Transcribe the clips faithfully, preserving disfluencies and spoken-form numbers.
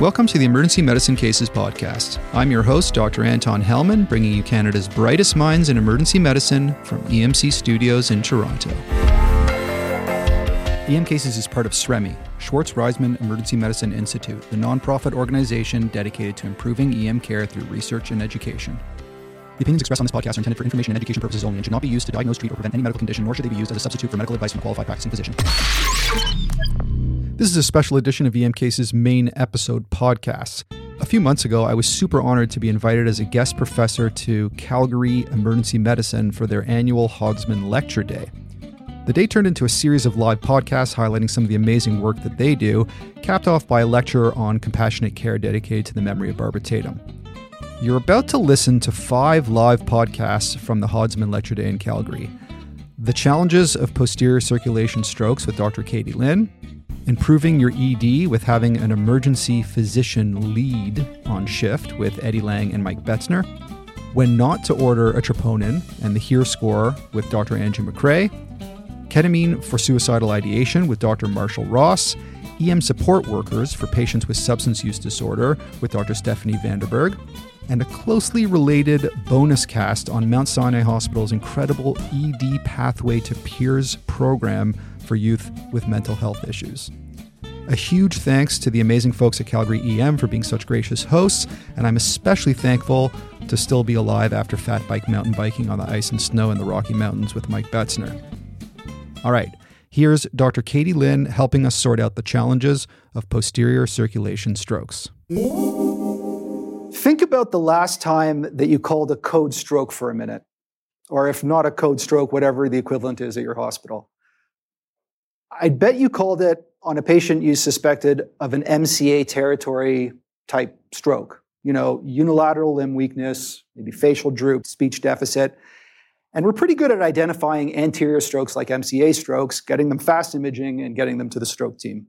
Welcome to the Emergency Medicine Cases podcast. I'm your host, Doctor Anton Hellman, bringing you Canada's brightest minds in emergency medicine from E M C Studios in Toronto. E M Cases is part of S R E M I, Schwartz Reisman Emergency Medicine Institute, the nonprofit organization dedicated to improving E M care through research and education. The opinions expressed on this podcast are intended for information and education purposes only and should not be used to diagnose, treat, or prevent any medical condition, nor should they be used as a substitute for medical advice from a qualified practicing physician. This is a special edition of E M Cases' main episode podcast. A few months ago, I was super honored to be invited as a guest professor to Calgary Emergency Medicine for their annual Hodgman Lecture Day. The day turned into a series of live podcasts highlighting some of the amazing work that they do, capped off by a lecture on compassionate care dedicated to the memory of Barbara Tatum. You're about to listen to five live podcasts from the Hodgman Lecture Day in Calgary. The Challenges of Posterior Circulation Strokes with Doctor Katie Lin, Improving Your E D with Having an Emergency Physician Lead on Shift with Eddie Lang and Mike Betzner, When Not to Order a Troponin and the HEART Score with Doctor Andrew McRae, Ketamine for Suicidal Ideation with Doctor Marshall Ross, E M Support Workers for Patients with Substance Use Disorder with Doctor Stephanie Vandenberg, and a closely related bonus cast on Mount Sinai Hospital's incredible E D Pathway to Peers program for youth with mental health issues. A huge thanks to the amazing folks at Calgary E M for being such gracious hosts, and I'm especially thankful to still be alive after fat bike mountain biking on the ice and snow in the Rocky Mountains with Mike Betzner. All right, here's Doctor Katie Lin helping us sort out the challenges of posterior circulation strokes. Think about the last time that you called a code stroke for a minute, or if not a code stroke, whatever the equivalent is at your hospital. I'd bet you called it on a patient you suspected of an M C A territory type stroke, you know, unilateral limb weakness, maybe facial droop, speech deficit. And we're pretty good at identifying anterior strokes like M C A strokes, getting them fast imaging and getting them to the stroke team.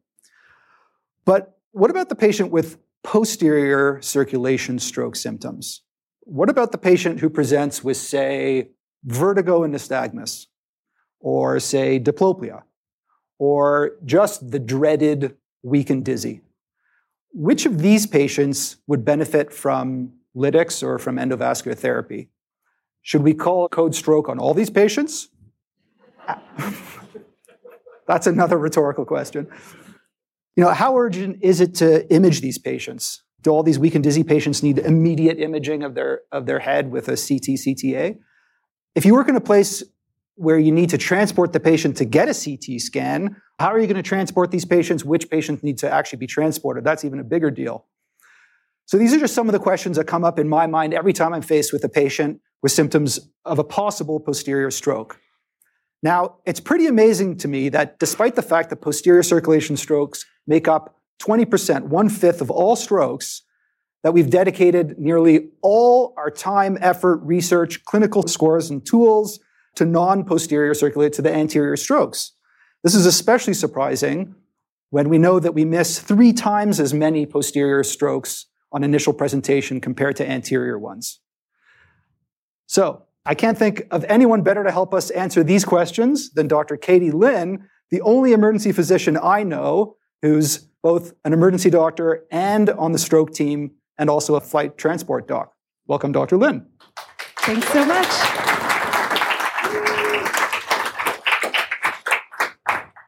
But what about the patient with posterior circulation stroke symptoms? What about the patient who presents with, say, vertigo and nystagmus, or, say, diplopia, or just the dreaded weak and dizzy? Which of these patients would benefit from lytics or from endovascular therapy? Should we call code stroke on all these patients? That's another rhetorical question. You know, how urgent is it to image these patients? Do all these weak and dizzy patients need immediate imaging of their of their head with a C T, C T A? If you work in a place where you need to transport the patient to get a C T scan, how are you going to transport these patients? Which patients need to actually be transported? That's even a bigger deal. So these are just some of the questions that come up in my mind every time I'm faced with a patient with symptoms of a possible posterior stroke. Now, it's pretty amazing to me that despite the fact that posterior circulation strokes make up twenty percent, one-fifth of all strokes, that we've dedicated nearly all our time, effort, research, clinical scores, and tools to non-posterior circulate, to the anterior strokes. This is especially surprising when we know that we miss three times as many posterior strokes on initial presentation compared to anterior ones. So, I can't think of anyone better to help us answer these questions than Doctor Katie Lin, the only emergency physician I know who's both an emergency doctor and on the stroke team and also a flight transport doc. Welcome, Doctor Lin. Thanks so much.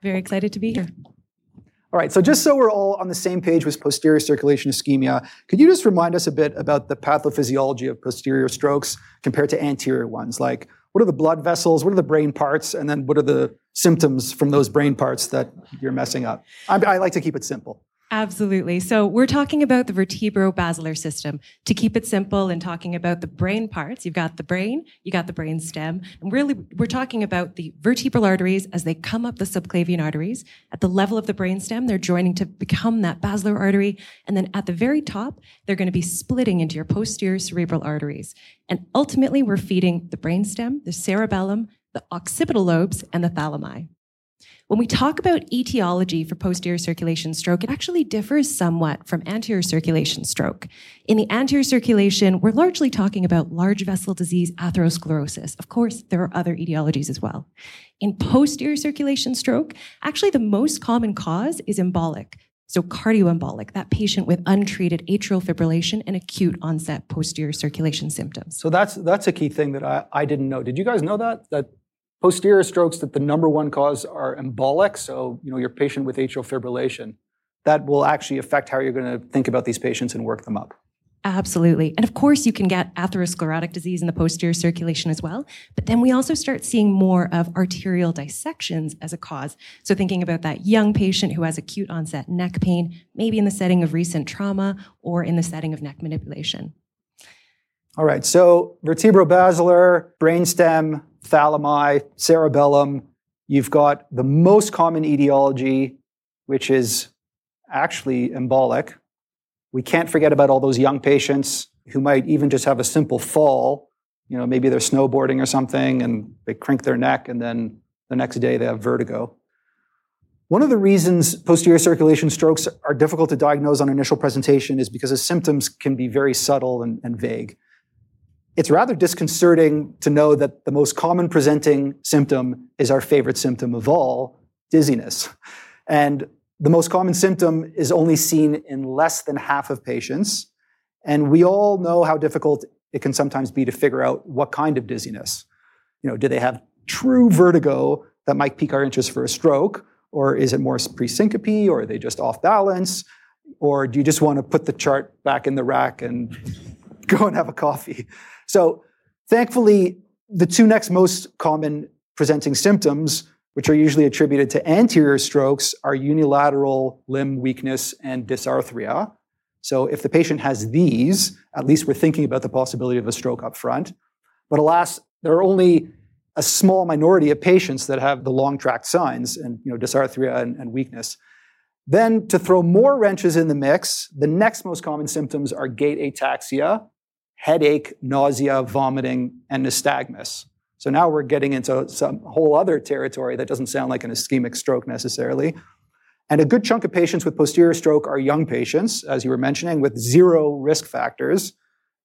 Very excited to be here. All right, so just so we're all on the same page with posterior circulation ischemia, could you just remind us a bit about the pathophysiology of posterior strokes compared to anterior ones? Like, what are the blood vessels, what are the brain parts, and then what are the symptoms from those brain parts that you're messing up? I, I like to keep it simple. Absolutely. So we're talking about the vertebro-basilar system. To keep it simple and talking about the brain parts, you've got the brain, you got the brainstem, and really we're talking about the vertebral arteries as they come up the subclavian arteries. At the level of the brainstem, they're joining to become that basilar artery, and then at the very top, they're going to be splitting into your posterior cerebral arteries. And ultimately, we're feeding the brainstem, the cerebellum, the occipital lobes, and the thalami. When we talk about etiology for posterior circulation stroke, it actually differs somewhat from anterior circulation stroke. In the anterior circulation, we're largely talking about large vessel disease atherosclerosis. Of course, there are other etiologies as well. In posterior circulation stroke, actually the most common cause is embolic. So cardioembolic, that patient with untreated atrial fibrillation and acute onset posterior circulation symptoms. So that's that's a key thing that I, I didn't know. Did you guys know that? That posterior strokes, that the number one cause are embolic. So, you know, your patient with atrial fibrillation, that will actually affect how you're going to think about these patients and work them up. Absolutely. And of course, you can get atherosclerotic disease in the posterior circulation as well. But then we also start seeing more of arterial dissections as a cause. So thinking about that young patient who has acute onset neck pain, maybe in the setting of recent trauma or in the setting of neck manipulation. All right. So vertebro-basilar, brainstem, thalami, cerebellum. You've got the most common etiology, which is actually embolic. We can't forget about all those young patients who might even just have a simple fall. You know, maybe they're snowboarding or something and they crink their neck and then the next day they have vertigo. One of the reasons posterior circulation strokes are difficult to diagnose on initial presentation is because the symptoms can be very subtle and, and vague. It's rather disconcerting to know that the most common presenting symptom is our favorite symptom of all, dizziness. And the most common symptom is only seen in less than half of patients, and we all know how difficult it can sometimes be to figure out what kind of dizziness. You know, do they have true vertigo that might pique our interest for a stroke, or is it more presyncope, or are they just off balance, or do you just want to put the chart back in the rack and go and have a coffee? So thankfully, the two next most common presenting symptoms, which are usually attributed to anterior strokes, are unilateral limb weakness and dysarthria. So if the patient has these, at least we're thinking about the possibility of a stroke up front. But alas, there are only a small minority of patients that have the long tract signs and, you know, dysarthria and, and weakness. Then, to throw more wrenches in the mix, the next most common symptoms are gait ataxia, headache, nausea, vomiting, and nystagmus. So now we're getting into some whole other territory that doesn't sound like an ischemic stroke necessarily. And a good chunk of patients with posterior stroke are young patients, as you were mentioning, with zero risk factors,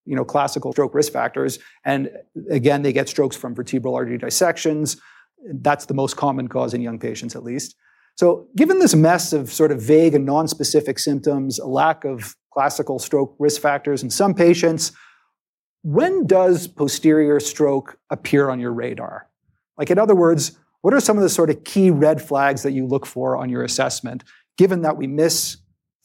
you know, classical stroke risk factors. And again, they get strokes from vertebral artery dissections. That's the most common cause in young patients, at least. So given this mess of sort of vague and non-specific symptoms, a lack of classical stroke risk factors in some patients, when does posterior stroke appear on your radar? Like, in other words, what are some of the sort of key red flags that you look for on your assessment, given that we miss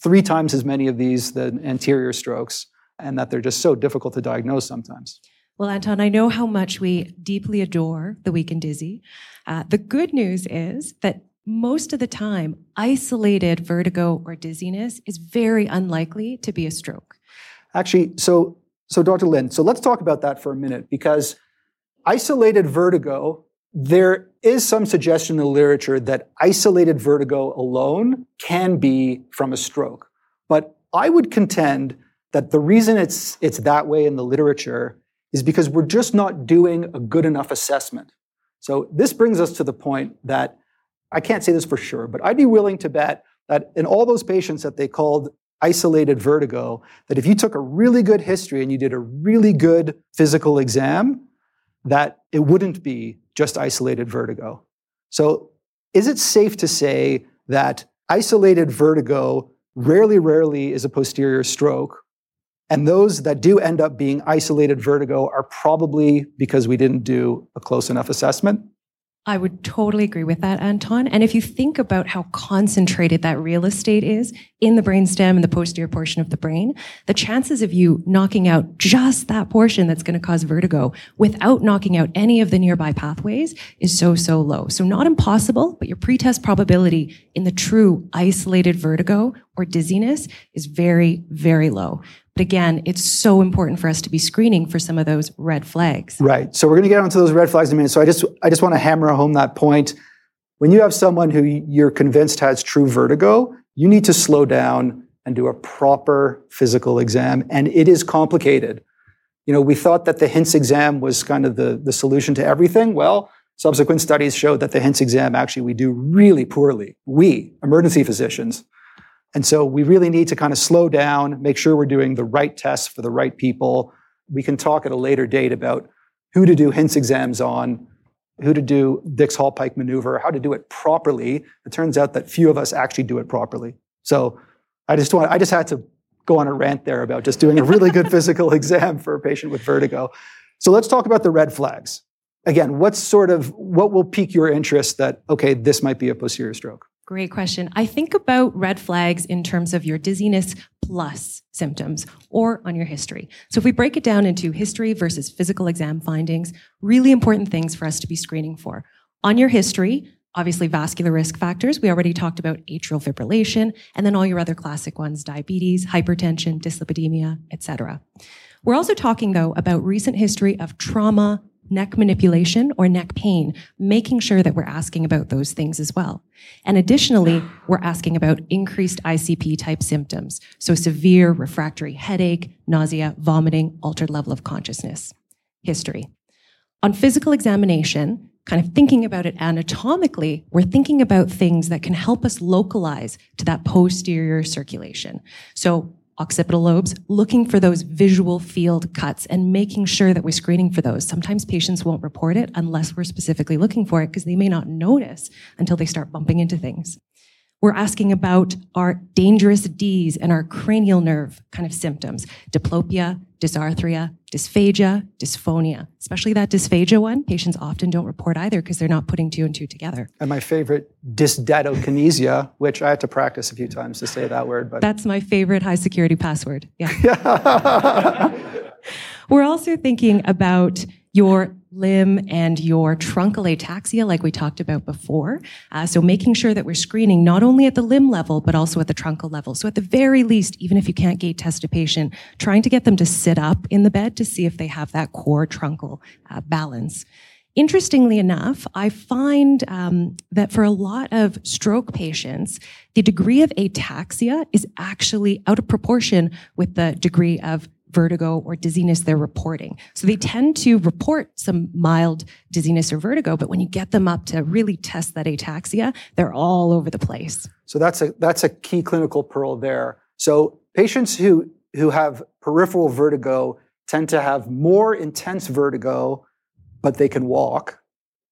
three times as many of these than anterior strokes and that they're just so difficult to diagnose sometimes? Well, Anton, I know how much we deeply adore the weak and dizzy. Uh, the good news is that most of the time, isolated vertigo or dizziness is very unlikely to be a stroke. Actually, so... So Doctor Lin, so let's talk about that for a minute, because isolated vertigo, there is some suggestion in the literature that isolated vertigo alone can be from a stroke. But I would contend that the reason it's it's that way in the literature is because we're just not doing a good enough assessment. So this brings us to the point that, I can't say this for sure, but I'd be willing to bet that in all those patients that they called isolated vertigo, that if you took a really good history and you did a really good physical exam, that it wouldn't be just isolated vertigo. So is it safe to say that isolated vertigo rarely, rarely is a posterior stroke, and those that do end up being isolated vertigo are probably because we didn't do a close enough assessment? I would totally agree with that, Anton. And if you think about how concentrated that real estate is in the brainstem and the posterior portion of the brain, the chances of you knocking out just that portion that's going to cause vertigo without knocking out any of the nearby pathways is so, so low. So not impossible, but your pretest probability in the true isolated vertigo or dizziness is very, very low. But again, it's so important for us to be screening for some of those red flags. Right. So we're going to get onto those red flags in a minute. So I just I just want to hammer home that point. When you have someone who you're convinced has true vertigo, you need to slow down and do a proper physical exam. And it is complicated. You know, we thought that the HINTS exam was kind of the, the solution to everything. Well, subsequent studies showed that the HINTS exam, actually, we do really poorly. We, emergency physicians. And so we really need to kind of slow down, make sure we're doing the right tests for the right people. We can talk at a later date about who to do HINTS exams on, who to do Dix-Hallpike maneuver, how to do it properly. It turns out that few of us actually do it properly. So I just want, I just had to go on a rant there about just doing a really good physical exam for a patient with vertigo. So let's talk about the red flags. Again, what's sort of, what will pique your interest that, okay, this might be a posterior stroke? Great question. I think about red flags in terms of your dizziness plus symptoms or on your history. So if we break it down into history versus physical exam findings, really important things for us to be screening for. On your history, obviously vascular risk factors. We already talked about atrial fibrillation and then all your other classic ones, diabetes, hypertension, dyslipidemia, et cetera. We're also talking, though, about recent history of trauma, neck manipulation, or neck pain, making sure that we're asking about those things as well. And additionally, we're asking about increased I C P-type symptoms, so severe refractory headache, nausea, vomiting, altered level of consciousness. History. On physical examination, kind of thinking about it anatomically, we're thinking about things that can help us localize to that posterior circulation. So occipital lobes, looking for those visual field cuts and making sure that we're screening for those. Sometimes patients won't report it unless we're specifically looking for it because they may not notice until they start bumping into things. We're asking about our dangerous Ds and our cranial nerve kind of symptoms, diplopia, dysarthria, dysphagia, dysphonia, especially that dysphagia one. Patients often don't report either because they're not putting two and two together. And my favorite, dysdatokinesia, which I had to practice a few times to say that word. But that's my favorite high security password. Yeah. We're also thinking about your limb and your truncal ataxia, like we talked about before. Uh, so making sure that we're screening not only at the limb level, but also at the truncal level. So at the very least, even if you can't gait test a patient, trying to get them to sit up in the bed to see if they have that core truncal uh, balance. Interestingly enough, I find um, that for a lot of stroke patients, the degree of ataxia is actually out of proportion with the degree of vertigo or dizziness they're reporting. So they tend to report some mild dizziness or vertigo, but when you get them up to really test that ataxia, they're all over the place. So that's a that's a key clinical pearl there. So patients who who have peripheral vertigo tend to have more intense vertigo, but they can walk,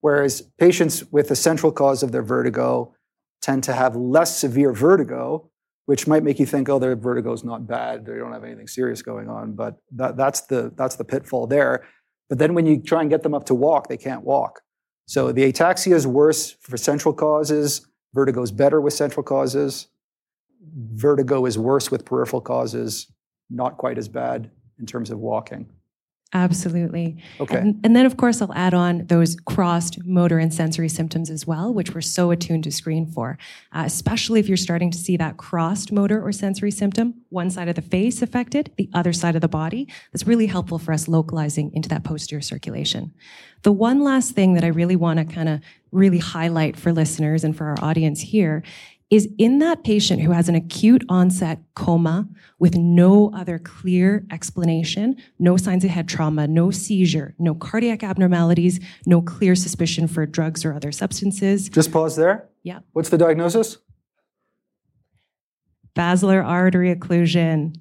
whereas patients with the central cause of their vertigo tend to have less severe vertigo, which might make you think, oh, their vertigo's not bad, they don't have anything serious going on, but that, that's the that's the pitfall there. But then when you try and get them up to walk, they can't walk. So the ataxia is worse for central causes, vertigo is better with central causes, vertigo is worse with peripheral causes, not quite as bad in terms of walking. Absolutely. Okay. And, and then, of course, I'll add on those crossed motor and sensory symptoms as well, which we're so attuned to screen for, uh, especially if you're starting to see that crossed motor or sensory symptom, one side of the face affected, the other side of the body. That's really helpful for us localizing into that posterior circulation. The one last thing that I really want to kind of really highlight for listeners and for our audience here is in that patient who has an acute onset coma with no other clear explanation, no signs of head trauma, no seizure, no cardiac abnormalities, no clear suspicion for drugs or other substances. Just pause there. Yeah. What's the diagnosis? Basilar artery occlusion.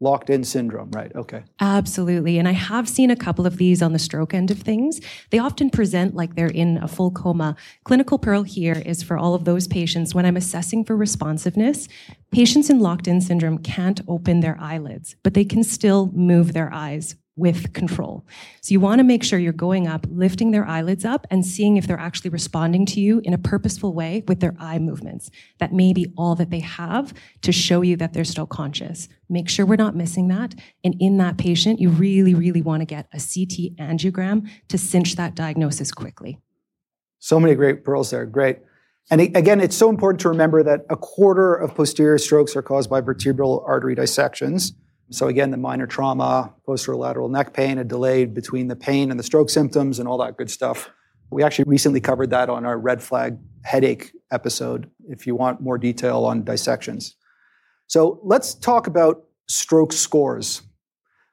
Locked-in syndrome, right? Okay. Absolutely. And I have seen a couple of these on the stroke end of things. They often present like they're in a full coma. Clinical pearl here is for all of those patients, when I'm assessing for responsiveness, patients in locked-in syndrome can't open their eyelids, but they can still move their eyes with control. So you want to make sure you're going up, lifting their eyelids up, and seeing if they're actually responding to you in a purposeful way with their eye movements. That may be all that they have to show you that they're still conscious. Make sure we're not missing that. And in that patient, you really, really want to get a C T angiogram to cinch that diagnosis quickly. So many great pearls there. Great. And again, it's so important to remember that a quarter of posterior strokes are caused by vertebral artery dissections. So again, the minor trauma, posterolateral neck pain, a delay between the pain and the stroke symptoms and all that good stuff. We actually recently covered that on our red flag headache episode, if you want more detail on dissections. So let's talk about stroke scores.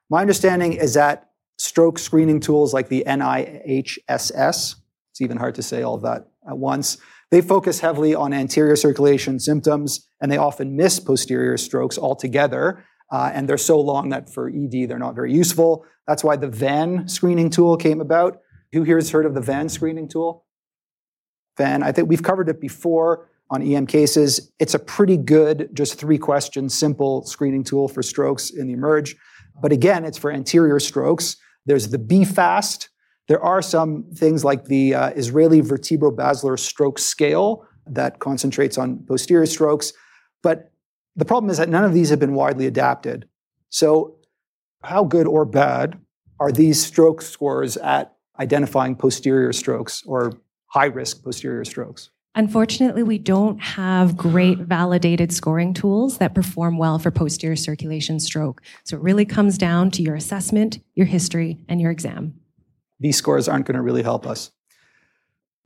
My understanding is that stroke screening tools like the N I H S S, it's even hard to say all of that at once, they focus heavily on anterior circulation symptoms, and they often miss posterior strokes altogether. Uh, and they're so long that for E D, they're not very useful. That's why the V A N screening tool came about. Who here has heard of the V A N screening tool? V A N, I think we've covered it before. on E M Cases. It's a pretty good, just three-question, simple screening tool for strokes in the eMERGE. But again, it's for anterior strokes. There's the B FAST. There are some things like the uh, Israeli vertebro-basilar stroke scale that concentrates on posterior strokes. But the problem is that none of these have been widely adapted. So how good or bad are these stroke scores at identifying posterior strokes or high-risk posterior strokes? Unfortunately, we don't have great validated scoring tools that perform well for posterior circulation stroke. So it really comes down to your assessment, your history, and your exam. These scores aren't going to really help us.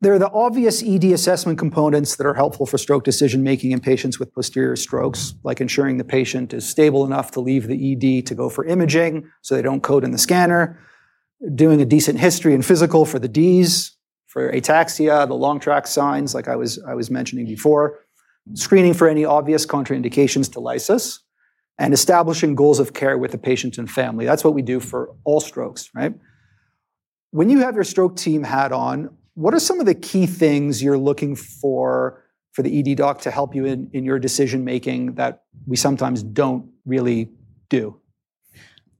There are the obvious E D assessment components that are helpful for stroke decision-making in patients with posterior strokes, like ensuring the patient is stable enough to leave the E D to go for imaging so they don't code in the scanner, doing a decent history and physical for the Ds, for ataxia, the long track signs, like I was I was mentioning before, screening for any obvious contraindications to lysis, and establishing goals of care with the patient and family. That's what we do for all strokes, right? When you have your stroke team hat on, what are some of the key things you're looking for for the E D doc to help you in, in your decision making that we sometimes don't really do?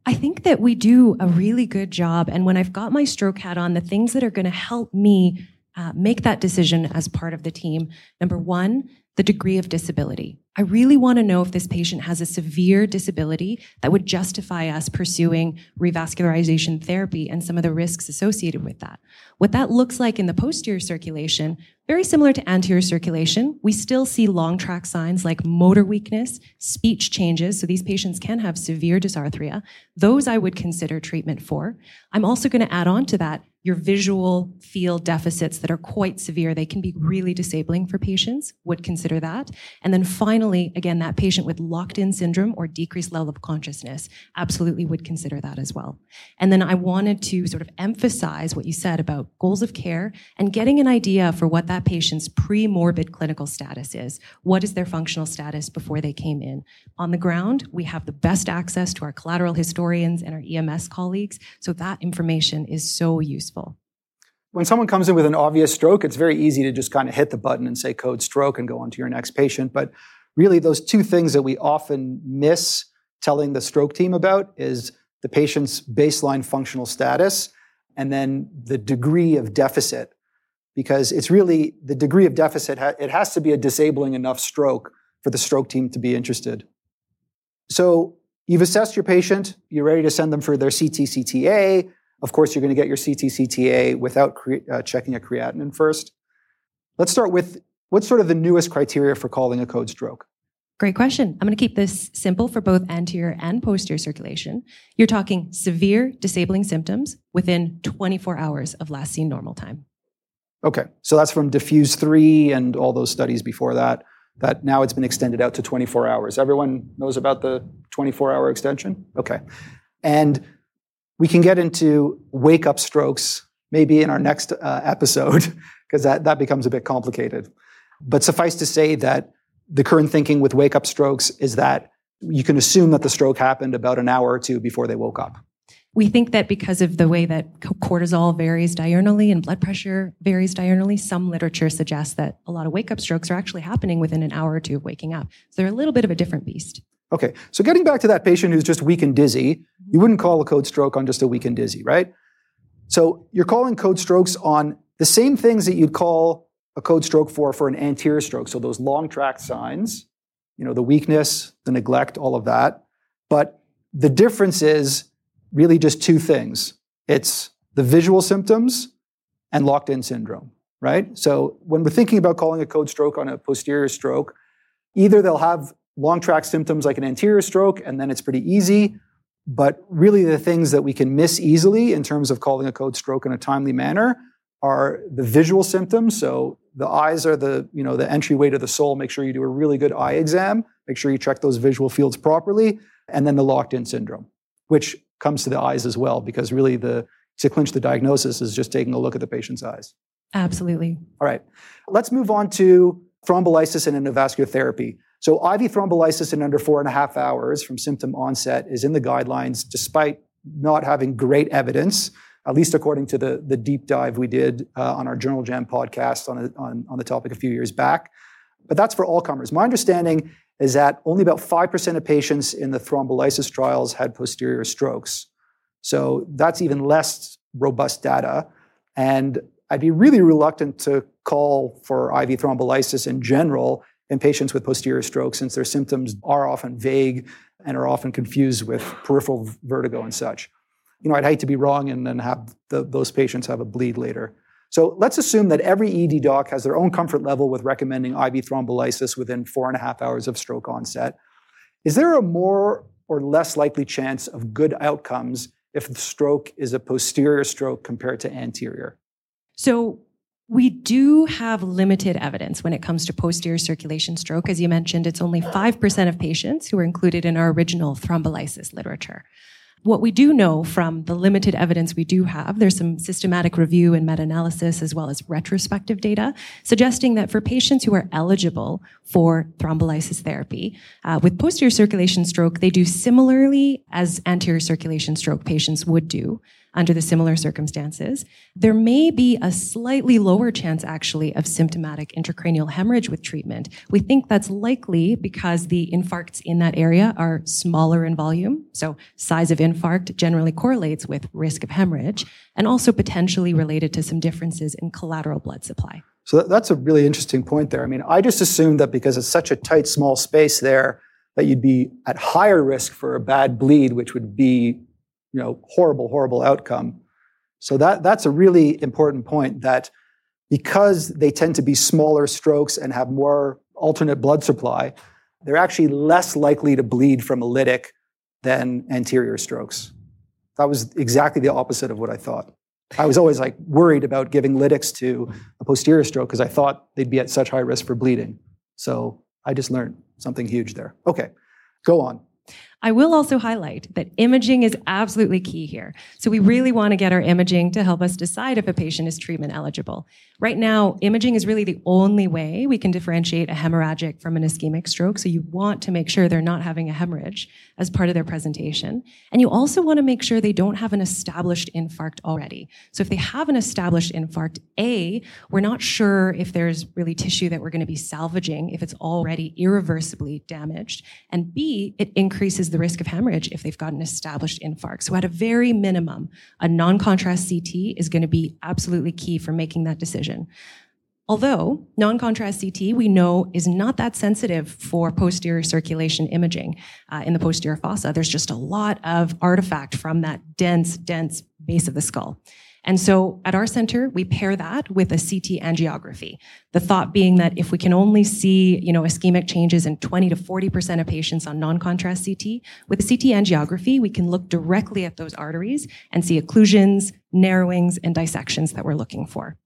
I think that we do a really good job. And when I've got my stroke hat on, the things that are going to help me uh, make that decision as part of the team, number one, the degree of disability. I really want to know if this patient has a severe disability that would justify us pursuing revascularization therapy and some of the risks associated with that. What that looks like in the posterior circulation, very similar to anterior circulation, we still see long track signs like motor weakness, speech changes, so these patients can have severe dysarthria. Those I would consider treatment for. I'm also going to add on to that your visual field deficits that are quite severe. They can be really disabling for patients, would consider that. And then finally, again, that patient with locked-in syndrome or decreased level of consciousness, absolutely would consider that as well. And then I wanted to sort of emphasize what you said about goals of care and getting an idea for what that patient's pre-morbid clinical status is. What is their functional status before they came in? On the ground, we have the best access to our collateral historians and our E M S colleagues, so that information is so useful. When someone comes in with an obvious stroke, it's very easy to just kind of hit the button and say code stroke and go on to your next patient. But really those two things that we often miss telling the stroke team about is the patient's baseline functional status and then the degree of deficit. Because it's really the degree of deficit, it has to be a disabling enough stroke for the stroke team to be interested. So you've assessed your patient, you're ready to send them for their C T C T A. Of course, you're going to get your C T C T A without cre- uh, checking a creatinine first. Let's start with what's sort of the newest criteria for calling a code stroke? Great question. I'm going to keep this simple for both anterior and posterior circulation. You're talking severe disabling symptoms within twenty-four hours of last seen normal time. Okay, so that's from Diffuse three and all those studies before that, that now it's been extended out to twenty-four hours. Everyone knows about the twenty-four hour extension? Okay. And we can get into wake-up strokes maybe in our next uh, episode because that, that becomes a bit complicated. But suffice to say that the current thinking with wake-up strokes is that you can assume that the stroke happened about an hour or two before they woke up. We think that because of the way that cortisol varies diurnally and blood pressure varies diurnally, some literature suggests that a lot of wake-up strokes are actually happening within an hour or two of waking up. So they're a little bit of a different beast. Okay, so getting back to that patient who's just weak and dizzy, you wouldn't call a code stroke on just a weak and dizzy, right? So you're calling code strokes on the same things that you'd call a code stroke for for an anterior stroke, so those long track signs, you know, the weakness, the neglect, all of that. But the difference is really just two things. It's the visual symptoms and locked-in syndrome, right? So when we're thinking about calling a code stroke on a posterior stroke, either they'll have long track symptoms like an anterior stroke, and then it's pretty easy. But really the things that we can miss easily in terms of calling a code stroke in a timely manner are the visual symptoms. So the eyes are the, you know, the entryway to the soul. Make sure you do a really good eye exam. Make sure you check those visual fields properly. And then the locked-in syndrome, which comes to the eyes as well, because really the to clinch the diagnosis is just taking a look at the patient's eyes. Absolutely. All right. Let's move on to thrombolysis and endovascular therapy. So I V thrombolysis in under four and a half hours from symptom onset is in the guidelines, despite not having great evidence, at least according to the, the deep dive we did uh, on our Journal Jam podcast on, a, on, on the topic a few years back. But that's for all comers. My understanding is that only about five percent of patients in the thrombolysis trials had posterior strokes. So that's even less robust data. And I'd be really reluctant to call for I V thrombolysis in general in patients with posterior stroke, since their symptoms are often vague and are often confused with peripheral vertigo and such. You know, I'd hate to be wrong and then have the, those patients have a bleed later. So let's assume that every E D doc has their own comfort level with recommending I V thrombolysis within four and a half hours of stroke onset. Is there a more or less likely chance of good outcomes if the stroke is a posterior stroke compared to anterior? So we do have limited evidence when it comes to posterior circulation stroke. As you mentioned, it's only five percent of patients who were included in our original thrombolysis literature. What we do know from the limited evidence we do have, there's some systematic review and meta-analysis as well as retrospective data suggesting that for patients who are eligible for thrombolysis therapy, uh, with posterior circulation stroke, they do similarly as anterior circulation stroke patients would do under the similar circumstances. There may be a slightly lower chance, actually, of symptomatic intracranial hemorrhage with treatment. We think that's likely because the infarcts in that area are smaller in volume, so size of infarct generally correlates with risk of hemorrhage, and also potentially related to some differences in collateral blood supply. So that's a really interesting point there. I mean, I just assumed that because it's such a tight, small space there, that you'd be at higher risk for a bad bleed, which would be, you know, horrible, horrible outcome. So that that's a really important point, that because they tend to be smaller strokes and have more alternate blood supply, they're actually less likely to bleed from a lytic than anterior strokes. That was exactly the opposite of what I thought. I was always like worried about giving lytics to a posterior stroke because I thought they'd be at such high risk for bleeding. So I just learned something huge there. Okay, go on. I will also highlight that imaging is absolutely key here. So we really want to get our imaging to help us decide if a patient is treatment eligible. Right now, imaging is really the only way we can differentiate a hemorrhagic from an ischemic stroke. So you want to make sure they're not having a hemorrhage as part of their presentation. And you also want to make sure they don't have an established infarct already. So if they have an established infarct, A, we're not sure if there's really tissue that we're going to be salvaging if it's already irreversibly damaged. And B, it increases the risk of hemorrhage if they've got an established infarct. So at a very minimum, a non-contrast C T is going to be absolutely key for making that decision. Although non-contrast C T, we know, is not that sensitive for posterior circulation imaging uh, in the posterior fossa. There's just a lot of artifact from that dense, dense base of the skull. And so at our center, we pair that with a C T angiography. The thought being that if we can only see, you know, ischemic changes in twenty to forty percent of patients on non-contrast C T, with a C T angiography, we can look directly at those arteries and see occlusions, narrowings, and dissections that we're looking for.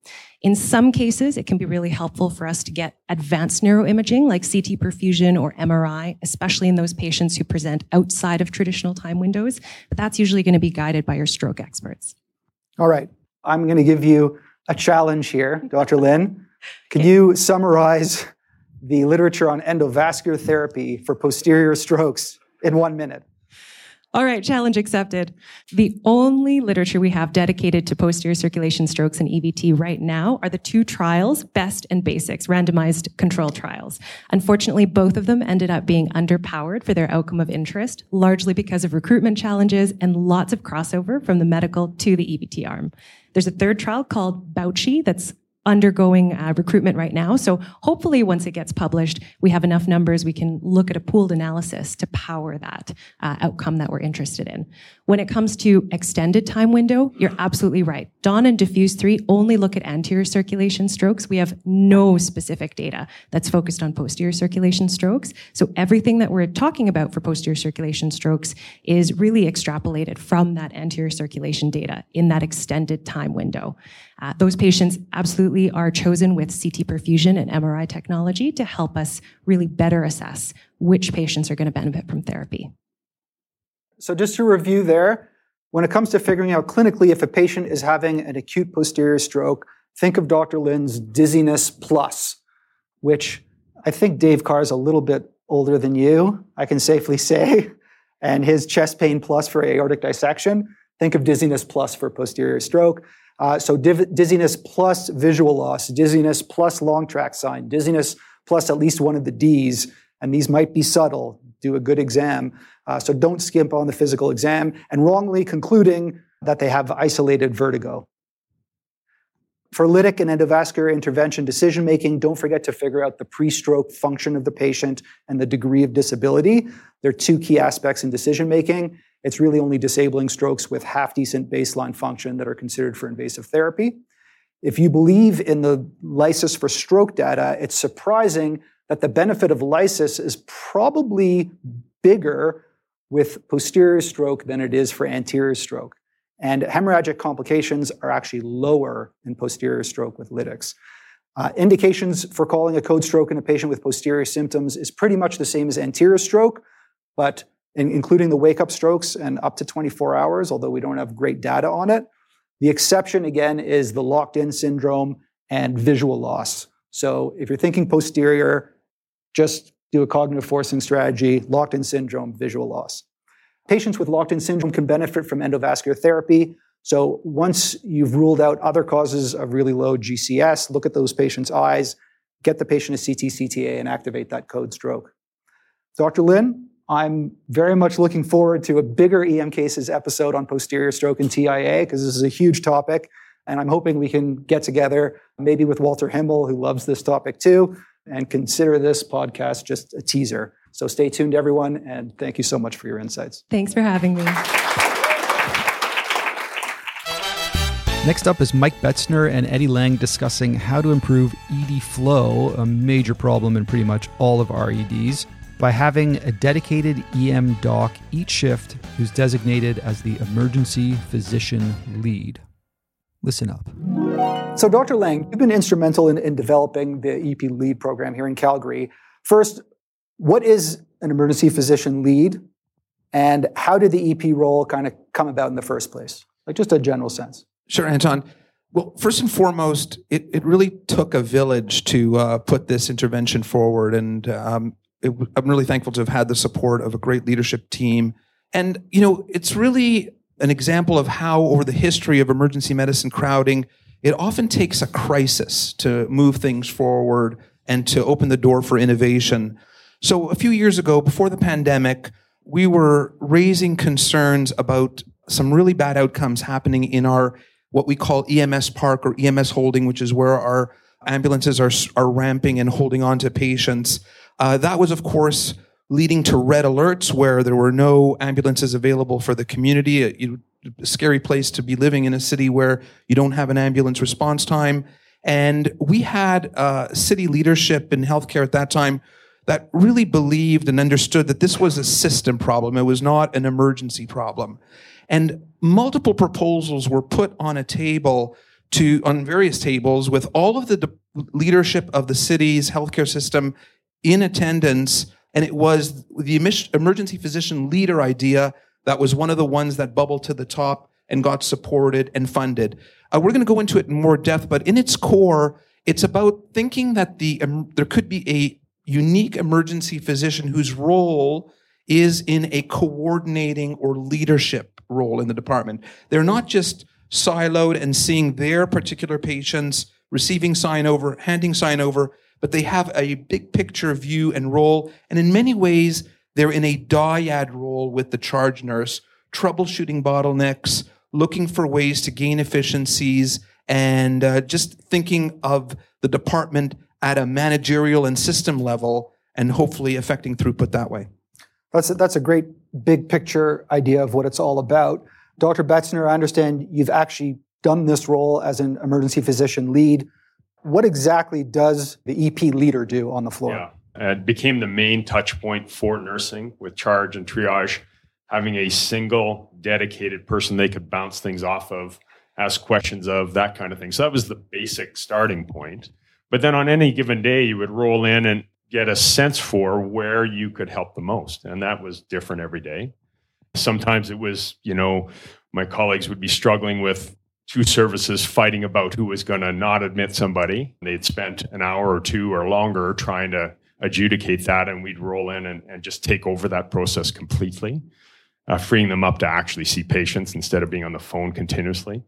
In some cases, it can be really helpful for us to get advanced neuroimaging like C T perfusion or M R I, especially in those patients who present outside of traditional time windows. But that's usually going to be guided by your stroke experts. All right, I'm going to give you a challenge here, Doctor Lin. Can you summarize the literature on endovascular therapy for posterior strokes in one minute? All right, challenge accepted. The only literature we have dedicated to posterior circulation strokes and E V T right now are the two trials, BEST and BASICS, randomized control trials. Unfortunately, both of them ended up being underpowered for their outcome of interest, largely because of recruitment challenges and lots of crossover from the medical to the E V T arm. There's a third trial called Bauchi that's undergoing uh, recruitment right now. So hopefully once it gets published, we have enough numbers, we can look at a pooled analysis to power that uh, outcome that we're interested in. When it comes to extended time window, you're absolutely right. Dawn and Diffuse three only look at anterior circulation strokes. We have no specific data that's focused on posterior circulation strokes. So everything that we're talking about for posterior circulation strokes is really extrapolated from that anterior circulation data in that extended time window. Uh, those patients absolutely are chosen with C T perfusion and M R I technology to help us really better assess which patients are going to benefit from therapy. So just to review there, when it comes to figuring out clinically if a patient is having an acute posterior stroke, think of Doctor Lin's dizziness plus, which I think Dave Carr is a little bit older than you, I can safely say, and his chest pain plus for aortic dissection. Think of dizziness plus for posterior stroke. Uh, so div- dizziness plus visual loss, dizziness plus long track sign, dizziness plus at least one of the Ds, and these might be subtle. Do a good exam. Uh, so don't skimp on the physical exam and wrongly concluding that they have isolated vertigo. For lytic and endovascular intervention decision-making, don't forget to figure out the pre-stroke function of the patient and the degree of disability. They're two key aspects in decision-making. It's really only disabling strokes with half-decent baseline function that are considered for invasive therapy. If you believe in the lysis for stroke data, it's surprising that the benefit of lysis is probably bigger with posterior stroke than it is for anterior stroke. And hemorrhagic complications are actually lower in posterior stroke with lytics. Uh, indications for calling a code stroke in a patient with posterior symptoms is pretty much the same as anterior stroke, but in, including the wake-up strokes and up to twenty-four hours, although we don't have great data on it. The exception, again, is the locked-in syndrome and visual loss. So if you're thinking posterior, just do a cognitive forcing strategy, locked-in syndrome, visual loss. Patients with locked-in syndrome can benefit from endovascular therapy. So once you've ruled out other causes of really low G C S, look at those patients' eyes, get the patient a C T C T A, and activate that code stroke. Doctor Lin, I'm very much looking forward to a bigger E M Cases episode on posterior stroke and T I A, because this is a huge topic, and I'm hoping we can get together, maybe with Walter Himmel, who loves this topic too, and consider this podcast just a teaser. So stay tuned, everyone, and thank you so much for your insights. Thanks for having me. Next up is Mike Betzner and Eddie Lang discussing how to improve E D flow, a major problem in pretty much all of our E Ds, by having a dedicated E M doc each shift who's designated as the Emergency Physician Lead. Listen up. So Doctor Lang, you've been instrumental in, in developing the E P Lead program here in Calgary. First, what is an emergency physician lead, and how did the E P role kind of come about in the first place? Like just a general sense. Sure, Anton. Well, first and foremost, it, it really took a village to uh, put this intervention forward, and um, it, I'm really thankful to have had the support of a great leadership team. And, you know, it's really an example of how over the history of emergency medicine crowding, it often takes a crisis to move things forward and to open the door for innovation. So a few years ago, before the pandemic, we were raising concerns about some really bad outcomes happening in our, what we call E M S park or E M S holding, which is where our ambulances are, are ramping and holding on to patients. Uh, that was, of course, leading to red alerts where there were no ambulances available for the community, a, you, a scary place to be living in a city where you don't have an ambulance response time. And we had uh, city leadership in healthcare at that time that really believed and understood that this was a system problem. It was not an emergency problem. And multiple proposals were put on a table to on various tables with all of the de- leadership of the city's healthcare system in attendance. And it was the emis- emergency physician leader idea that was one of the ones that bubbled to the top and got supported and funded. Uh, we're gonna go into it in more depth, but in its core, it's about thinking that the um, there could be a unique emergency physician whose role is in a coordinating or leadership role in the department. They're not just siloed and seeing their particular patients, receiving sign over, handing sign over, but they have a big picture view and role. And in many ways, they're in a dyad role with the charge nurse, troubleshooting bottlenecks, looking for ways to gain efficiencies, and uh, just thinking of the department at a managerial and system level, and hopefully affecting throughput that way. That's a, that's a great big picture idea of what it's all about. Doctor Betzner, I understand you've actually done this role as an emergency physician lead. What exactly does the E P leader do on the floor? Yeah, it became the main touch point for nursing with charge and triage, having a single dedicated person they could bounce things off of, ask questions of, that kind of thing. So that was the basic starting point. But then on any given day, you would roll in and get a sense for where you could help the most. And that was different every day. Sometimes it was, you know, my colleagues would be struggling with two services fighting about who was going to not admit somebody. They'd spent an hour or two or longer trying to adjudicate that. And we'd roll in and, and just take over that process completely, uh, freeing them up to actually see patients instead of being on the phone continuously.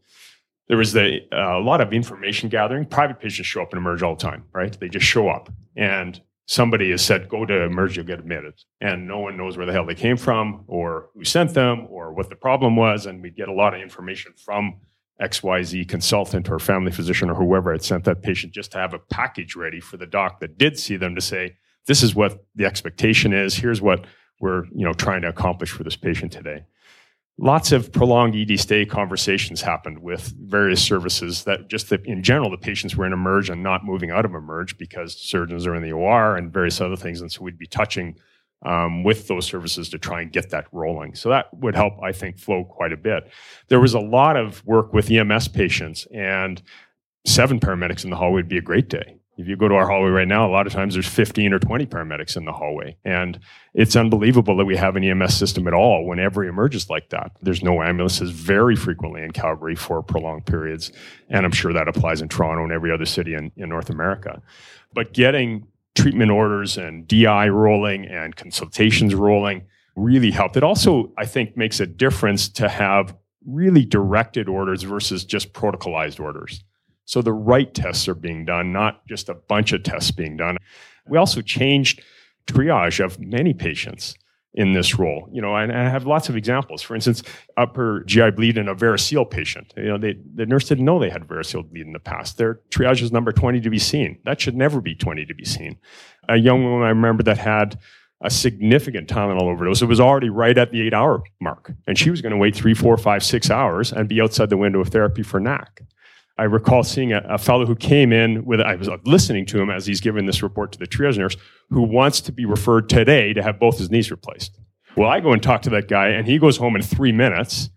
There was a, a lot of information gathering. Private patients show up and emerge all the time, right? They just show up. And somebody has said, go to emerge, you'll get admitted. And no one knows where the hell they came from or who sent them or what the problem was. And we get a lot of information from X Y Z consultant or family physician or whoever had sent that patient, just to have a package ready for the doc that did see them to say, this is what the expectation is. Here's what we're, you know, trying to accomplish for this patient today. Lots of prolonged E D stay conversations happened with various services that just the, in general, the patients were in emerge and not moving out of emerge because surgeons are in the O R and various other things. And so we'd be touching um, with those services to try and get that rolling. So that would help, I think, flow quite a bit. There was a lot of work with E M S patients, and seven paramedics in the hallway would be a great day. If you go to our hallway right now, a lot of times there's fifteen or twenty paramedics in the hallway. And it's unbelievable that we have an E M S system at all when every emerge is like that. There's no ambulances very frequently in Calgary for prolonged periods. And I'm sure that applies in Toronto and every other city in, in North America. But getting treatment orders and D I rolling and consultations rolling really helped. It also, I think, makes a difference to have really directed orders versus just protocolized orders. So the right tests are being done, not just a bunch of tests being done. We also changed triage of many patients in this role. You know, and I have lots of examples. For instance, upper G I bleed in a varicose patient. You know, they, the nurse didn't know they had varicose bleed in the past. Their triage is number twenty to be seen. That should never be twenty to be seen. A young woman I remember that had a significant Tylenol overdose. It was already right at the eight-hour mark, and she was going to wait three, four, five, six hours and be outside the window of therapy for N A C. I recall seeing a, a fellow who came in with, I was listening to him as he's giving this report to the triage nurse, who wants to be referred today to have both his knees replaced. Well, I go and talk to that guy, and he goes home in three minutes,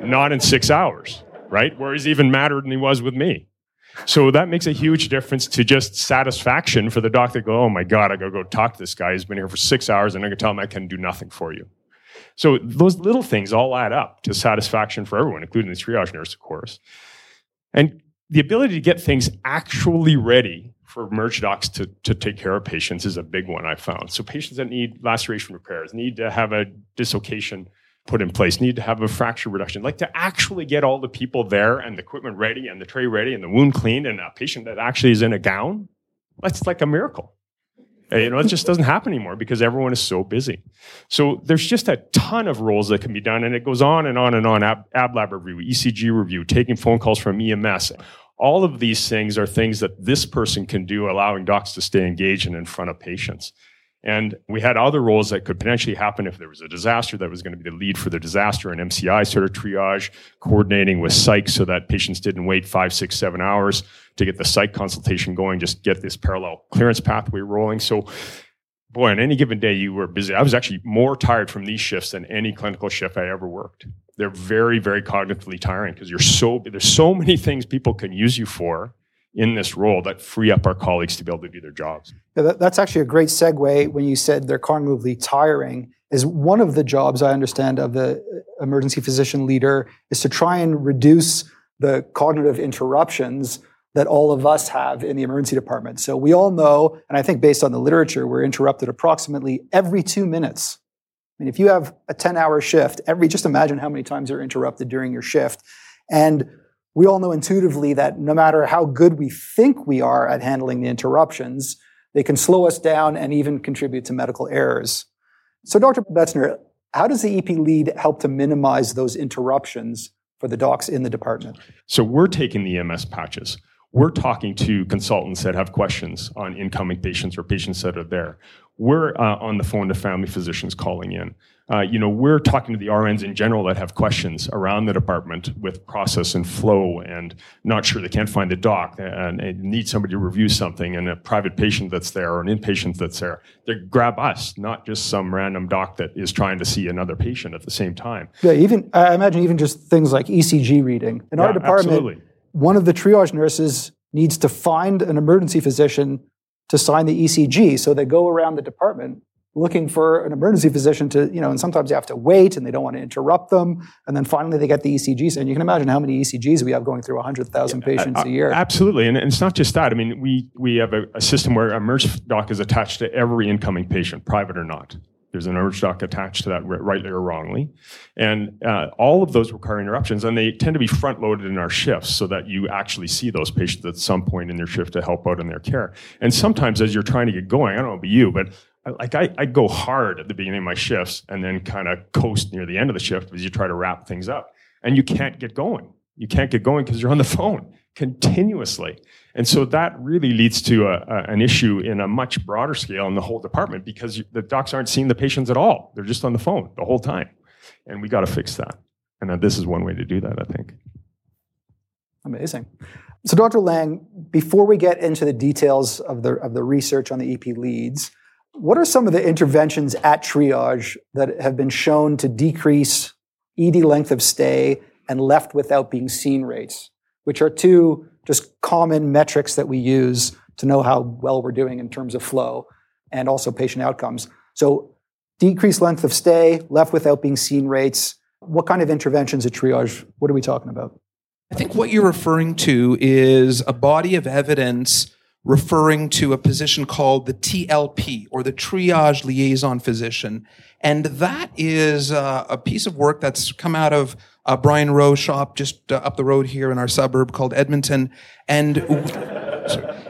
not in six hours, right? Where he's even madder than he was with me. So that makes a huge difference to just satisfaction for the doc that go, oh my God, I gotta go talk to this guy. He's been here for six hours, and I'm gonna tell him I can do nothing for you. So those little things all add up to satisfaction for everyone, including the triage nurse, of course. And the ability to get things actually ready for emerge docs to, to take care of patients is a big one I found. So patients that need laceration repairs, need to have a dislocation put in place, need to have a fracture reduction, like to actually get all the people there and the equipment ready and the tray ready and the wound cleaned and a patient that actually is in a gown, that's like a miracle. You know, it just doesn't happen anymore because everyone is so busy. So there's just a ton of roles that can be done, and it goes on and on and on. Ab, ab lab review, E C G review, taking phone calls from E M S. All of these things are things that this person can do, allowing docs to stay engaged and in front of patients. And we had other roles that could potentially happen if there was a disaster that was going to be the lead for the disaster, and M C I sort of triage, coordinating with psych so that patients didn't wait five, six, seven hours to get the psych consultation going, just get this parallel clearance pathway rolling. So, boy, on any given day, you were busy. I was actually more tired from these shifts than any clinical shift I ever worked. They're very, very cognitively tiring because you're so there's so many things people can use you for in this role that free up our colleagues to be able to do their jobs. Yeah, that, that's actually a great segue when you said they're cognitively tiring. Is one of the jobs I understand of the emergency physician leader is to try and reduce the cognitive interruptions that all of us have in the emergency department. So we all know, and I think based on the literature, we're interrupted approximately every two minutes. I mean, if you have a ten-hour shift, every just imagine how many times you're interrupted during your shift. And we all know intuitively that no matter how good we think we are at handling the interruptions, they can slow us down and even contribute to medical errors. So Doctor Betzner, how does the E P lead help to minimize those interruptions for the docs in the department? So we're taking the E M S patches. We're talking to consultants that have questions on incoming patients or patients that are there. We're uh, on the phone to family physicians calling in. Uh, you know, we're talking to the R Ns in general that have questions around the department with process and flow and not sure they can't find the doc and, and need somebody to review something and a private patient that's there or an inpatient that's there. They grab us, not just some random doc that is trying to see another patient at the same time. Yeah, even I imagine even just things like E C G reading. In yeah, our department, absolutely. One of the triage nurses needs to find an emergency physician to sign the E C G. So they go around the department looking for an emergency physician to, you know, and sometimes they have to wait and they don't want to interrupt them. And then finally they get the E C Gs. And you can imagine how many E C Gs we have going through one hundred thousand yeah, patients I, I, a year. Absolutely. And, and it's not just that. I mean, we, we have a, a system where a emergency doc is attached to every incoming patient, private or not. There's a nerve shock attached to that, rightly or wrongly. And uh, all of those require interruptions, and they tend to be front-loaded in our shifts so that you actually see those patients at some point in their shift to help out in their care. And sometimes as you're trying to get going, I don't know about you, but I, like I, I go hard at the beginning of my shifts and then kind of coast near the end of the shift as you try to wrap things up. And you can't get going. You can't get going because you're on the phone continuously. And so that really leads to a, a, an issue in a much broader scale in the whole department, because you, the docs aren't seeing the patients at all. They're just on the phone the whole time. And we got to fix that. And this is one way to do that, I think. Amazing. So Doctor Lang, before we get into the details of the, of the research on the E P leads, what are some of the interventions at triage that have been shown to decrease E D length of stay and left without being seen rates, which are two just common metrics that we use to know how well we're doing in terms of flow and also patient outcomes? So decreased length of stay, left without being seen rates, what kind of interventions at triage, what are we talking about? I think what you're referring to is a body of evidence referring to a position called the T L P, or the triage liaison physician. And that is uh, a piece of work that's come out of uh, Brian Rowe's shop just uh, up the road here in our suburb called Edmonton. And,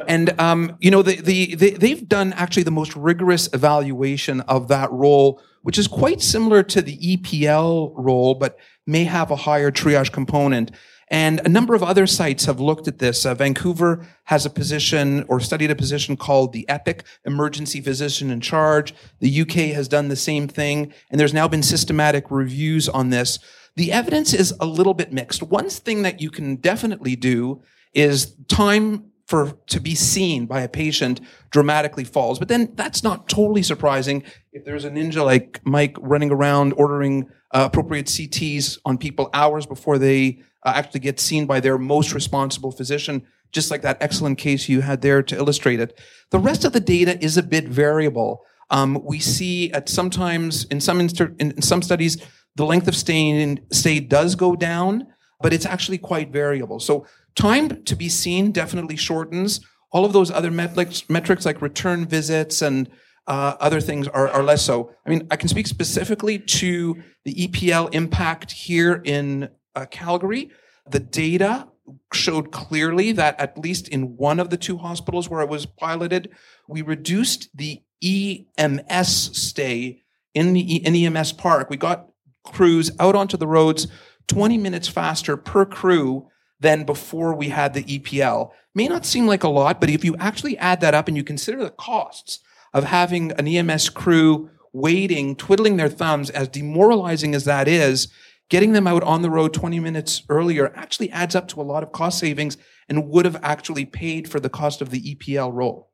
and um, you know, the, the, the, they've done actually the most rigorous evaluation of that role, which is quite similar to the E P L role, but may have a higher triage component. And a number of other sites have looked at this. Uh, Vancouver has a position or studied a position called the EPIC, Emergency Physician in Charge. The U K has done the same thing, and there's now been systematic reviews on this. The evidence is a little bit mixed. One thing that you can definitely do is time for to be seen by a patient dramatically falls. But then that's not totally surprising if there's a ninja like Mike running around ordering uh, appropriate C Ts on people hours before they Uh, actually get seen by their most responsible physician, just like that excellent case you had there to illustrate it. The rest of the data is a bit variable. Um, we see at sometimes, in some inter- in some studies, the length of stay, in, stay does go down, but it's actually quite variable. So time to be seen definitely shortens. All of those other metrics, metrics like return visits and uh, other things are, are less so. I mean, I can speak specifically to the E P L impact here in Uh, Calgary. The data showed clearly that at least in one of the two hospitals where it was piloted, we reduced the E M S stay in the e- in E M S park. We got crews out onto the roads twenty minutes faster per crew than before we had the E P L. May not seem like a lot, but if you actually add that up and you consider the costs of having an E M S crew waiting, twiddling their thumbs, as demoralizing as that is, getting them out on the road twenty minutes earlier actually adds up to a lot of cost savings and would have actually paid for the cost of the E P L role.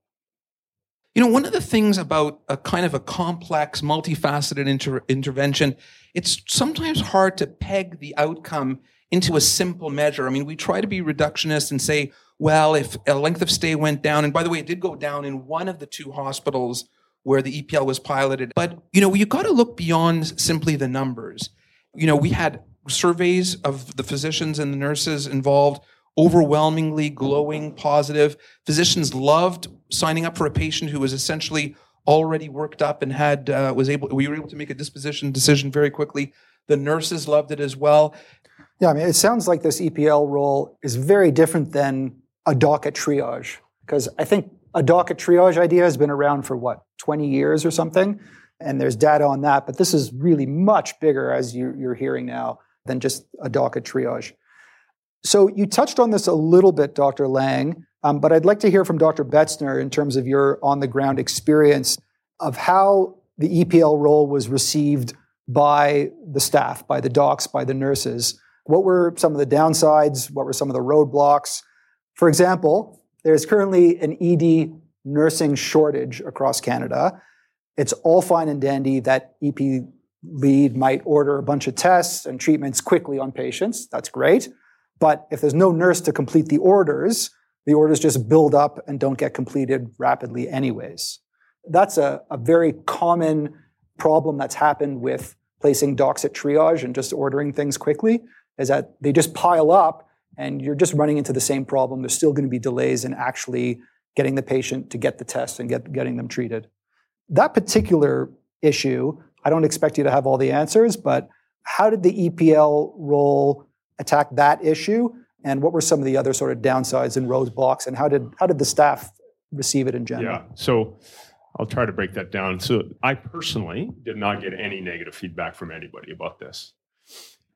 You know, one of the things about a kind of a complex, multifaceted inter- intervention, it's sometimes hard to peg the outcome into a simple measure. I mean, we try to be reductionist and say, well, if a length of stay went down, and by the way, it did go down in one of the two hospitals where the E P L was piloted. But, you know, you've got to look beyond simply the numbers. You know, we had surveys of the physicians and the nurses involved, overwhelmingly glowing, positive. Physicians loved signing up for a patient who was essentially already worked up and had uh, was able. We were able to make a disposition decision very quickly. The nurses loved it as well. Yeah, I mean, it sounds like this E P L role is very different than a doc at triage, because I think a doc at triage idea has been around for what, twenty years or something. And there's data on that, but this is really much bigger, as you, you're hearing now, than just a doc at triage. So you touched on this a little bit, Doctor Lang, um, but I'd like to hear from Doctor Betzner in terms of your on-the-ground experience of how the E P L role was received by the staff, by the docs, by the nurses. What were some of the downsides? What were some of the roadblocks? For example, there's currently an E D nursing shortage across Canada. It's all fine and dandy that E P lead might order a bunch of tests and treatments quickly on patients. That's great. But if there's no nurse to complete the orders, the orders just build up and don't get completed rapidly anyways. That's a, a very common problem that's happened with placing docs at triage and just ordering things quickly, is that they just pile up and you're just running into the same problem. There's still going to be delays in actually getting the patient to get the test and get, getting them treated. That particular issue. I don't expect you to have all the answers, but how did the E P L role attack that issue? And what were some of the other sort of downsides and roadblocks? And how did how did the staff receive it in general? Yeah, so I'll try to break that down. So I personally did not get any negative feedback from anybody about this.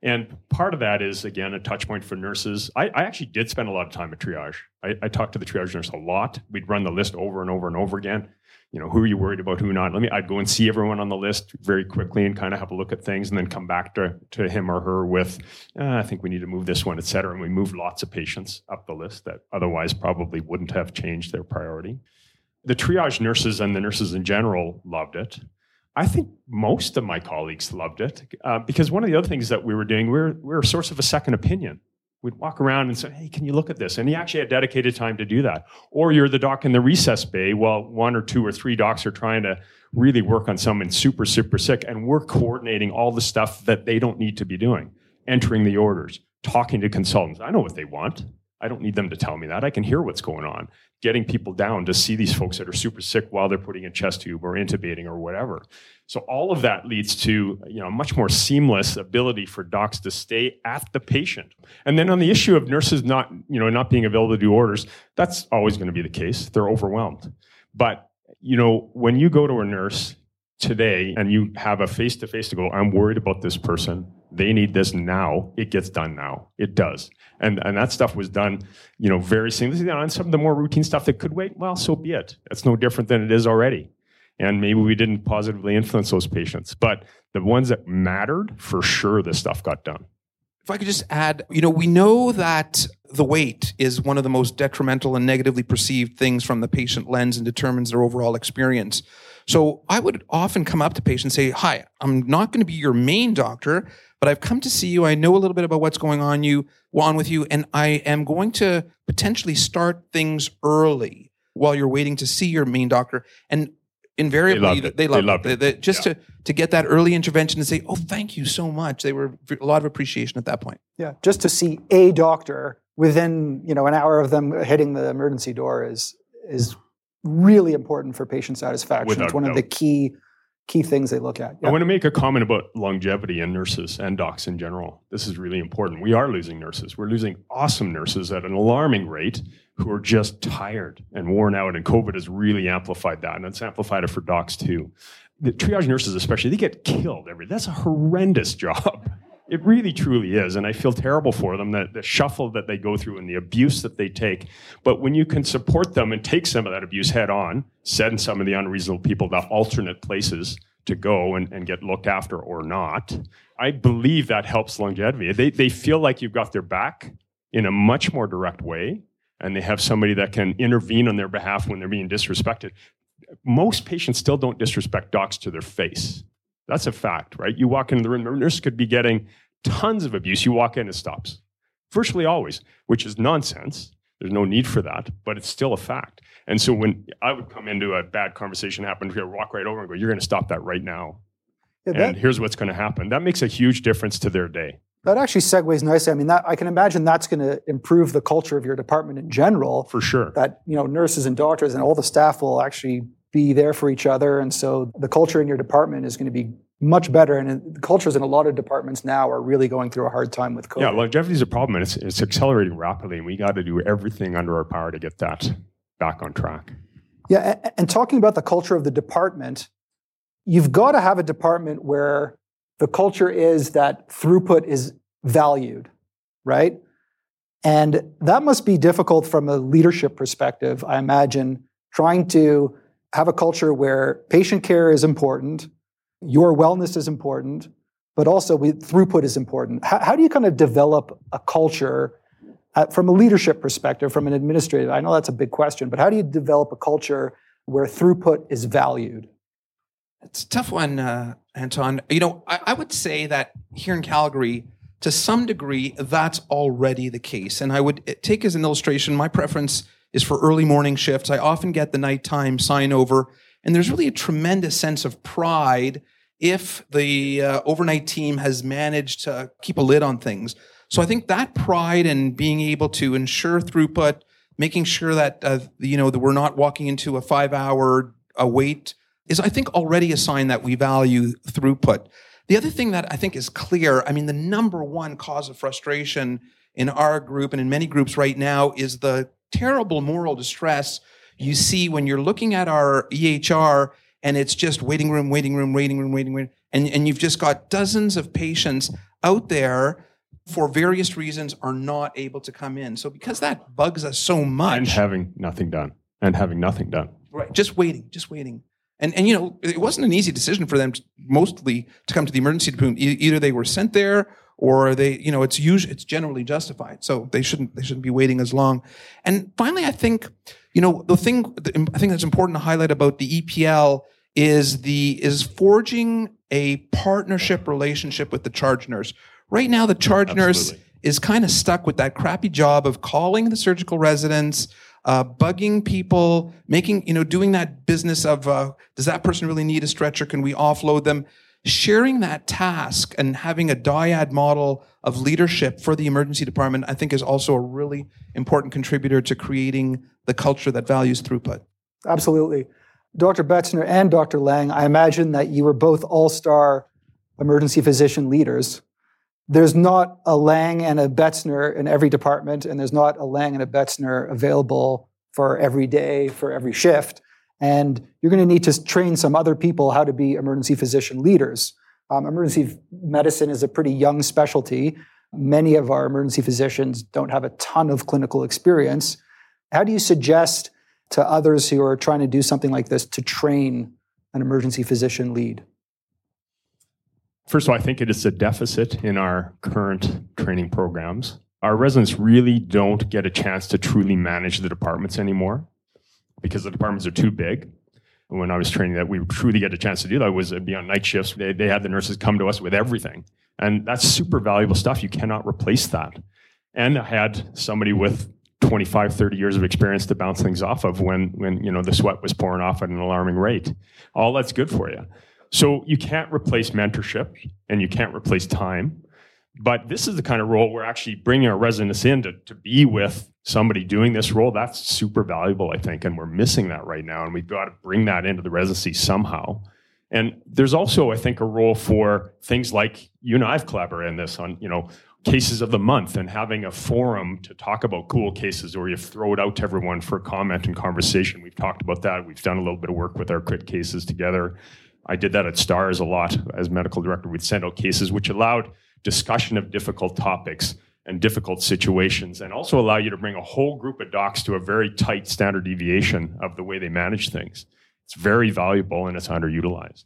And part of that is, again, a touch point for nurses. I, I actually did spend a lot of time at triage. I, I talked to the triage nurse a lot. We'd run the list over and over and over again. You know, who are you worried about, who not? Let me. I'd go and see everyone on the list very quickly and kind of have a look at things and then come back to, to him or her with, eh, I think we need to move this one, et cetera. And we moved lots of patients up the list that otherwise probably wouldn't have changed their priority. The triage nurses and the nurses in general loved it. I think most of my colleagues loved it uh, because one of the other things that we were doing, we were, we were a source of a second opinion. We'd walk around and say, hey, can you look at this? And he actually had dedicated time to do that. Or you're the doc in the recess bay while one or two or three docs are trying to really work on someone super, super sick. And we're coordinating all the stuff that they don't need to be doing, entering the orders, talking to consultants. I know what they want. I don't need them to tell me that. I can hear what's going on, getting people down to see these folks that are super sick while they're putting in chest tube or intubating or whatever. So all of that leads to, you know, a much more seamless ability for docs to stay at the patient. And then on the issue of nurses not, you know, not being available to do orders, that's always going to be the case. They're overwhelmed. But, you know, when you go to a nurse today and you have a face-to-face to go, I'm worried about this person. They need this now. It gets done now. It does. And and that stuff was done, you know, very seamlessly. On some of the more routine stuff that could wait, well, so be it. That's no different than it is already. And maybe we didn't positively influence those patients. But the ones that mattered, for sure, this stuff got done. If I could just add, you know, we know that the wait is one of the most detrimental and negatively perceived things from the patient lens and determines their overall experience. So I would often come up to patients and say, hi, I'm not going to be your main doctor, but I've come to see you. I know a little bit about what's going on you on with you, and I am going to potentially start things early while you're waiting to see your main doctor. And invariably, they love it. They, just yeah. to, to get that early intervention and say, oh, thank you so much. They were a lot of appreciation at that point. Yeah, just to see a doctor within, you know, an hour of them hitting the emergency door is is really important for patient satisfaction. Without it's one doubt. of the key key things they look at. Yeah. I want to make a comment about longevity in nurses and docs in general. This is really important. We are losing nurses. We're losing awesome nurses at an alarming rate who are just tired and worn out, and COVID has really amplified that, and it's amplified it for docs too. The triage nurses especially, they get killed every day. That's a horrendous job. It really, truly is, and I feel terrible for them, that the shuffle that they go through and the abuse that they take. But when you can support them and take some of that abuse head on, send some of the unreasonable people to alternate places to go and, and get looked after or not, I believe that helps longevity. They they feel like you've got their back in a much more direct way, and they have somebody that can intervene on their behalf when they're being disrespected. Most patients still don't disrespect docs to their face. That's a fact, right? You walk into the room, the nurse could be getting tons of abuse. You walk in, it stops. Virtually always, which is nonsense. There's no need for that, but it's still a fact. And so when I would come into a bad conversation happen, I would walk right over and go, you're going to stop that right now. Yeah, that, and here's what's going to happen. That makes a huge difference to their day. That actually segues nicely. I mean, that I can imagine that's going to improve the culture of your department in general. For sure. That, you know, nurses and doctors and all the staff will actually be there for each other. And so the culture in your department is going to be much better. And the cultures in a lot of departments now are really going through a hard time with COVID. Yeah, longevity is a problem, and it's, it's accelerating rapidly. And we got to do everything under our power to get that back on track. Yeah, and, and talking about the culture of the department, you've got to have a department where the culture is that throughput is valued, right? And that must be difficult from a leadership perspective, I imagine, trying to have a culture where patient care is important, your wellness is important, but also we, throughput is important. How, how do you kind of develop a culture uh, from a leadership perspective, from an administrative? I know that's a big question, but how do you develop a culture where throughput is valued? It's a tough one, uh, Anton. You know, I, I would say that here in Calgary, to some degree, that's already the case. And I would take as an illustration, my preference is for early morning shifts. I often get the nighttime sign over. And there's really a tremendous sense of pride if the uh, overnight team has managed to keep a lid on things. So I think that pride and being able to ensure throughput, making sure that uh, you know that we're not walking into a five-hour uh, wait is, I think, already a sign that we value throughput. The other thing that I think is clear, I mean, the number one cause of frustration in our group and in many groups right now is the terrible moral distress you see when you're looking at our E H R and it's just waiting room, waiting room, waiting room, waiting room. And, and you've just got dozens of patients out there for various reasons are not able to come in. So because that bugs us so much. And having nothing done. And having nothing done. Right. Just waiting. Just waiting. And, and you know, it wasn't an easy decision for them to, mostly to come to the emergency department. E- either they were sent there or they, you know, it's usually, it's generally justified. So they shouldn't, they shouldn't be waiting as long. And finally, I think, you know, the thing, I think that's important to highlight about the E P L is the, is forging a partnership relationship with the charge nurse. Right now, the charge Absolutely. nurse is kind of stuck with that crappy job of calling the surgical residents, Uh, bugging people, making, you know, doing that business of, uh, does that person really need a stretcher? Can we offload them? Sharing that task and having a dyad model of leadership for the emergency department, I think, is also a really important contributor to creating the culture that values throughput. Absolutely. Doctor Betzner and Doctor Lang, I imagine that you were both all-star emergency physician leaders. There's not a Lang and a Betzner in every department, and there's not a Lang and a Betzner available for every day, for every shift. And you're going to need to train some other people how to be emergency physician leaders. Um, emergency medicine is a pretty young specialty. Many of our emergency physicians don't have a ton of clinical experience. How do you suggest to others who are trying to do something like this to train an emergency physician lead? First of all, I think it is a deficit in our current training programs. Our residents really don't get a chance to truly manage the departments anymore because the departments are too big. And when I was training that, we truly get a chance to do that was be on night shifts. They, they had the nurses come to us with everything. And that's super valuable stuff. You cannot replace that. And I had somebody with twenty-five, thirty years of experience to bounce things off of when, when you know the sweat was pouring off at an alarming rate. All that's good for you. So you can't replace mentorship and you can't replace time. But this is the kind of role we're actually bringing our residents in to, to be with somebody doing this role. That's super valuable, I think, and we're missing that right now. And we've got to bring that into the residency somehow. And there's also, I think, a role for things like, you and I have collaborated on this, on, you know, cases of the month and having a forum to talk about cool cases or you throw it out to everyone for comment and conversation. We've talked about that. We've done a little bit of work with our crit cases together. I did that at STARS a lot as medical director. We'd send out cases which allowed discussion of difficult topics and difficult situations and also allow you to bring a whole group of docs to a very tight standard deviation of the way they manage things. It's very valuable and it's underutilized.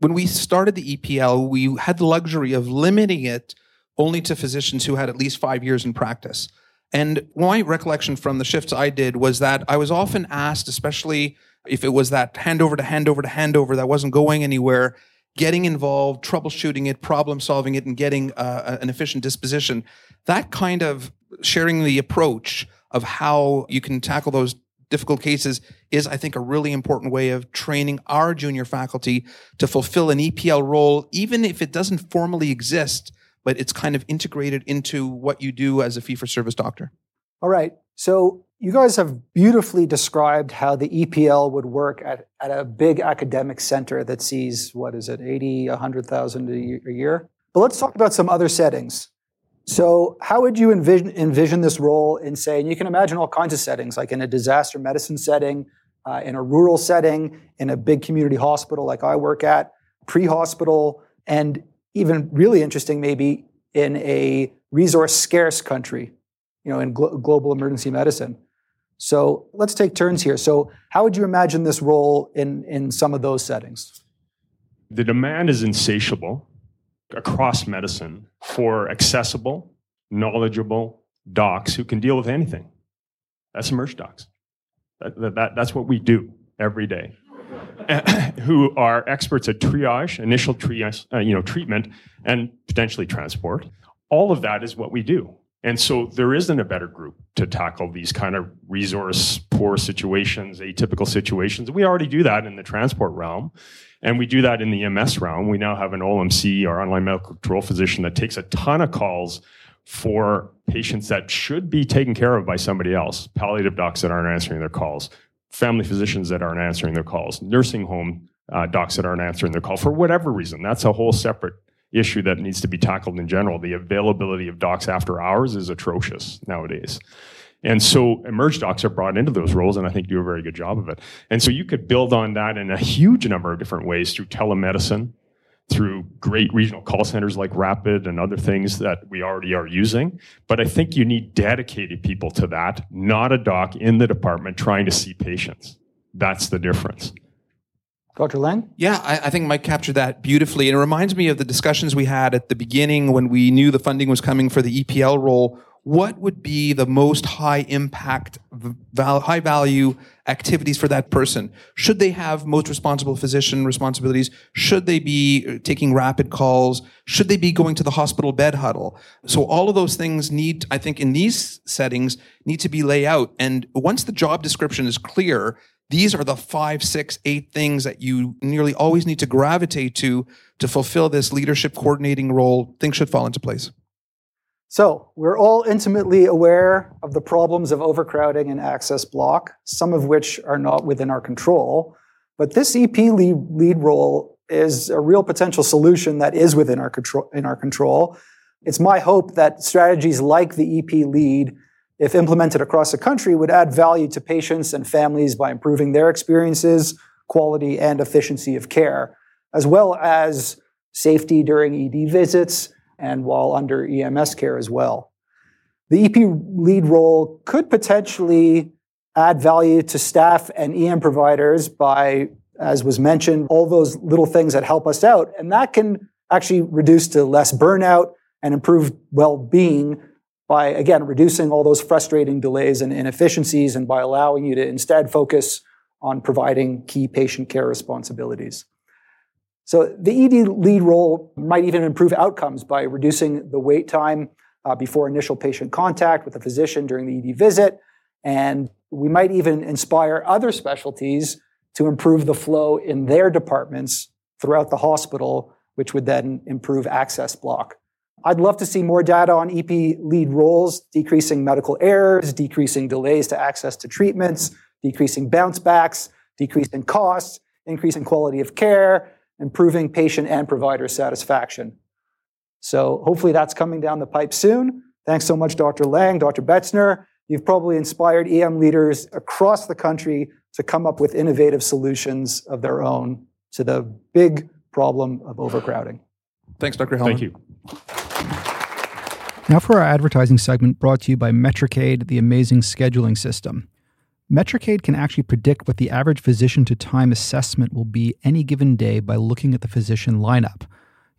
When we started the E P L, we had the luxury of limiting it only to physicians who had at least five years in practice. And my recollection from the shifts I did was that I was often asked, especially if it was that handover to handover to handover that wasn't going anywhere, getting involved, troubleshooting it, problem solving it, and getting uh, an efficient disposition. That kind of sharing the approach of how you can tackle those difficult cases is, I think, a really important way of training our junior faculty to fulfill an E P L role, even if it doesn't formally exist, but it's kind of integrated into what you do as a fee-for-service doctor. All right. So you guys have beautifully described how the E P L would work at, at a big academic center that sees, what is it, eighty, one hundred thousand a year? But let's talk about some other settings. So how would you envision, envision this role in, say, and you can imagine all kinds of settings, like in a disaster medicine setting, uh, in a rural setting, in a big community hospital like I work at, pre-hospital, and even really interesting maybe in a resource-scarce country, you know, in glo- global emergency medicine. So let's take turns here. So how would you imagine this role in, in some of those settings? The demand is insatiable across medicine for accessible, knowledgeable docs who can deal with anything. That's emerge docs. That, that, that's what we do every day. Who are experts at triage, initial triage, uh, you know, treatment, and potentially transport. All of that is what we do. And so there isn't a better group to tackle these kind of resource-poor situations, atypical situations. We already do that in the transport realm, and we do that in the E M S realm. We now have an O M C, our online medical control physician, that takes a ton of calls for patients that should be taken care of by somebody else, palliative docs that aren't answering their calls, family physicians that aren't answering their calls, nursing home uh, docs that aren't answering their call for whatever reason. That's a whole separate issue that needs to be tackled in general. The availability of docs after hours is atrocious nowadays. And so eMERGE docs are brought into those roles, and I think do a very good job of it. And so you could build on that in a huge number of different ways through telemedicine, through great regional call centers like Rapid and other things that we already are using. But I think you need dedicated people to that, not a doc in the department trying to see patients. That's the difference. Doctor Lang? Yeah, I, I think Mike captured that beautifully. And it reminds me of the discussions we had at the beginning when we knew the funding was coming for the E P L role. What would be the most high impact, val- high value activities for that person? Should they have most responsible physician responsibilities? Should they be taking rapid calls? Should they be going to the hospital bed huddle? So all of those things need, I think in these settings, need to be laid out. And once the job description is clear, these are the five, six, eight things that you nearly always need to gravitate to to fulfill this leadership coordinating role. Things should fall into place. So we're all intimately aware of the problems of overcrowding and access block, some of which are not within our control. But this E P lead role is a real potential solution that is within our control. In our control. It's my hope that strategies like the E P lead, if implemented across the country, would add value to patients and families by improving their experiences, quality, and efficiency of care, as well as safety during E D visits, and while under E M S care as well. The E P lead role could potentially add value to staff and E M providers by, as was mentioned, all those little things that help us out. And that can actually reduce to less burnout and improve well-being by, again, reducing all those frustrating delays and inefficiencies and by allowing you to instead focus on providing key patient care responsibilities. So the E D lead role might even improve outcomes by reducing the wait time uh, before initial patient contact with a physician during the E D visit. And we might even inspire other specialties to improve the flow in their departments throughout the hospital, which would then improve access block. I'd love to see more data on E P lead roles, decreasing medical errors, decreasing delays to access to treatments, decreasing bounce backs, decreasing costs, increasing quality of care, improving patient and provider satisfaction. So hopefully that's coming down the pipe soon. Thanks so much, Doctor Lang, Doctor Betzner. You've probably inspired E M leaders across the country to come up with innovative solutions of their own to the big problem of overcrowding. Thanks, Doctor Hellman. Thank you. Now for our advertising segment brought to you by Metricaid, the amazing scheduling system. Metricaid can actually predict what the average physician-to-time assessment will be any given day by looking at the physician lineup.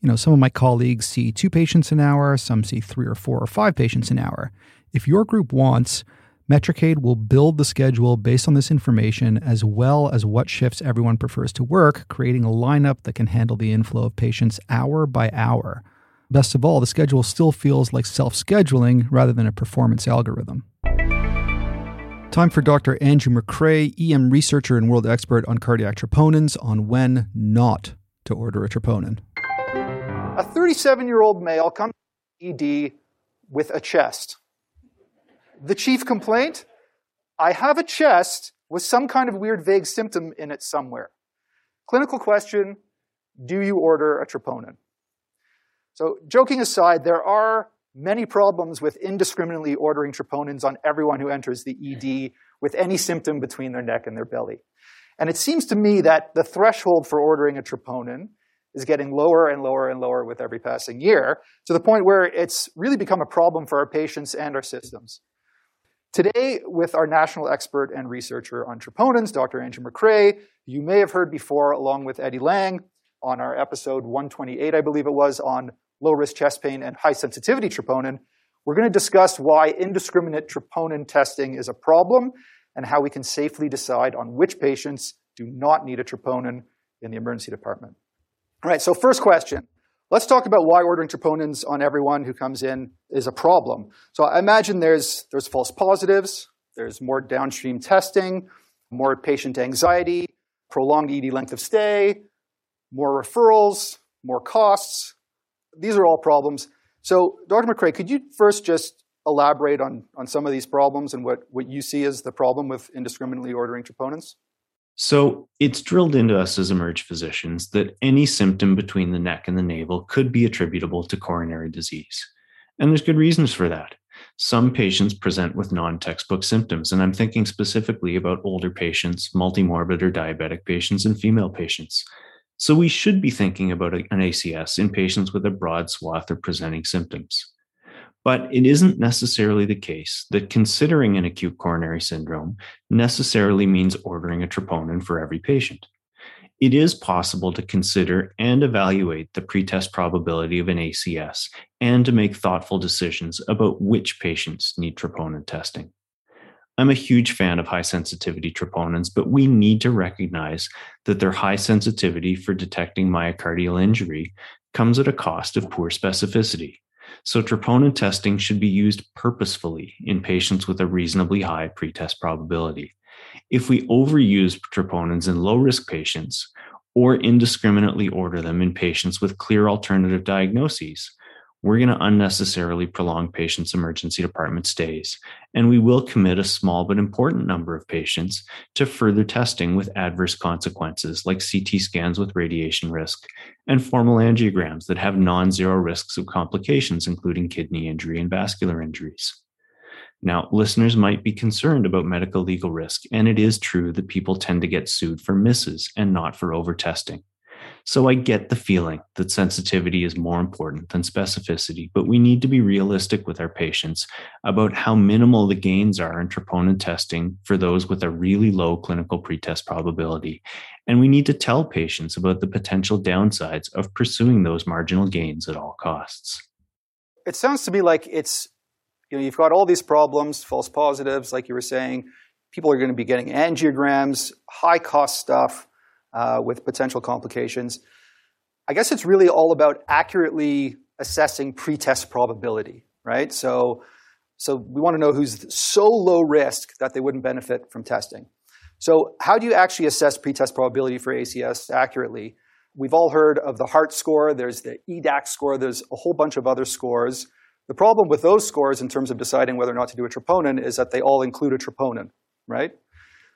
You know, some of my colleagues see two patients an hour, some see three or four or five patients an hour. If your group wants, Metricaid will build the schedule based on this information as well as what shifts everyone prefers to work, creating a lineup that can handle the inflow of patients hour by hour. Best of all, the schedule still feels like self-scheduling rather than a performance algorithm. Time for Doctor Andrew McRae, E M researcher and world expert on cardiac troponins, on when not to order a troponin. A thirty-seven-year-old male comes to E D with a chest. The chief complaint? I have a chest with some kind of weird vague symptom in it somewhere. Clinical question, do you order a troponin? So joking aside, there are many problems with indiscriminately ordering troponins on everyone who enters the E D with any symptom between their neck and their belly. And it seems to me that the threshold for ordering a troponin is getting lower and lower and lower with every passing year, to the point where it's really become a problem for our patients and our systems. Today, with our national expert and researcher on troponins, Doctor Andrew McRae, you may have heard before, along with Eddie Lang, on our episode one twenty-eight, I believe it was, on low-risk chest pain, and high-sensitivity troponin, we're going to discuss why indiscriminate troponin testing is a problem and how we can safely decide on which patients do not need a troponin in the emergency department. All right, so first question. Let's talk about why ordering troponins on everyone who comes in is a problem. So I imagine there's, there's false positives, there's more downstream testing, more patient anxiety, prolonged E D length of stay, more referrals, more costs. These are all problems. So Doctor McRae, could you first just elaborate on, on some of these problems and what, what you see as the problem with indiscriminately ordering troponins? So it's drilled into us as eMERGE physicians that any symptom between the neck and the navel could be attributable to coronary disease. And there's good reasons for that. Some patients present with non-textbook symptoms, and I'm thinking specifically about older patients, multimorbid or diabetic patients, and female patients. So we should be thinking about an A C S in patients with a broad swath of presenting symptoms. But it isn't necessarily the case that considering an acute coronary syndrome necessarily means ordering a troponin for every patient. It is possible to consider and evaluate the pretest probability of an A C S and to make thoughtful decisions about which patients need troponin testing. I'm a huge fan of high sensitivity troponins, but we need to recognize that their high sensitivity for detecting myocardial injury comes at a cost of poor specificity. So troponin testing should be used purposefully in patients with a reasonably high pretest probability. If we overuse troponins in low-risk patients or indiscriminately order them in patients with clear alternative diagnoses, we're going to unnecessarily prolong patients' emergency department stays, and we will commit a small but important number of patients to further testing with adverse consequences like C T scans with radiation risk and formal angiograms that have non-zero risks of complications, including kidney injury and vascular injuries. Now, listeners might be concerned about medical legal risk, and it is true that people tend to get sued for misses and not for overtesting. So I get the feeling that sensitivity is more important than specificity, but we need to be realistic with our patients about how minimal the gains are in troponin testing for those with a really low clinical pretest probability. And we need to tell patients about the potential downsides of pursuing those marginal gains at all costs. It sounds to me like it's, you know, you've got all these problems, false positives, like you were saying, people are going to be getting angiograms, high cost stuff. Uh, with potential complications. I guess it's really all about accurately assessing pretest probability, right? So, so we want to know who's so low risk that they wouldn't benefit from testing. So how do you actually assess pretest probability for A C S accurately? We've all heard of the HEART score. There's the E D A C score. There's a whole bunch of other scores. The problem with those scores in terms of deciding whether or not to do a troponin is that they all include a troponin, right?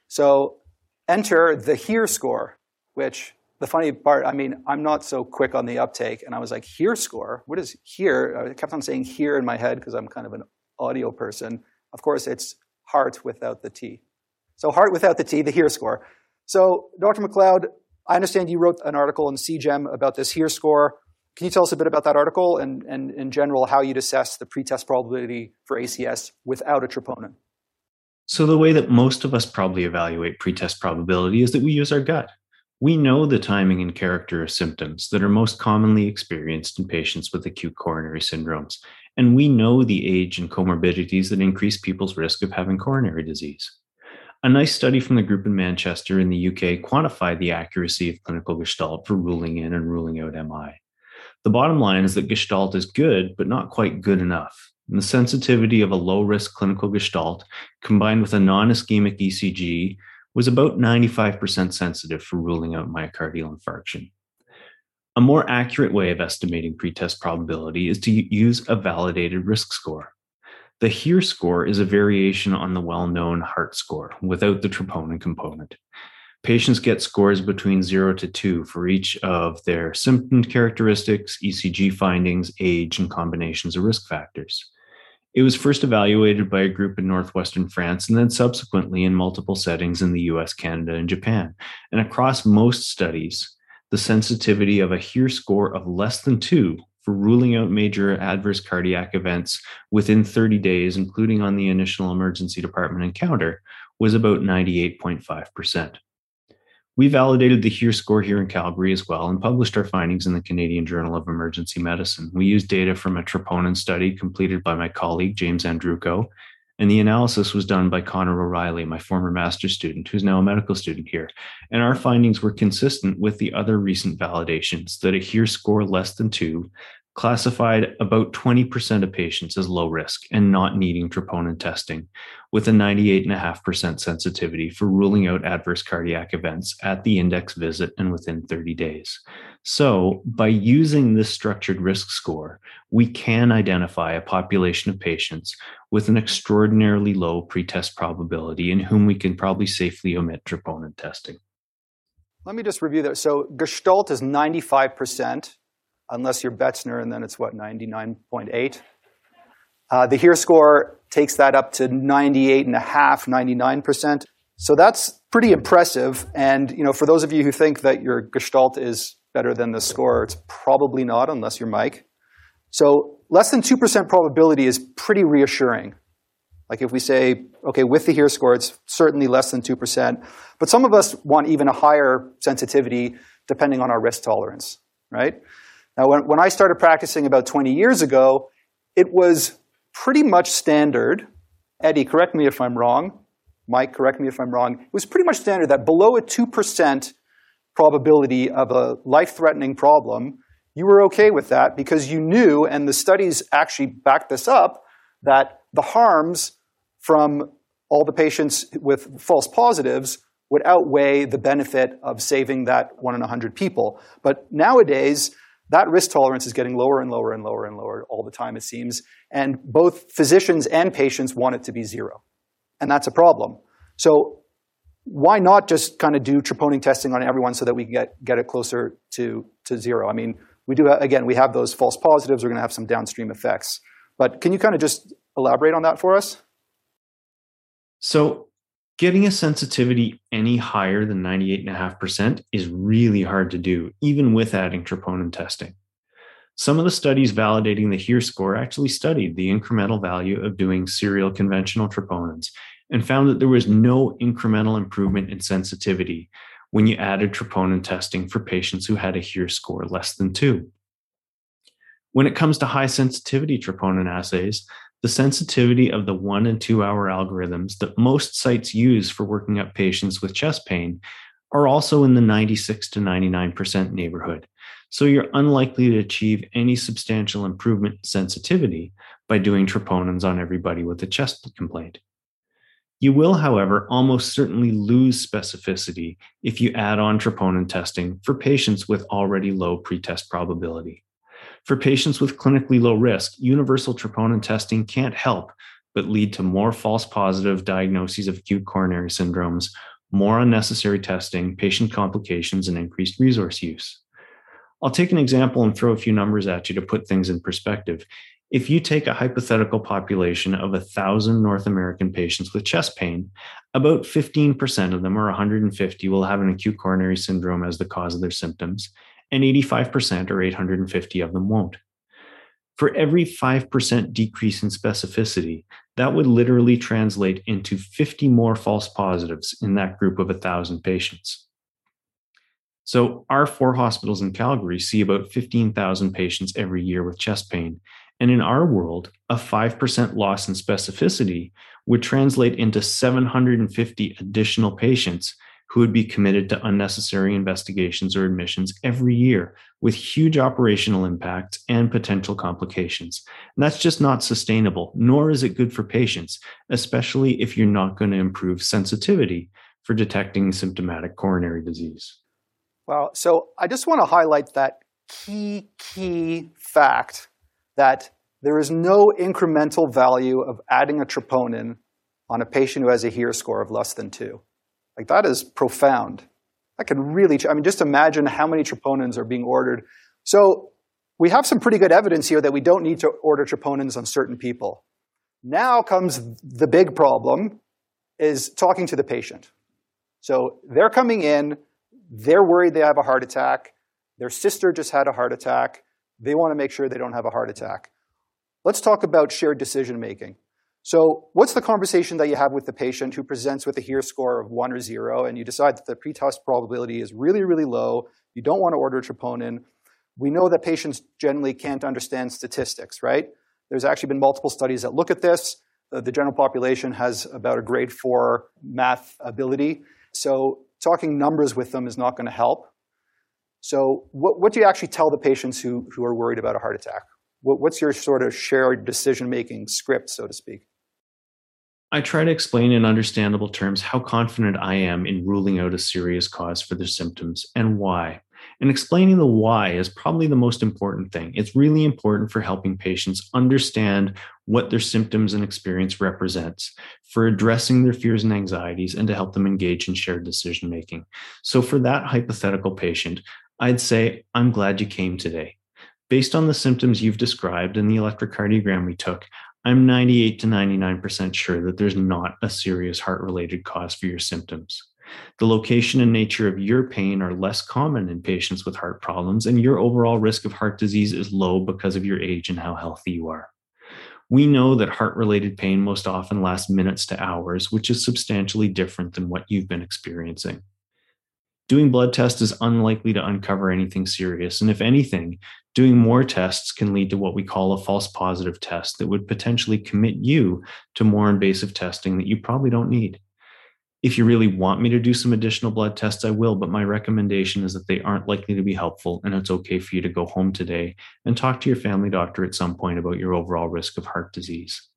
So enter the HEAR score. Which, the funny part, I mean, I'm not so quick on the uptake. And I was like, HEAR score? What is HEAR? I kept on saying HEAR in my head because I'm kind of an audio person. Of course, it's HEART without the T. So HEART without the T, the HEAR score. So Doctor McLeod, I understand you wrote an article in C G E M about this HEAR score. Can you tell us a bit about that article and, and in general, how you'd assess the pretest probability for A C S without a troponin? So the way that most of us probably evaluate pretest probability is that we use our gut. We know the timing and character of symptoms that are most commonly experienced in patients with acute coronary syndromes, and we know the age and comorbidities that increase people's risk of having coronary disease. A nice study from the group in Manchester in the U K quantified the accuracy of clinical gestalt for ruling in and ruling out M I. The bottom line is that gestalt is good, but not quite good enough. And the sensitivity of a low-risk clinical gestalt combined with a non-ischemic E C G was about ninety-five percent sensitive for ruling out myocardial infarction. A more accurate way of estimating pretest probability is to use a validated risk score. The HEAR score is a variation on the well-known HEART score without the troponin component. Patients get scores between zero to two for each of their symptom characteristics, E C G findings, age, and combinations of risk factors. It was first evaluated by a group in northwestern France and then subsequently in multiple settings in the U S, Canada, and Japan. And across most studies, the sensitivity of a HEAR score of less than two for ruling out major adverse cardiac events within thirty days, including on the initial emergency department encounter, was about ninety-eight point five percent. We validated the HEAR score here in Calgary as well and published our findings in the Canadian Journal of Emergency Medicine. We used data from a troponin study completed by my colleague, James Andrucco, and the analysis was done by Connor O'Reilly, my former master's student, who's now a medical student here. And our findings were consistent with the other recent validations that a HEAR score less than two classified about twenty percent of patients as low risk and not needing troponin testing, with a ninety-eight point five percent sensitivity for ruling out adverse cardiac events at the index visit and within thirty days. So by using this structured risk score, we can identify a population of patients with an extraordinarily low pretest probability in whom we can probably safely omit troponin testing. Let me just review that. So Gestalt is ninety-five percent. Unless you're Betzner, and then it's what, ninety-nine point eight? Uh, the HEART score takes that up to ninety-eight and a half, ninety-nine percent. So that's pretty impressive. And you know, for those of you who think that your Gestalt is better than the score, it's probably not, unless you're Mike. So less than two percent probability is pretty reassuring. Like if we say, okay, with the HEART score, it's certainly less than two percent. But some of us want even a higher sensitivity depending on our risk tolerance, right? Now, when, when I started practicing about twenty years ago, it was pretty much standard. Eddie, correct me if I'm wrong. Mike, correct me if I'm wrong. It was pretty much standard that below a two percent probability of a life-threatening problem, you were okay with that because you knew, and the studies actually backed this up, that the harms from all the patients with false positives would outweigh the benefit of saving that one in one hundred people. But nowadays, that risk tolerance is getting lower and lower and lower and lower all the time, it seems. And both physicians and patients want it to be zero. And that's a problem. So why not just kind of do troponin testing on everyone so that we can get, get it closer to, to zero? I mean, we do, again, we have those false positives. We're going to have some downstream effects. But can you kind of just elaborate on that for us? So getting a sensitivity any higher than ninety-eight point five percent is really hard to do, even with adding troponin testing. Some of the studies validating the HEART score actually studied the incremental value of doing serial conventional troponins and found that there was no incremental improvement in sensitivity when you added troponin testing for patients who had a HEART score less than two. When it comes to high sensitivity troponin assays, the sensitivity of the one and two hour algorithms that most sites use for working up patients with chest pain are also in the ninety-six to ninety-nine percent neighborhood. So you're unlikely to achieve any substantial improvement in sensitivity by doing troponins on everybody with a chest complaint. You will, however, almost certainly lose specificity if you add on troponin testing for patients with already low pretest probability. For patients with clinically low risk, universal troponin testing can't help but lead to more false positive diagnoses of acute coronary syndromes, more unnecessary testing, patient complications, and increased resource use. I'll take an example and throw a few numbers at you to put things in perspective. If you take a hypothetical population of one thousand North American patients with chest pain, about fifteen percent of them, or one hundred fifty, will have an acute coronary syndrome as the cause of their symptoms, and eighty-five percent or eight hundred fifty of them won't. For every five percent decrease in specificity, that would literally translate into fifty more false positives in that group of one thousand patients. So our four hospitals in Calgary see about fifteen thousand patients every year with chest pain. And in our world, a five percent loss in specificity would translate into seven hundred fifty additional patients who would be committed to unnecessary investigations or admissions every year with huge operational impacts and potential complications. And that's just not sustainable, nor is it good for patients, especially if you're not going to improve sensitivity for detecting symptomatic coronary disease. Well, so I just want to highlight that key, key fact that there is no incremental value of adding a troponin on a patient who has a HEART score of less than two. Like, that is profound. That could really, I mean, just imagine how many troponins are being ordered. So we have some pretty good evidence here that we don't need to order troponins on certain people. Now comes the big problem, is talking to the patient. So they're coming in, they're worried they have a heart attack, their sister just had a heart attack, they want to make sure they don't have a heart attack. Let's talk about shared decision making. So what's the conversation that you have with the patient who presents with a HEART score of one or zero, and you decide that the pretest probability is really, really low, you don't want to order troponin? We know that patients generally can't understand statistics, right? There's actually been multiple studies that look at this. Uh, the general population has about a grade four math ability. So talking numbers with them is not going to help. So what, what do you actually tell the patients who, who are worried about a heart attack? What, what's your sort of shared decision-making script, so to speak? I try to explain in understandable terms how confident I am in ruling out a serious cause for their symptoms and why. And explaining the why is probably the most important thing. It's really important for helping patients understand what their symptoms and experience represents, for addressing their fears and anxieties, and to help them engage in shared decision-making. So for that hypothetical patient, I'd say, I'm glad you came today. Based on the symptoms you've described and the electrocardiogram we took, I'm ninety-eight to ninety-nine percent sure that there's not a serious heart-related cause for your symptoms. The location and nature of your pain are less common in patients with heart problems, and your overall risk of heart disease is low because of your age and how healthy you are. We know that heart-related pain most often lasts minutes to hours, which is substantially different than what you've been experiencing. Doing blood tests is unlikely to uncover anything serious, and if anything, doing more tests can lead to what we call a false positive test that would potentially commit you to more invasive testing that you probably don't need. If you really want me to do some additional blood tests, I will, but my recommendation is that they aren't likely to be helpful, and it's okay for you to go home today and talk to your family doctor at some point about your overall risk of heart disease.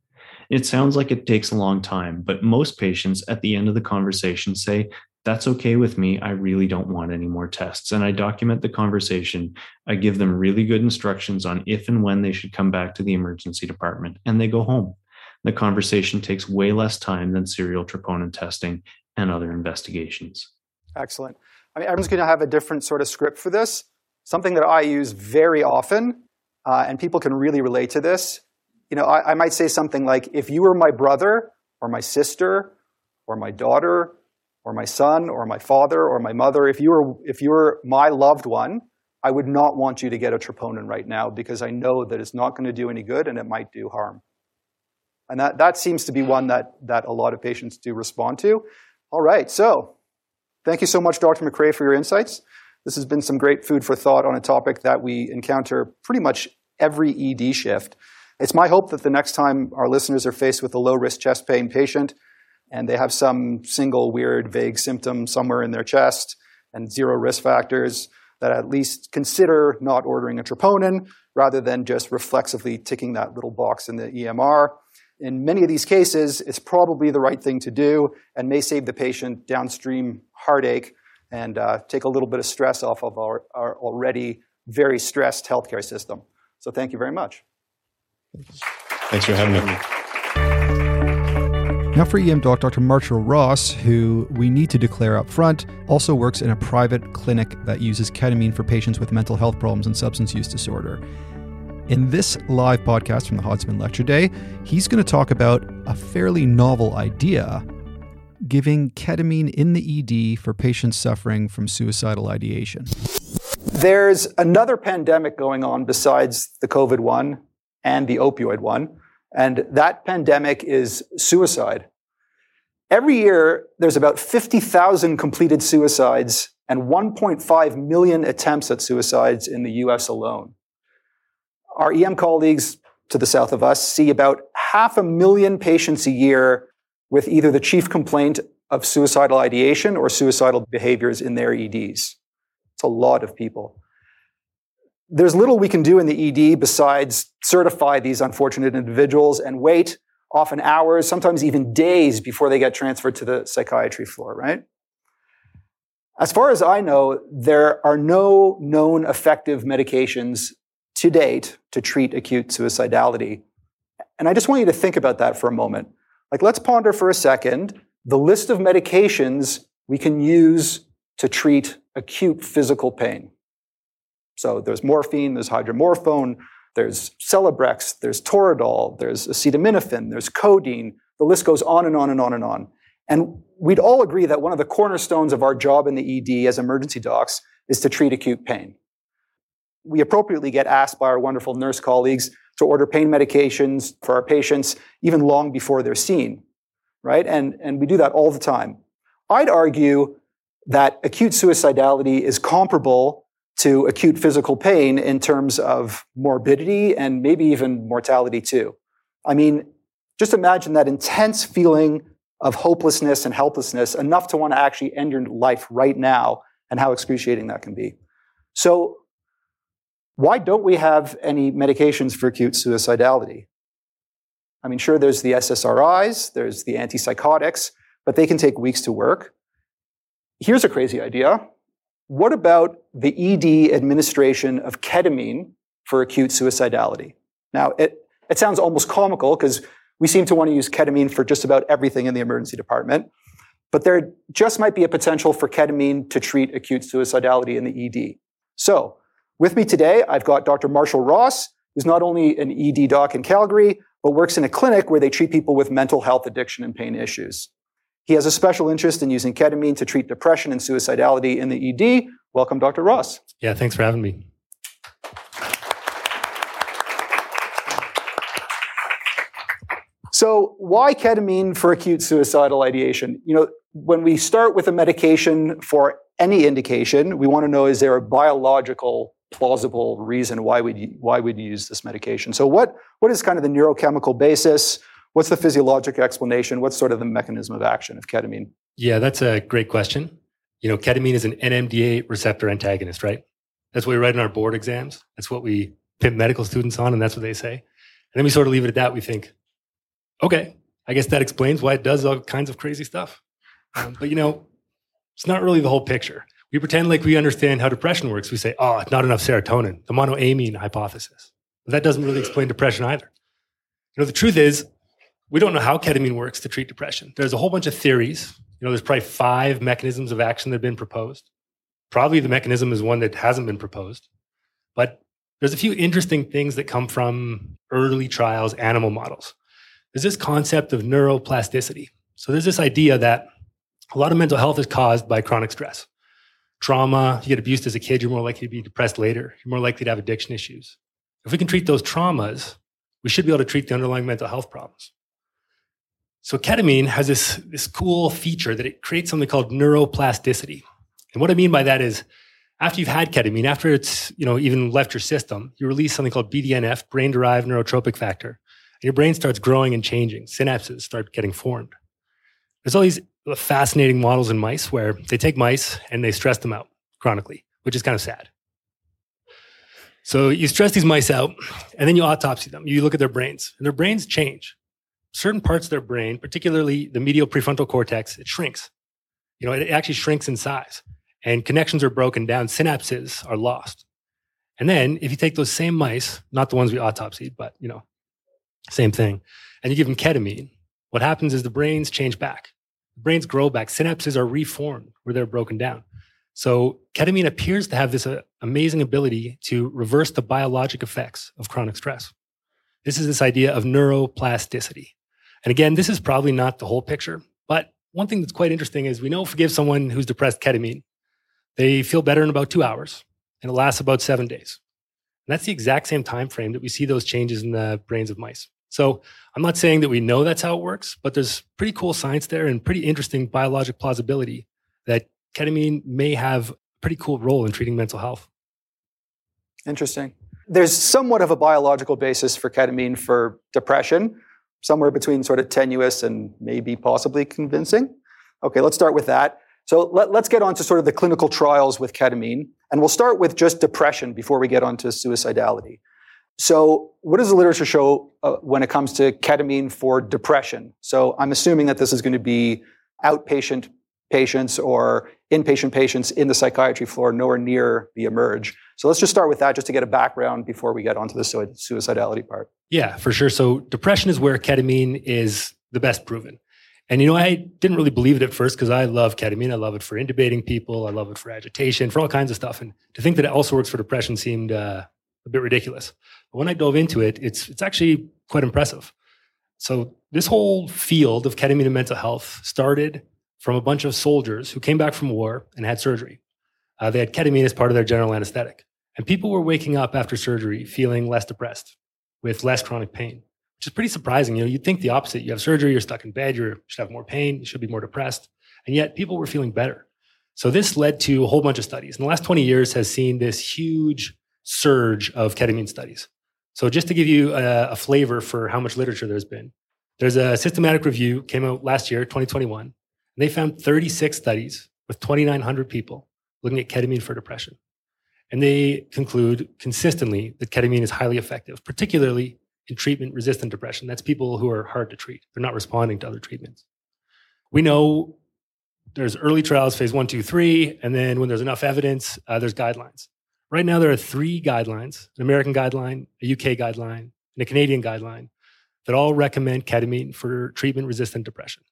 It sounds like it takes a long time, but most patients at the end of the conversation say, that's okay with me, I really don't want any more tests. And I document the conversation. I give them really good instructions on if and when they should come back to the emergency department, and they go home. The conversation takes way less time than serial troponin testing and other investigations. Excellent. I mean, everyone's going to have a different sort of script for this. Something that I use very often, uh, and people can really relate to this. You know, I, I might say something like, if you were my brother or my sister or my daughter or my son or my father or my mother, if you were, if you were my loved one, I would not want you to get a troponin right now because I know that it's not going to do any good and it might do harm. And that, that seems to be one that, that a lot of patients do respond to. All right, so thank you so much, Doctor McRae, for your insights. This has been some great food for thought on a topic that we encounter pretty much every E D shift. It's my hope that the next time our listeners are faced with a low-risk chest pain patient and they have some single weird vague symptom somewhere in their chest and zero risk factors, that at least consider not ordering a troponin rather than just reflexively ticking that little box in the E M R. In many of these cases, it's probably the right thing to do and may save the patient downstream heartache and uh, take a little bit of stress off of our, our already very stressed healthcare system. So thank you very much. Thanks for having me. Now for E M Doc, Doctor Marshall Ross, who we need to declare up front, also works in a private clinic that uses ketamine for patients with mental health problems and substance use disorder. In this live podcast from the Hodgman Lecture Day, he's going to talk about a fairly novel idea, giving ketamine in the E D for patients suffering from suicidal ideation. There's another pandemic going on besides the COVID one and the opioid one, and that pandemic is suicide. Every year, there's about fifty thousand completed suicides and one point five million attempts at suicides in the U S alone. Our E M colleagues to the south of us see about half a million patients a year with either the chief complaint of suicidal ideation or suicidal behaviors in their E Ds. It's a lot of people. There's little we can do in the E D besides certify these unfortunate individuals and wait often hours, sometimes even days before they get transferred to the psychiatry floor, right? As far as I know, there are no known effective medications to date to treat acute suicidality. And I just want you to think about that for a moment. Like, let's ponder for a second the list of medications we can use to treat acute physical pain. So there's morphine, there's hydromorphone, there's Celebrex, there's Toradol, there's acetaminophen, there's codeine. The list goes on and on and on and on. And we'd all agree that one of the cornerstones of our job in the E D as emergency docs is to treat acute pain. We appropriately get asked by our wonderful nurse colleagues to order pain medications for our patients even long before they're seen, right? And, and we do that all the time. I'd argue that acute suicidality is comparable to acute physical pain in terms of morbidity and maybe even mortality too. I mean, just imagine that intense feeling of hopelessness and helplessness, enough to want to actually end your life right now, and how excruciating that can be. So why don't we have any medications for acute suicidality? I mean, sure, there's the S S R Is, there's the antipsychotics, but they can take weeks to work. Here's a crazy idea. What about the E D administration of ketamine for acute suicidality? Now, it, it sounds almost comical because we seem to want to use ketamine for just about everything in the emergency department, but there just might be a potential for ketamine to treat acute suicidality in the E D. So with me today, I've got Doctor Marshall Ross, who's not only an E D doc in Calgary, but works in a clinic where they treat people with mental health, addiction, and pain issues. He has a special interest in using ketamine to treat depression and suicidality in the E D. Welcome, Doctor Ross. Yeah, thanks for having me. So why ketamine for acute suicidal ideation? You know, when we start with a medication for any indication, we want to know, is there a biological, plausible reason why we'd, why we'd use this medication? So what, what is kind of the neurochemical basis? What's the physiologic explanation? What's sort of the mechanism of action of ketamine? Yeah, that's a great question. You know, ketamine is an N M D A receptor antagonist, right? That's what we write in our board exams. That's what we pin medical students on, and that's what they say. And then we sort of leave it at that. We think, okay, I guess that explains why it does all kinds of crazy stuff. Um, but, you know, it's not really the whole picture. We pretend like we understand how depression works. We say, oh, not enough serotonin, the monoamine hypothesis. But that doesn't really explain depression either. You know, the truth is, we don't know how ketamine works to treat depression. There's a whole bunch of theories. You know, there's probably five mechanisms of action that have been proposed. Probably the mechanism is one that hasn't been proposed. But there's a few interesting things that come from early trials, animal models. There's this concept of neuroplasticity. So there's this idea that a lot of mental health is caused by chronic stress. Trauma, if you get abused as a kid, you're more likely to be depressed later. You're more likely to have addiction issues. If we can treat those traumas, we should be able to treat the underlying mental health problems. So ketamine has this, this cool feature that it creates something called neuroplasticity. And what I mean by that is, after you've had ketamine, after it's, you know, even left your system, you release something called B D N F, brain-derived neurotropic factor. Your brain starts growing and changing. Synapses start getting formed. There's all these fascinating models in mice where they take mice and they stress them out chronically, which is kind of sad. So you stress these mice out and then you autopsy them. You look at their brains and their brains change. Certain parts of their brain, particularly the medial prefrontal cortex, it shrinks. You know, it actually shrinks in size and connections are broken down. Synapses are lost. And then if you take those same mice, not the ones we autopsied, but, you know, same thing. And you give them ketamine. What happens is the brains change back. The brains grow back. Synapses are reformed where they're broken down. So ketamine appears to have this uh, amazing ability to reverse the biologic effects of chronic stress. This is this idea of neuroplasticity. And again, this is probably not the whole picture. But one thing that's quite interesting is we know if we give someone who's depressed ketamine, they feel better in about two hours. And it lasts about seven days. And that's the exact same time frame that we see those changes in the brains of mice. So I'm not saying that we know that's how it works, but there's pretty cool science there and pretty interesting biologic plausibility that ketamine may have a pretty cool role in treating mental health. Interesting. There's somewhat of a biological basis for ketamine for depression, somewhere between sort of tenuous and maybe possibly convincing. Okay, let's start with that. So let, let's get on to sort of the clinical trials with ketamine. And we'll start with just depression before we get on to suicidality. So what does the literature show uh, when it comes to ketamine for depression? So I'm assuming that this is going to be outpatient patients or inpatient patients in the psychiatry floor, nowhere near the emerge. So let's just start with that just to get a background before we get onto the suicidality part. Yeah, for sure. So depression is where ketamine is the best proven. And, you know, I didn't really believe it at first because I love ketamine. I love it for intubating people. I love it for agitation, for all kinds of stuff. And to think that it also works for depression seemed uh, a bit ridiculous. But when I dove into it, it's it's actually quite impressive. So this whole field of ketamine and mental health started from a bunch of soldiers who came back from war and had surgery. Uh, they had ketamine as part of their general anesthetic. And people were waking up after surgery feeling less depressed with less chronic pain, which is pretty surprising. You know, you'd think the opposite. You have surgery, you're stuck in bed, you should have more pain, you should be more depressed. And yet people were feeling better. So this led to a whole bunch of studies. And the last twenty years has seen this huge surge of ketamine studies. So just to give you a, a flavor for how much literature there's been, there's a systematic review came out last year, twenty twenty-one, and they found thirty-six studies with twenty-nine hundred people looking at ketamine for depression. And they conclude consistently that ketamine is highly effective, particularly in treatment-resistant depression. That's people who are hard to treat. They're not responding to other treatments. We know there's early trials, phase one, two, three, and then when there's enough evidence, uh, there's guidelines. Right now, there are three guidelines, an American guideline, a U K guideline, and a Canadian guideline that all recommend ketamine for treatment-resistant depression.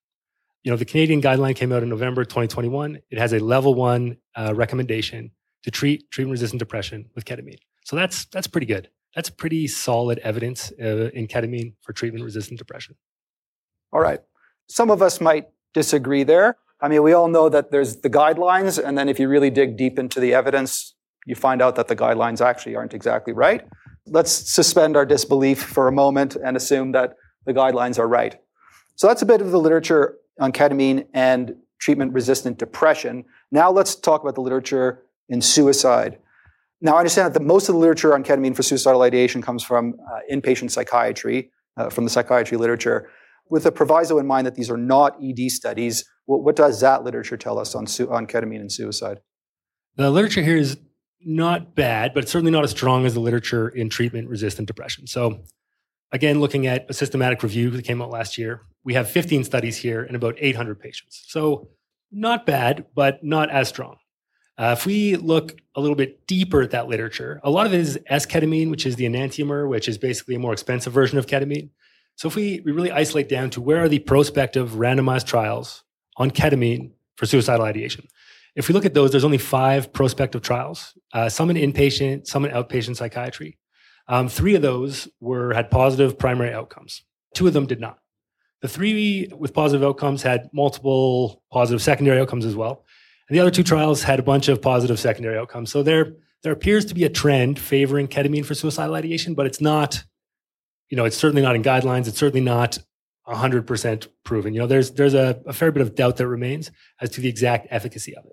You know, the Canadian guideline came out in November twenty twenty-one. It has a level one uh, recommendation to treat treatment-resistant depression with ketamine. So that's that's pretty good. That's pretty solid evidence uh, in ketamine for treatment-resistant depression. All right. Some of us might disagree there. I mean, we all know that there's the guidelines, and then if you really dig deep into the evidence, you find out that the guidelines actually aren't exactly right. Let's suspend our disbelief for a moment and assume that the guidelines are right. So that's a bit of the literature on ketamine and treatment-resistant depression. Now let's talk about the literature in suicide. Now, I understand that most of the literature on ketamine for suicidal ideation comes from uh, inpatient psychiatry, uh, from the psychiatry literature, with a proviso in mind that these are not E D studies. What, what does that literature tell us on, su- on ketamine and suicide? The literature here is not bad, but it's certainly not as strong as the literature in treatment-resistant depression. So again, looking at a systematic review that came out last year, we have fifteen studies here and about eight hundred patients. So not bad, but not as strong. Uh, if we look a little bit deeper at that literature, a lot of it is S-ketamine, which is the enantiomer, which is basically a more expensive version of ketamine. So if we, we really isolate down to where are the prospective randomized trials on ketamine for suicidal ideation. If we look at those, there's only five prospective trials, uh, some in inpatient, some in outpatient psychiatry. Um, three of those were had positive primary outcomes. Two of them did not. The three with positive outcomes had multiple positive secondary outcomes as well. And the other two trials had a bunch of positive secondary outcomes. So there, there appears to be a trend favoring ketamine for suicidal ideation, but it's not, you know, it's certainly not in guidelines. It's certainly not one hundred percent proven. You know, there's there's a, a fair bit of doubt that remains as to the exact efficacy of it.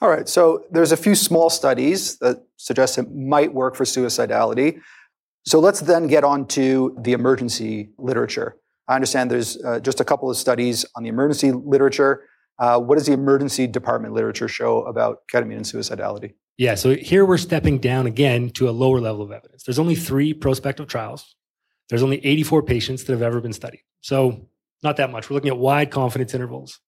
All right. So there's a few small studies that suggest it might work for suicidality. So let's then get on to the emergency literature. I understand there's uh, just a couple of studies on the emergency literature. Uh, what does the emergency department literature show about ketamine and suicidality? Yeah, so here we're stepping down again to a lower level of evidence. There's only three prospective trials. There's only eighty-four patients that have ever been studied. So not that much. We're looking at wide confidence intervals.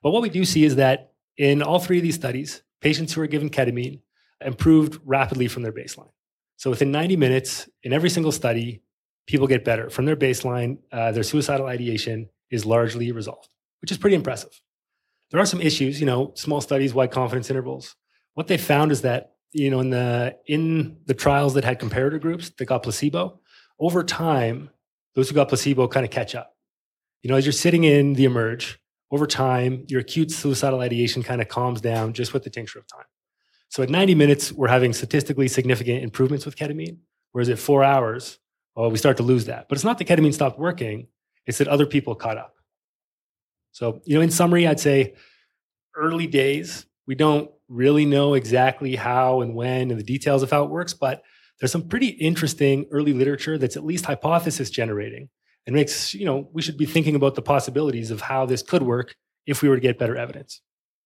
But what we do see is that in all three of these studies, patients who were given ketamine improved rapidly from their baseline. So within ninety minutes, in every single study, people get better. From their baseline, uh, their suicidal ideation is largely resolved, which is pretty impressive. There are some issues, you know, small studies, wide confidence intervals. What they found is that, you know, in the in the trials that had comparator groups that got placebo, over time, those who got placebo kind of catch up. You know, as you're sitting in the emerge, over time, your acute suicidal ideation kind of calms down just with the tincture of time. So at ninety minutes, we're having statistically significant improvements with ketamine, whereas at four hours, well, we start to lose that. But it's not that ketamine stopped working, it's that other people caught up. So, you know, in summary, I'd say early days, we don't really know exactly how and when and the details of how it works, but there's some pretty interesting early literature that's at least hypothesis generating and makes, you know, we should be thinking about the possibilities of how this could work if we were to get better evidence.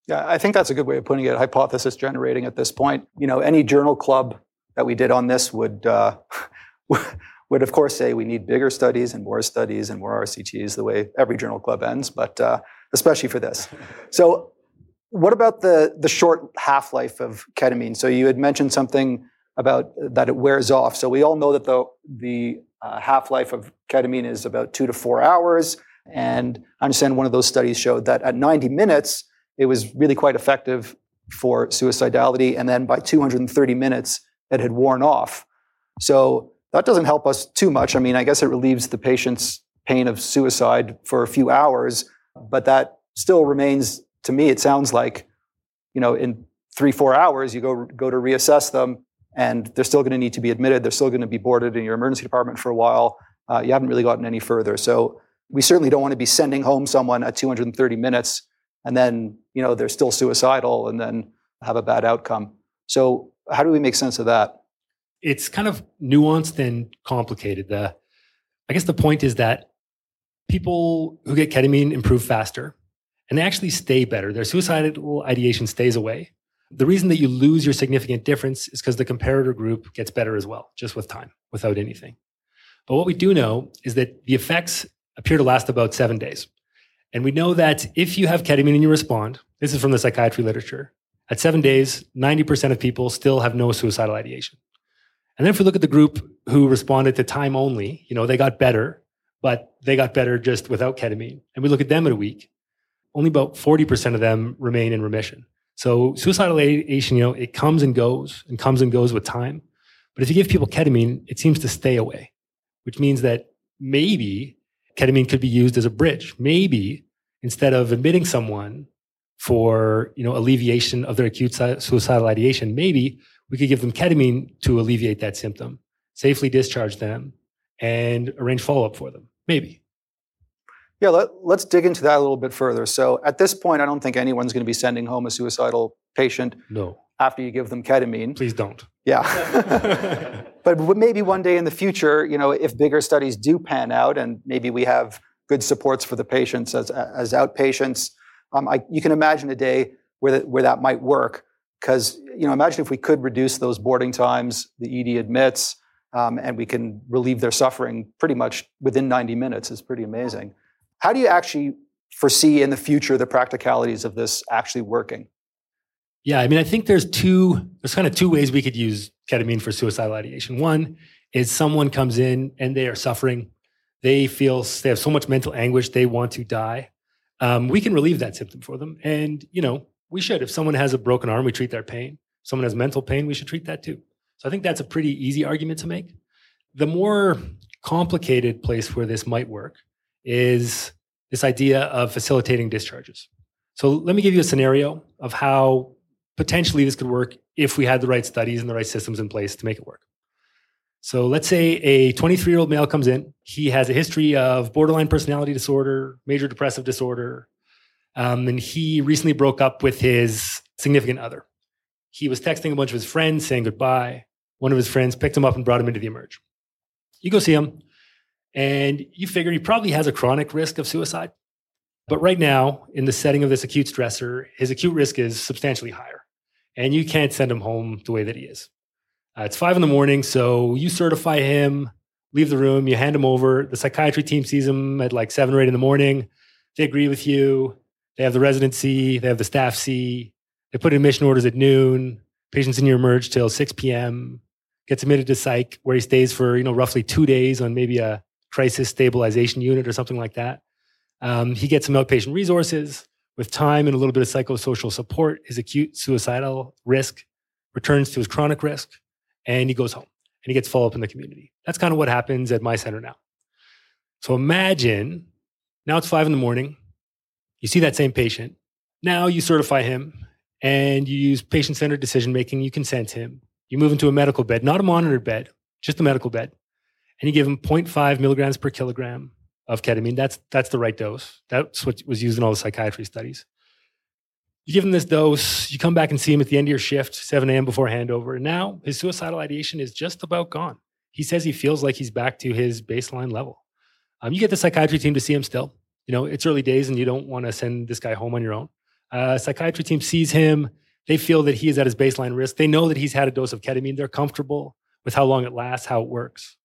Yeah, I think that's a good way of putting it, hypothesis generating at this point. You know, any journal club that we did on this would uh, would of course say we need bigger studies and more studies and more R C Ts, the way every journal club ends, but uh, especially for this. So what about the, the short half-life of ketamine? So you had mentioned something about that it wears off. So we all know that the, the uh, half-life of ketamine is about two to four hours. And I understand one of those studies showed that at ninety minutes, it was really quite effective for suicidality. And then by two hundred thirty minutes, it had worn off. So that doesn't help us too much. I mean, I guess it relieves the patient's pain of suicide for a few hours, but that still remains, to me, it sounds like, you know, in three, four hours, you go, go to reassess them and they're still going to need to be admitted. They're still going to be boarded in your emergency department for a while. Uh, you haven't really gotten any further. So we certainly don't want to be sending home someone at two hundred thirty minutes and then, you know, they're still suicidal and then have a bad outcome. So how do we make sense of that? It's kind of nuanced and complicated. The, I guess the point is that people who get ketamine improve faster and they actually stay better. Their suicidal ideation stays away, The reason that you lose your significant difference is because the comparator group gets better as well, just with time, without anything. But what we do know is that the effects appear to last about seven days. And we know that if you have ketamine and you respond, this is from the psychiatry literature, at seven days, ninety percent of people still have no suicidal ideation. And then if we look at the group who responded to time only, you know, they got better, but they got better just without ketamine. And we look at them at a week, only about forty percent of them remain in remission. So suicidal ideation, you know, it comes and goes and comes and goes with time. But if you give people ketamine, it seems to stay away, which means that maybe ketamine could be used as a bridge. Maybe instead of admitting someone for, you know, alleviation of their acute suicidal ideation, maybe we could give them ketamine to alleviate that symptom, safely discharge them, and arrange follow-up for them, maybe. Yeah, let, let's dig into that a little bit further. So at this point, I don't think anyone's going to be sending home a suicidal patient no. after you give them ketamine. Please don't. Yeah. But maybe one day in the future, you know, if bigger studies do pan out and maybe we have good supports for the patients as as outpatients, um, I, you can imagine a day where that, where that might work. Because, you know, imagine if we could reduce those boarding times, the E D admits, um, and we can relieve their suffering pretty much within ninety minutes. It's pretty amazing. How do you actually foresee in the future the practicalities of this actually working? Yeah, I mean, I think there's two, there's kind of two ways we could use ketamine for suicidal ideation. One is someone comes in and they are suffering. They feel, they have so much mental anguish, they want to die. Um, we can relieve that symptom for them. And, you know, we should. If someone has a broken arm, we treat their pain. If someone has mental pain, we should treat that too. So I think that's a pretty easy argument to make. The more complicated place where this might work is this idea of facilitating discharges. So let me give you a scenario of how potentially this could work if we had the right studies and the right systems in place to make it work. So let's say a twenty-three-year-old male comes in. He has a history of borderline personality disorder, major depressive disorder, um, and he recently broke up with his significant other. He was texting a bunch of his friends saying goodbye. One of his friends picked him up and brought him into the emerge. You go see him, and you figure he probably has a chronic risk of suicide. But right now, in the setting of this acute stressor, his acute risk is substantially higher. And you can't send him home the way that he is. Uh, it's five in the morning, so you certify him, leave the room, you hand him over. The psychiatry team sees him at like seven or eight in the morning. They agree with you. They have the resident see. They have the staff see. They put in admission orders at noon. Patient's in your emerge till six p.m. Gets admitted to psych, where he stays for, you know, roughly two days on maybe a crisis stabilization unit or something like that. Um, he gets some outpatient resources. With time and a little bit of psychosocial support, his acute suicidal risk returns to his chronic risk, and he goes home, and he gets follow-up in the community. That's kind of what happens at my center now. So imagine, now it's five in the morning, you see that same patient, now you certify him, and you use patient-centered decision-making, you consent him, you move into a medical bed, not a monitored bed, just a medical bed, and you give him zero point five milligrams per kilogram of ketamine. That's that's the right dose. That's what was used in all the psychiatry studies. You give him this dose, you come back and see him at the end of your shift, seven a.m. before handover, and now his suicidal ideation is just about gone. He says he feels like he's back to his baseline level. Um, you get the psychiatry team to see him still. You know, it's early days and you don't want to send this guy home on your own. Uh, psychiatry team sees him. They feel that he is at his baseline risk. They know that he's had a dose of ketamine. They're comfortable with how long it lasts, how it works.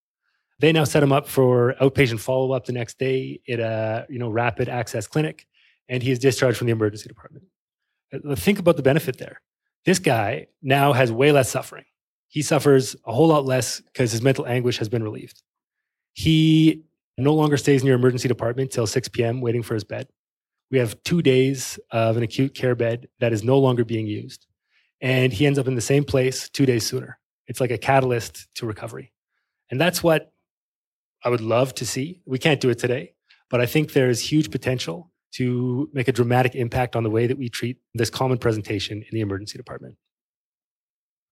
They now set him up for outpatient follow-up the next day at a, you know, rapid access clinic, and he is discharged from the emergency department. Think about the benefit there. This guy now has way less suffering. He suffers a whole lot less because his mental anguish has been relieved. He no longer stays in your emergency department till six p.m. waiting for his bed. We have two days of an acute care bed that is no longer being used, and he ends up in the same place two days sooner. It's like a catalyst to recovery. And that's what I would love to see. We can't do it today, but I think there's huge potential to make a dramatic impact on the way that we treat this common presentation in the emergency department.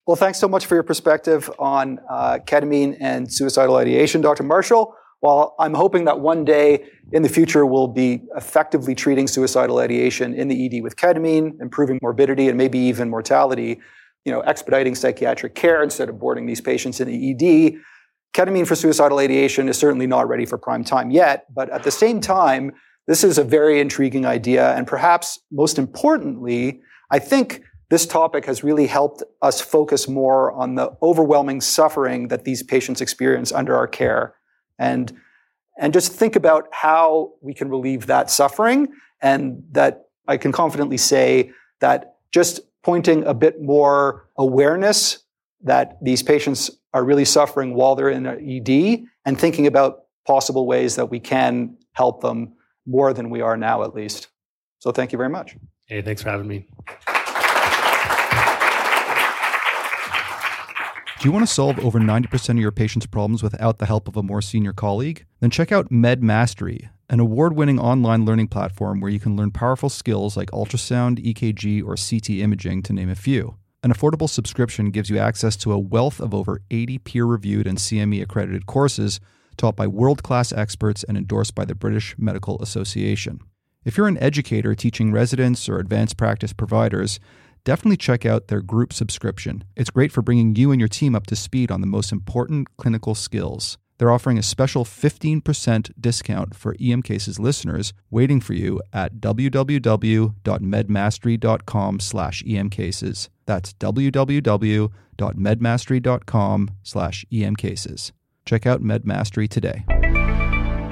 Well, thanks so much for your perspective on uh, ketamine and suicidal ideation, Doctor Marshall. While I'm hoping that one day in the future we'll be effectively treating suicidal ideation in the E D with ketamine, improving morbidity and maybe even mortality, you know, expediting psychiatric care instead of boarding these patients in the E D, ketamine for suicidal ideation is certainly not ready for prime time yet, but at the same time, this is a very intriguing idea, and perhaps most importantly, I think This topic has really helped us focus more on the overwhelming suffering that these patients experience under our care, and and just think about how we can relieve that suffering. And that I can confidently say that just pointing a bit more awareness that these patients are really suffering while they're in an E D, and thinking about possible ways that we can help them more than we are now, at least. So thank you very much. Hey, thanks for having me. Do you want to solve over ninety percent of your patient's problems without the help of a more senior colleague? Then check out Med Mastery, an award-winning online learning platform where you can learn powerful skills like ultrasound, E K G, or C T imaging, to name a few. An affordable subscription gives you access to a wealth of over eighty peer-reviewed and C M E-accredited courses taught by world-class experts and endorsed by the British Medical Association. If you're an educator teaching residents or advanced practice providers, definitely check out their group subscription. It's great for bringing you and your team up to speed on the most important clinical skills. They're offering a special fifteen percent discount for E M Cases listeners waiting for you at w w w dot med mastery dot com slash E M cases. That's w w w dot med mastery dot com slash E M cases. Check out Med Mastery today.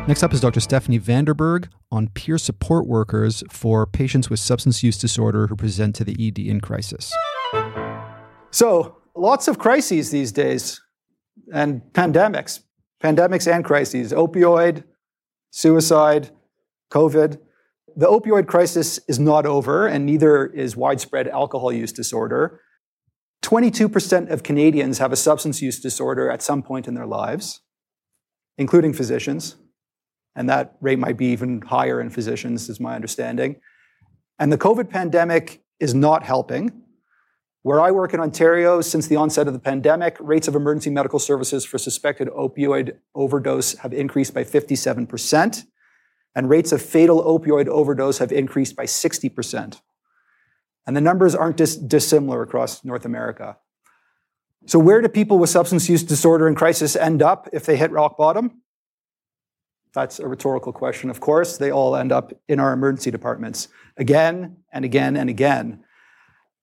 Next up is Doctor Stephanie Vandenberg on peer support workers for patients with substance use disorder who present to the E D in crisis. So, lots of crises these days, and pandemics, pandemics and crises, opioid, suicide, COVID. The opioid crisis is not over, and neither is widespread alcohol use disorder. twenty-two percent of Canadians have a substance use disorder at some point in their lives, including physicians. And that rate might be even higher in physicians, is my understanding. And the COVID pandemic is not helping. Where I work in Ontario, since the onset of the pandemic, rates of emergency medical services for suspected opioid overdose have increased by fifty-seven percent, and rates of fatal opioid overdose have increased by sixty percent. And the numbers aren't dis- dissimilar across North America. So where do people with substance use disorder and crisis end up if they hit rock bottom? That's a rhetorical question, of course. They all end up in our emergency departments again and again and again.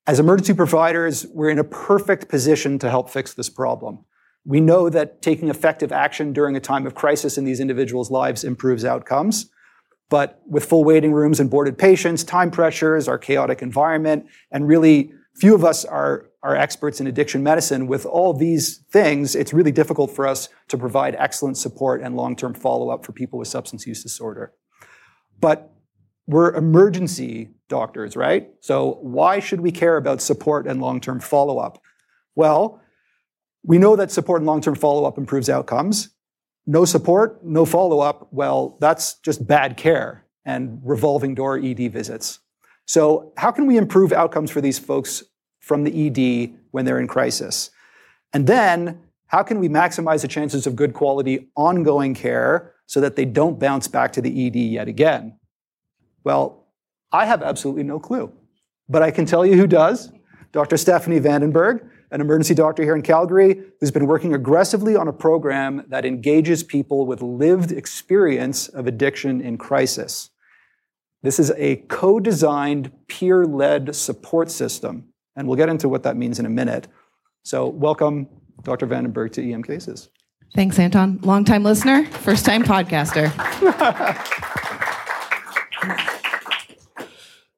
As emergency providers, we're in a perfect position to help fix this problem. We know that taking effective action during a time of crisis in these individuals' lives improves outcomes. But with full waiting rooms and boarded patients, time pressures, our chaotic environment, and really few of us are, are experts in addiction medicine, with all these things, it's really difficult for us to provide excellent support and long-term follow-up for people with substance use disorder. But we're emergency doctors, right? So why should we care about support and long-term follow-up? Well, we know that support and long-term follow-up improves outcomes. No support, no follow-up, well, that's just bad care and revolving door E D visits. So how can we improve outcomes for these folks from the E D when they're in crisis? And then how can we maximize the chances of good quality ongoing care so that they don't bounce back to the E D yet again? Well, I have absolutely no clue, but I can tell you who does. Doctor Stephanie Vandenberg, an emergency doctor here in Calgary, who's been working aggressively on a program that engages people with lived experience of addiction in crisis. This is a co-designed, peer-led support system, and we'll get into what that means in a minute. So welcome, Doctor Vandenberg, to E M Cases. Thanks, Anton. Long-time listener, first-time podcaster.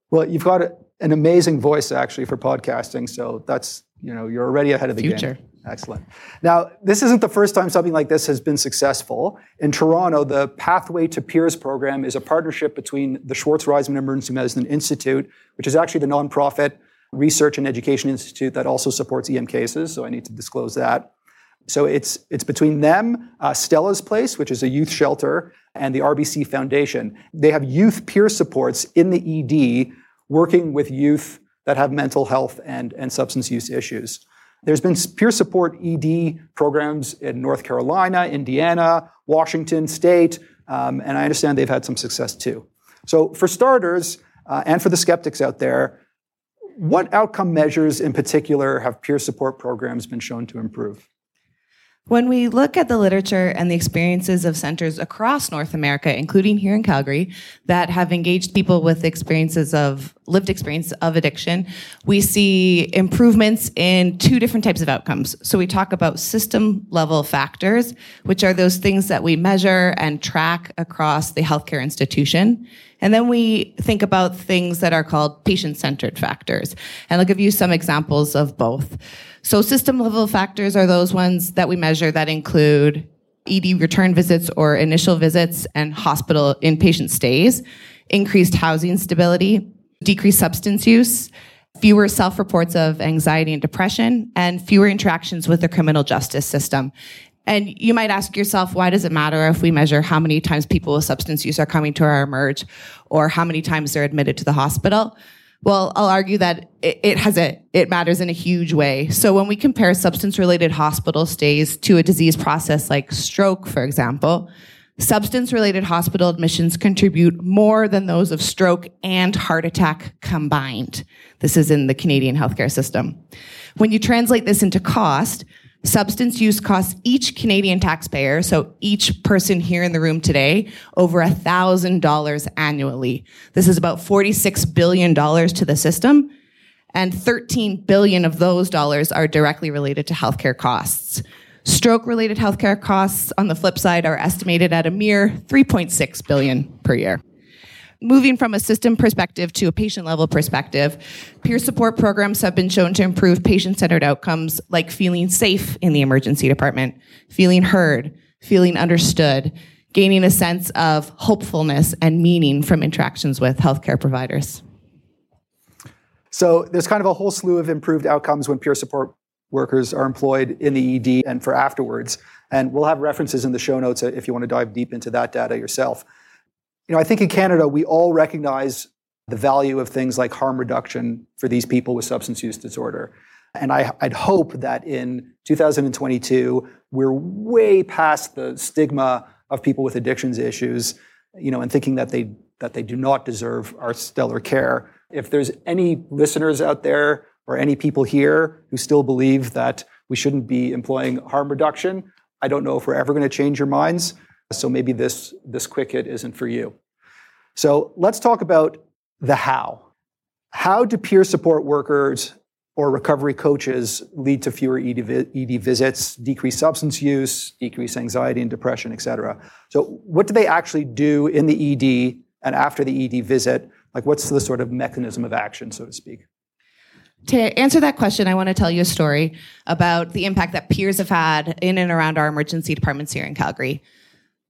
Well, you've got a, an amazing voice, actually, for podcasting, so that's... You know, you're already ahead of the Future. game. Excellent. Now, this isn't the first time something like this has been successful. In Toronto, the Pathway to Peers program is a partnership between the Schwartz Reisman Emergency Medicine Institute, which is actually the nonprofit research and education institute that also supports E M Cases, so I need to disclose that. So it's it's between them, uh, Stella's Place, which is a youth shelter, and the R B C Foundation. They have youth peer supports in the E D working with youth that have mental health and, and substance use issues. There's been peer support E D programs in North Carolina, Indiana, Washington State, um, and I understand they've had some success too. So for starters, uh, and for the skeptics out there, what outcome measures in particular have peer support programs been shown to improve? When we look at the literature and the experiences of centers across North America, including here in Calgary, that have engaged people with experiences of lived experience of addiction, we see improvements in two different types of outcomes. So we talk about system level factors, which are those things that we measure and track across the healthcare institution. And then we think about things that are called patient-centered factors. And I'll give you some examples of both. So system-level factors are those ones that we measure that include E D return visits or initial visits and hospital inpatient stays, increased housing stability, decreased substance use, fewer self-reports of anxiety and depression, and fewer interactions with the criminal justice system. And you might ask yourself, why does it matter if we measure how many times people with substance use are coming to our eMERGE or how many times they're admitted to the hospital? Well, I'll argue that it has a, it matters in a huge way. So when we compare substance-related hospital stays to a disease process like stroke, for example, substance-related hospital admissions contribute more than those of stroke and heart attack combined. This is in the Canadian healthcare system. When you translate this into cost, substance use costs each Canadian taxpayer, so each person here in the room today, over one thousand dollars annually. This is about forty-six billion dollars to the system, and thirteen billion dollars of those dollars are directly related to healthcare costs. Stroke-related healthcare costs, on the flip side, are estimated at a mere three point six billion dollars per year. Moving from a system perspective to a patient-level perspective, peer support programs have been shown to improve patient-centered outcomes like feeling safe in the emergency department, feeling heard, feeling understood, gaining a sense of hopefulness and meaning from interactions with healthcare providers. So there's kind of a whole slew of improved outcomes when peer support workers are employed in the E D and for afterwards. And we'll have references in the show notes if you want to dive deep into that data yourself. You know, I think in Canada, we all recognize the value of things like harm reduction for these people with substance use disorder. And I, I'd hope that in two thousand twenty-two, we're way past the stigma of people with addictions issues, you know, and thinking that they that they do not deserve our stellar care. If there's any listeners out there or any people here who still believe that we shouldn't be employing harm reduction, I don't know if we're ever going to change your minds. So maybe this, this quick hit isn't for you. So let's talk about the how. How do peer support workers or recovery coaches lead to fewer E D, vi- E D visits, decreased substance use, decreased anxiety and depression, et cetera? So what do they actually do in the E D and after the E D visit? Like, what's the sort of mechanism of action, so to speak? To answer that question, I want to tell you a story about the impact that peers have had in and around our emergency departments here in Calgary.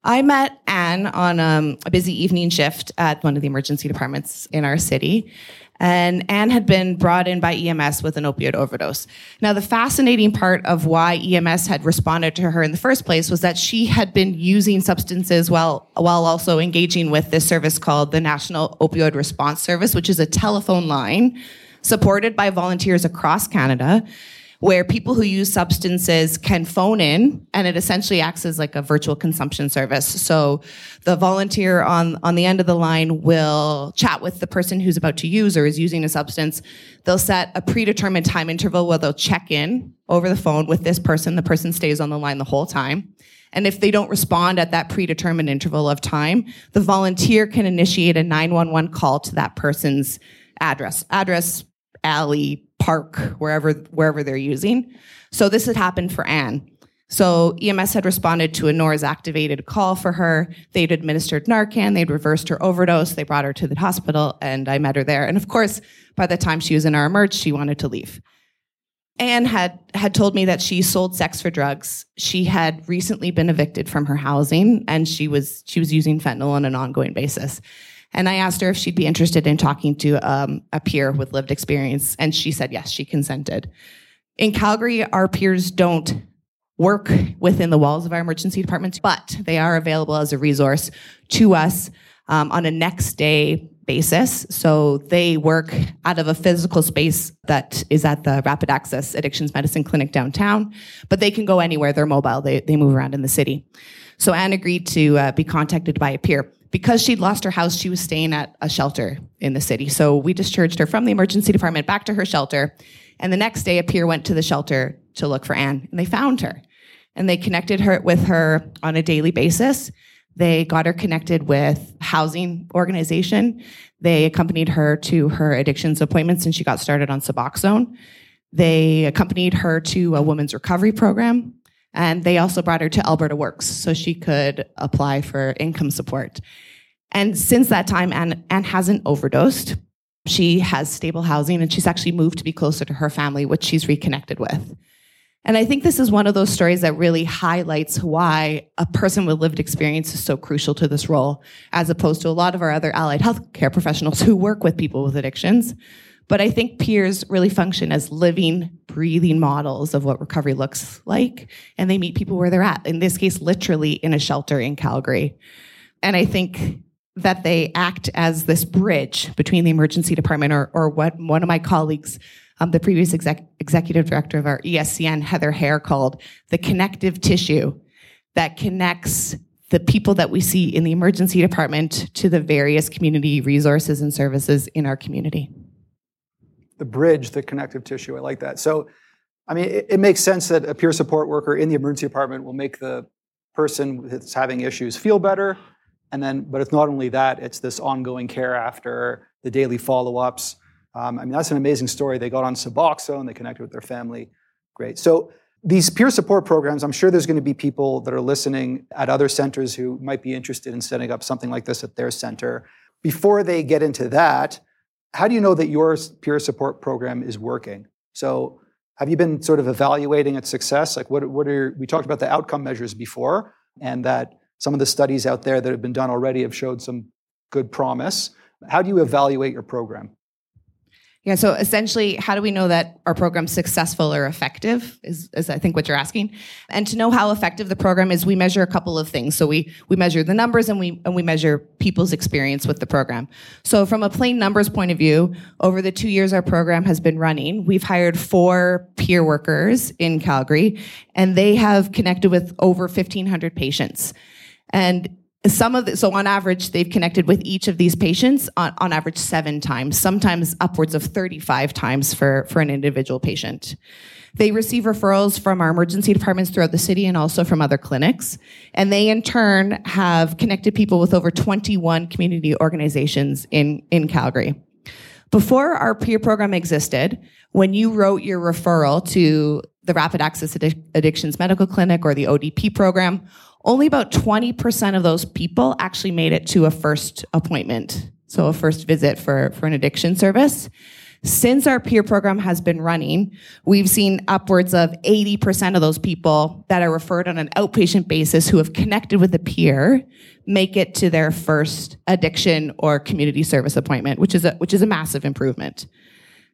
I met Anne on um, a busy evening shift at one of the emergency departments in our city, and Anne had been brought in by E M S with an opioid overdose. Now, the fascinating part of why E M S had responded to her in the first place was that she had been using substances while, while also engaging with this service called the National Opioid Response Service, which is a telephone line supported by volunteers across Canada, where people who use substances can phone in, and it essentially acts as like a virtual consumption service. So the volunteer on, on the end of the line will chat with the person who's about to use or is using a substance. They'll set a predetermined time interval where they'll check in over the phone with this person. The person stays on the line the whole time. And if they don't respond at that predetermined interval of time, the volunteer can initiate a nine one one call to that person's address, address, alley, park, wherever wherever they're using. So this had happened for Anne. So E M S had responded to a N O R S-activated call for her. They'd administered Narcan. They'd reversed her overdose. They brought her to the hospital, and I met her there. And of course, by the time she was in our eMERGE, she wanted to leave. Anne had, had told me that she sold sex for drugs. She had recently been evicted from her housing, and she was she was using fentanyl on an ongoing basis. And I asked her if she'd be interested in talking to um, a peer with lived experience, and she said yes, she consented. In Calgary, our peers don't work within the walls of our emergency departments, but they are available as a resource to us um, on a next-day basis. So they work out of a physical space that is at the Rapid Access Addictions Medicine Clinic downtown, but they can go anywhere. They're mobile. They, they move around in the city. So Anne agreed to uh, be contacted by a peer. Because she'd lost her house, she was staying at a shelter in the city. So we discharged her from the emergency department back to her shelter. And the next day, a peer went to the shelter to look for Anne, and they found her. and they connected her with her on a daily basis. They got her connected with housing organization. They accompanied her to her addictions appointments, and she got started on Suboxone. They accompanied her to a women's recovery program, and they also brought her to Alberta Works so she could apply for income support. And since that time, Anne, Anne hasn't overdosed. She has stable housing, and she's actually moved to be closer to her family, which she's reconnected with. And I think this is one of those stories that really highlights why a person with lived experience is so crucial to this role, as opposed to a lot of our other allied healthcare professionals who work with people with addictions. But I think peers really function as living, breathing models of what recovery looks like, and they meet people where they're at, in this case, literally in a shelter in Calgary. And I think that they act as this bridge between the emergency department, or, or what one of my colleagues, um, the previous exec, executive director of our E S C N, Heather Hare, called the connective tissue that connects the people that we see in the emergency department to the various community resources and services in our community. The bridge, the connective tissue, I like that. So, I mean, it, it makes sense that a peer support worker in the emergency department will make the person that's having issues feel better. And then, but it's not only that, it's this ongoing care after, the daily follow-ups. Um, I mean, that's an amazing story. They got on Suboxone, they connected with their family. Great. So these peer support programs, I'm sure there's going to be people that are listening at other centers who might be interested in setting up something like this at their center. Before they get into that, how do you know that your peer support program is working? So have you been sort of evaluating its success? Like what, what are, we talked about the outcome measures before, and that some of the studies out there that have been done already have showed some good promise. How do you evaluate your program? Yeah, so essentially, how do we know that our program's successful or effective is, is I think what you're asking. And to know how effective the program is, we measure a couple of things. So we we measure the numbers, and we and we measure people's experience with the program. So from a plain numbers point of view, over the two years our program has been running, we've hired four peer workers in Calgary, and they have connected with over fifteen hundred patients. And some of the, so on average, they've connected with each of these patients on, on average seven times, sometimes upwards of thirty-five times for, for an individual patient. They receive referrals from our emergency departments throughout the city and also from other clinics. And they in turn have connected people with over twenty-one community organizations in, in Calgary. Before our peer program existed, when you wrote your referral to the Rapid Access Addic- Addictions Medical Clinic or the O D P program, only about twenty percent of those people actually made it to a first appointment, so a first visit for, for an addiction service. Since our peer program has been running, we've seen upwards of eighty percent of those people that are referred on an outpatient basis who have connected with a peer make it to their first addiction or community service appointment, which is a, which is a massive improvement.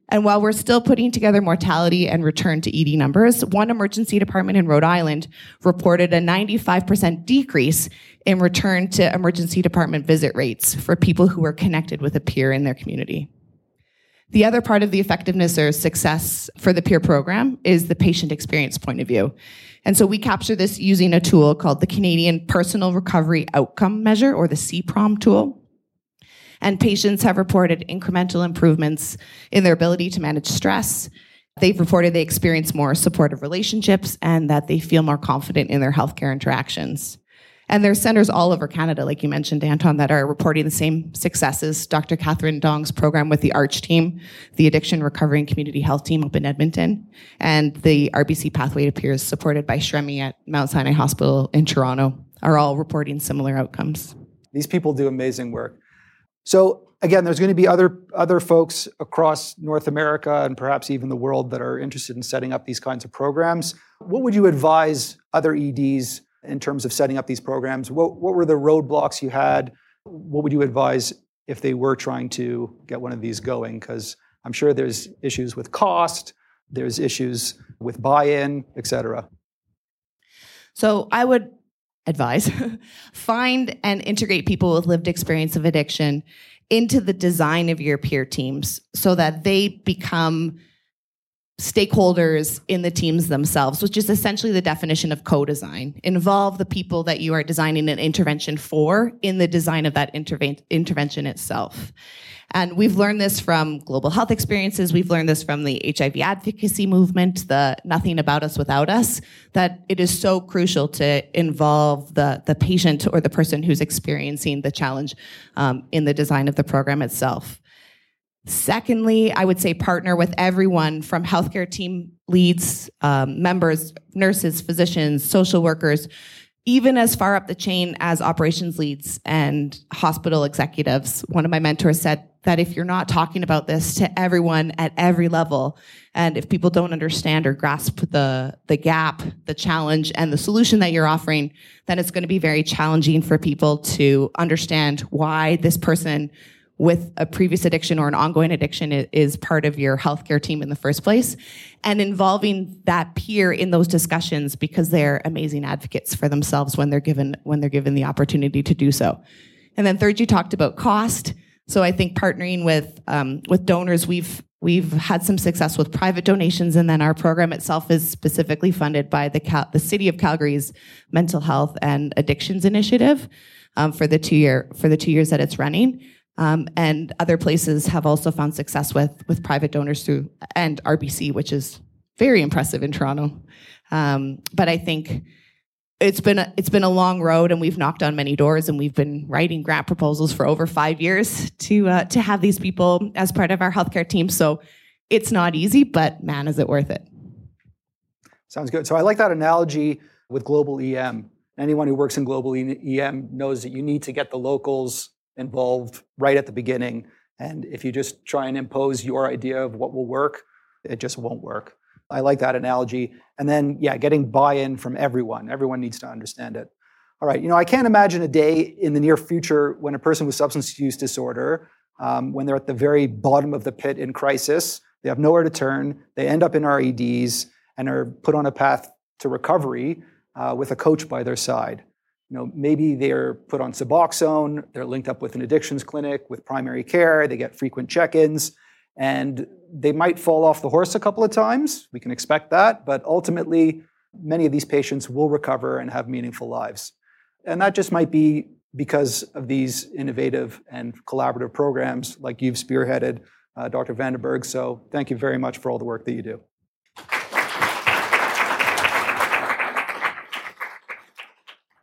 And while we're still putting together mortality and return to E D numbers, one emergency department in Rhode Island reported a ninety-five percent decrease in return to emergency department visit rates for people who were connected with a peer in their community. The other part of the effectiveness or success for the peer program is the patient experience point of view. And so we capture this using a tool called the Canadian Personal Recovery Outcome Measure, or the C PROM tool. And patients have reported incremental improvements in their ability to manage stress. They've reported they experience more supportive relationships and that they feel more confident in their healthcare interactions. And there's centers all over Canada, like you mentioned, Anton, that are reporting the same successes. Doctor Catherine Dong's program with the ARCH team, the Addiction Recovery and Community Health team up in Edmonton, and the R B C Pathway to Peers supported by Shremi at Mount Sinai Hospital in Toronto are all reporting similar outcomes. These people do amazing work. So again, there's going to be other other folks across North America and perhaps even the world that are interested in setting up these kinds of programs. What would you advise other E Ds in terms of setting up these programs? What, what were the roadblocks you had? What would you advise if they were trying to get one of these going? Because I'm sure there's issues with cost, there's issues with buy-in, et cetera. So I would advise, find and integrate people with lived experience of addiction into the design of your peer teams so that they become stakeholders in the teams themselves, which is essentially the definition of co-design. Involve the people that you are designing an intervention for in the design of that interve- intervention itself. And we've learned this from global health experiences. We've learned this from the H I V advocacy movement, the nothing about us without us, that it is so crucial to involve the, the patient or the person who's experiencing the challenge um, in the design of the program itself. Secondly, I would say partner with everyone from healthcare team leads, um, members, nurses, physicians, social workers, even as far up the chain as operations leads and hospital executives. One of my mentors said that if you're not talking about this to everyone at every level, and if people don't understand or grasp the, the gap, the challenge, and the solution that you're offering, then it's going to be very challenging for people to understand why this person with a previous addiction or an ongoing addiction is part of your healthcare team in the first place, and involving that peer in those discussions because they're amazing advocates for themselves when they're given when they're given the opportunity to do so. And then third, you talked about cost. So I think partnering with um, with donors, we've we've had some success with private donations, and then our program itself is specifically funded by the Cal- the City of Calgary's Mental Health and Addictions Initiative um, for the two year for the two years that it's running. Um, and other places have also found success with with private donors through and R B C, which is very impressive in Toronto. Um, but I think it's been a, it's been a long road, and we've knocked on many doors, and we've been writing grant proposals for over five years to uh, to have these people as part of our healthcare team. So it's not easy, but man, is it worth it? Sounds good. So I like that analogy with global E M. Anyone who works in global E M knows that you need to get the locals involved right at the beginning. And if you just try and impose your idea of what will work, it just won't work. I like that analogy. And then, yeah, getting buy-in from everyone. Everyone needs to understand it. All right, you know, I can't imagine a day in the near future when a person with substance use disorder, um, when they're at the very bottom of the pit in crisis, they have nowhere to turn, they end up in R E Ds and are put on a path to recovery uh, with a coach by their side. You know, maybe they're put on Suboxone, they're linked up with an addictions clinic, with primary care, they get frequent check-ins, and they might fall off the horse a couple of times. We can expect that, but ultimately, many of these patients will recover and have meaningful lives. And that just might be because of these innovative and collaborative programs like you've spearheaded, uh, Doctor Vandenberg. So thank you very much for all the work that you do.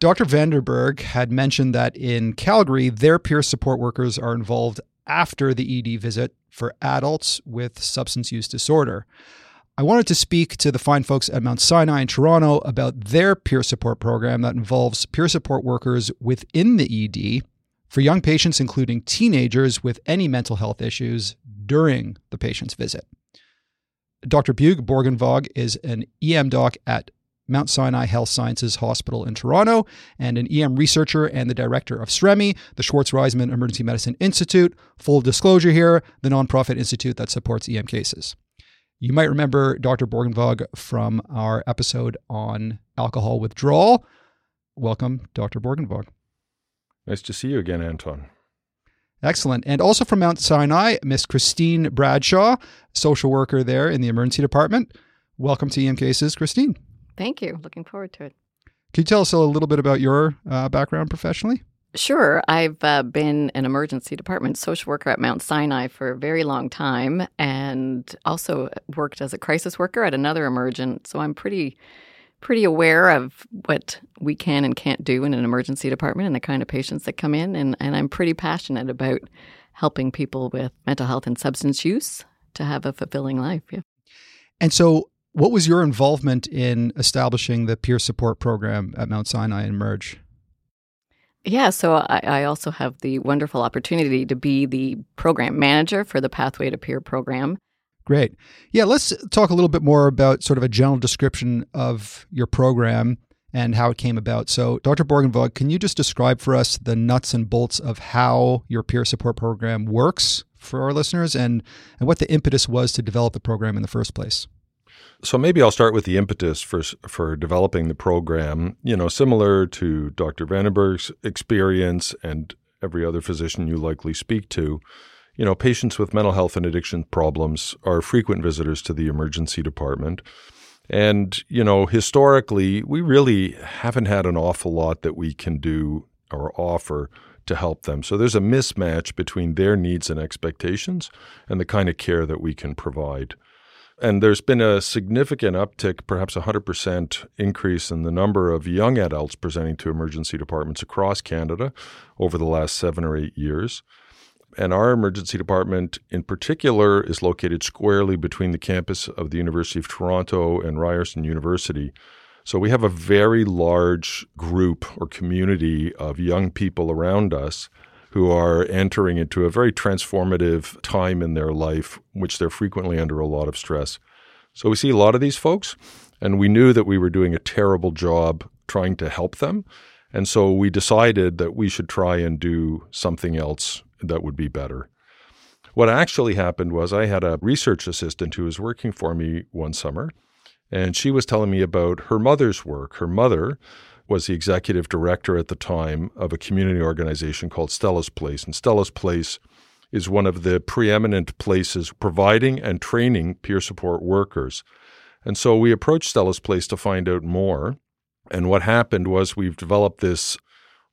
Doctor Vandenberg had mentioned that in Calgary, their peer support workers are involved after the E D visit for adults with substance use disorder. I wanted to speak to the fine folks at Mount Sinai in Toronto about their peer support program that involves peer support workers within the E D for young patients, including teenagers with any mental health issues during the patient's visit. Doctor Bug Borgenvog is an E M doc at Mount Sinai Health Sciences Hospital in Toronto, and an E M researcher and the director of SREMI, the Schwartz Reisman Emergency Medicine Institute, full disclosure here, the nonprofit institute that supports E M cases. You might remember Doctor Borgenvog from our episode on alcohol withdrawal. Welcome, Doctor Borgenvog. Nice to see you again, Anton. Excellent. And also from Mount Sinai, Miss Christine Bradshaw, social worker there in the emergency department. Welcome to E M cases, Christine. Thank you. Looking forward to it. Can you tell us a little bit about your uh, background professionally? Sure. I've uh, been an emergency department social worker at Mount Sinai for a very long time, and also worked as a crisis worker at another emergent. So I'm pretty, pretty aware of what we can and can't do in an emergency department and the kind of patients that come in. And, and I'm pretty passionate about helping people with mental health and substance use to have a fulfilling life. Yeah. And so what was your involvement in establishing the peer support program at Mount Sinai and Merge? Yeah, so I, I also have the wonderful opportunity to be the program manager for the Pathway to Peer program. Great. Yeah, let's talk a little bit more about sort of a general description of your program and how it came about. So, Doctor Borgenvog, can you just describe for us the nuts and bolts of how your peer support program works for our listeners and, and what the impetus was to develop the program in the first place? So maybe I'll start with the impetus for for developing the program. You know, similar to Doctor Vandenberg's experience and every other physician you likely speak to, you know, patients with mental health and addiction problems are frequent visitors to the emergency department. And, you know, historically, we really haven't had an awful lot that we can do or offer to help them. So there's a mismatch between their needs and expectations and the kind of care that we can provide. And there's been a significant uptick, perhaps one hundred percent increase in the number of young adults presenting to emergency departments across Canada over the last seven or eight years. And our emergency department in particular is located squarely between the campus of the University of Toronto and Ryerson University. So we have a very large group or community of young people around us who are entering into a very transformative time in their life, which they're frequently under a lot of stress. So we see a lot of these folks, and we knew that we were doing a terrible job trying to help them. And so we decided that we should try and do something else that would be better. What actually happened was I had a research assistant who was working for me one summer, and she was telling me about her mother's work. Her mother was the executive director at the time of a community organization called Stella's Place. And Stella's Place is one of the preeminent places providing and training peer support workers. And so we approached Stella's Place to find out more. And what happened was we've developed this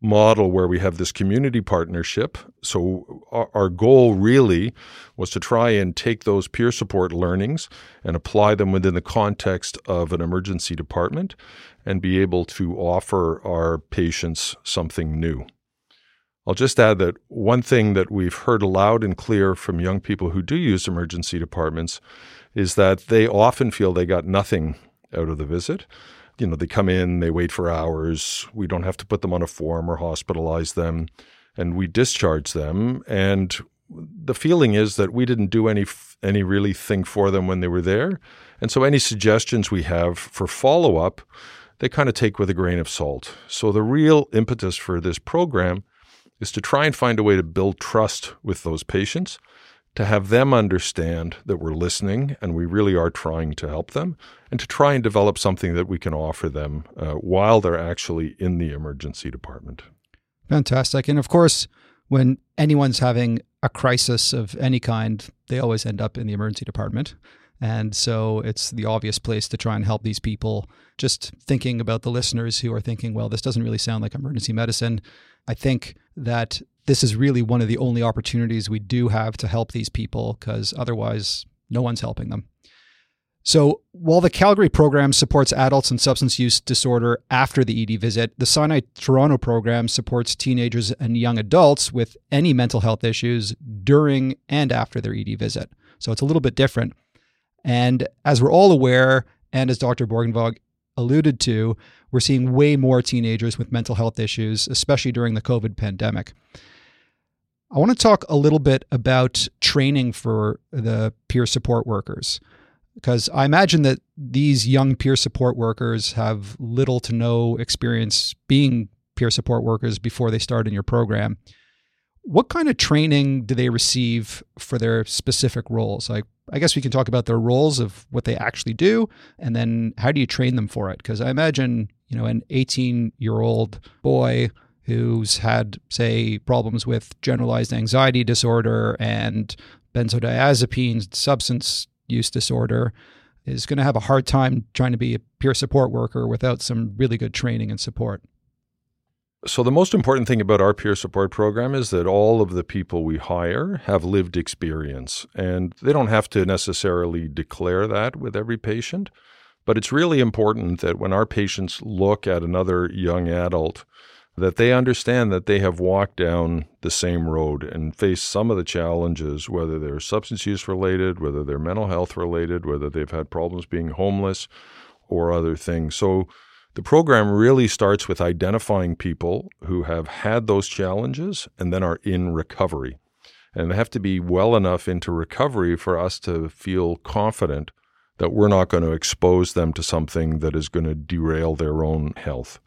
model where we have this community partnership. So our goal really was to try and take those peer support learnings and apply them within the context of an emergency department and be able to offer our patients something new. I'll just add that one thing that we've heard loud and clear from young people who do use emergency departments is that they often feel they got nothing out of the visit. You know, they come in, they wait for hours, we don't have to put them on a form or hospitalize them, and we discharge them. And the feeling is that we didn't do any any really thing for them when they were there. And so any suggestions we have for follow-up, they kind of take with a grain of salt. So the real impetus for this program is to try and find a way to build trust with those patients, to have them understand that we're listening and we really are trying to help them, and to try and develop something that we can offer them uh, while they're actually in the emergency department. Fantastic. And of course, when anyone's having a crisis of any kind, they always end up in the emergency department. And so it's the obvious place to try and help these people. Just thinking about the listeners who are thinking, well, this doesn't really sound like emergency medicine. I think that this is really one of the only opportunities we do have to help these people, because otherwise no one's helping them. So while the Calgary program supports adults in substance use disorder after the E D visit, the Sinai Toronto program supports teenagers and young adults with any mental health issues during and after their E D visit. So it's a little bit different. And as we're all aware, and as Doctor Borgenvog alluded to, we're seeing way more teenagers with mental health issues, especially during the COVID pandemic. I want to talk a little bit about training for the peer support workers, because I imagine that these young peer support workers have little to no experience being peer support workers before they start in your program. What kind of training do they receive for their specific roles? Like, I guess we can talk about their roles of what they actually do, and then how do you train them for it? Because I imagine, you know, an eighteen-year-old boy who's had, say, problems with generalized anxiety disorder and benzodiazepine substance use disorder is going to have a hard time trying to be a peer support worker without some really good training and support. So the most important thing about our peer support program is that all of the people we hire have lived experience, and they don't have to necessarily declare that with every patient, but it's really important that when our patients look at another young adult, that they understand that they have walked down the same road and faced some of the challenges, whether they're substance use related, whether they're mental health related, whether they've had problems being homeless or other things. So the program really starts with identifying people who have had those challenges and then are in recovery. And they have to be well enough into recovery for us to feel confident that we're not going to expose them to something that is going to derail their own health.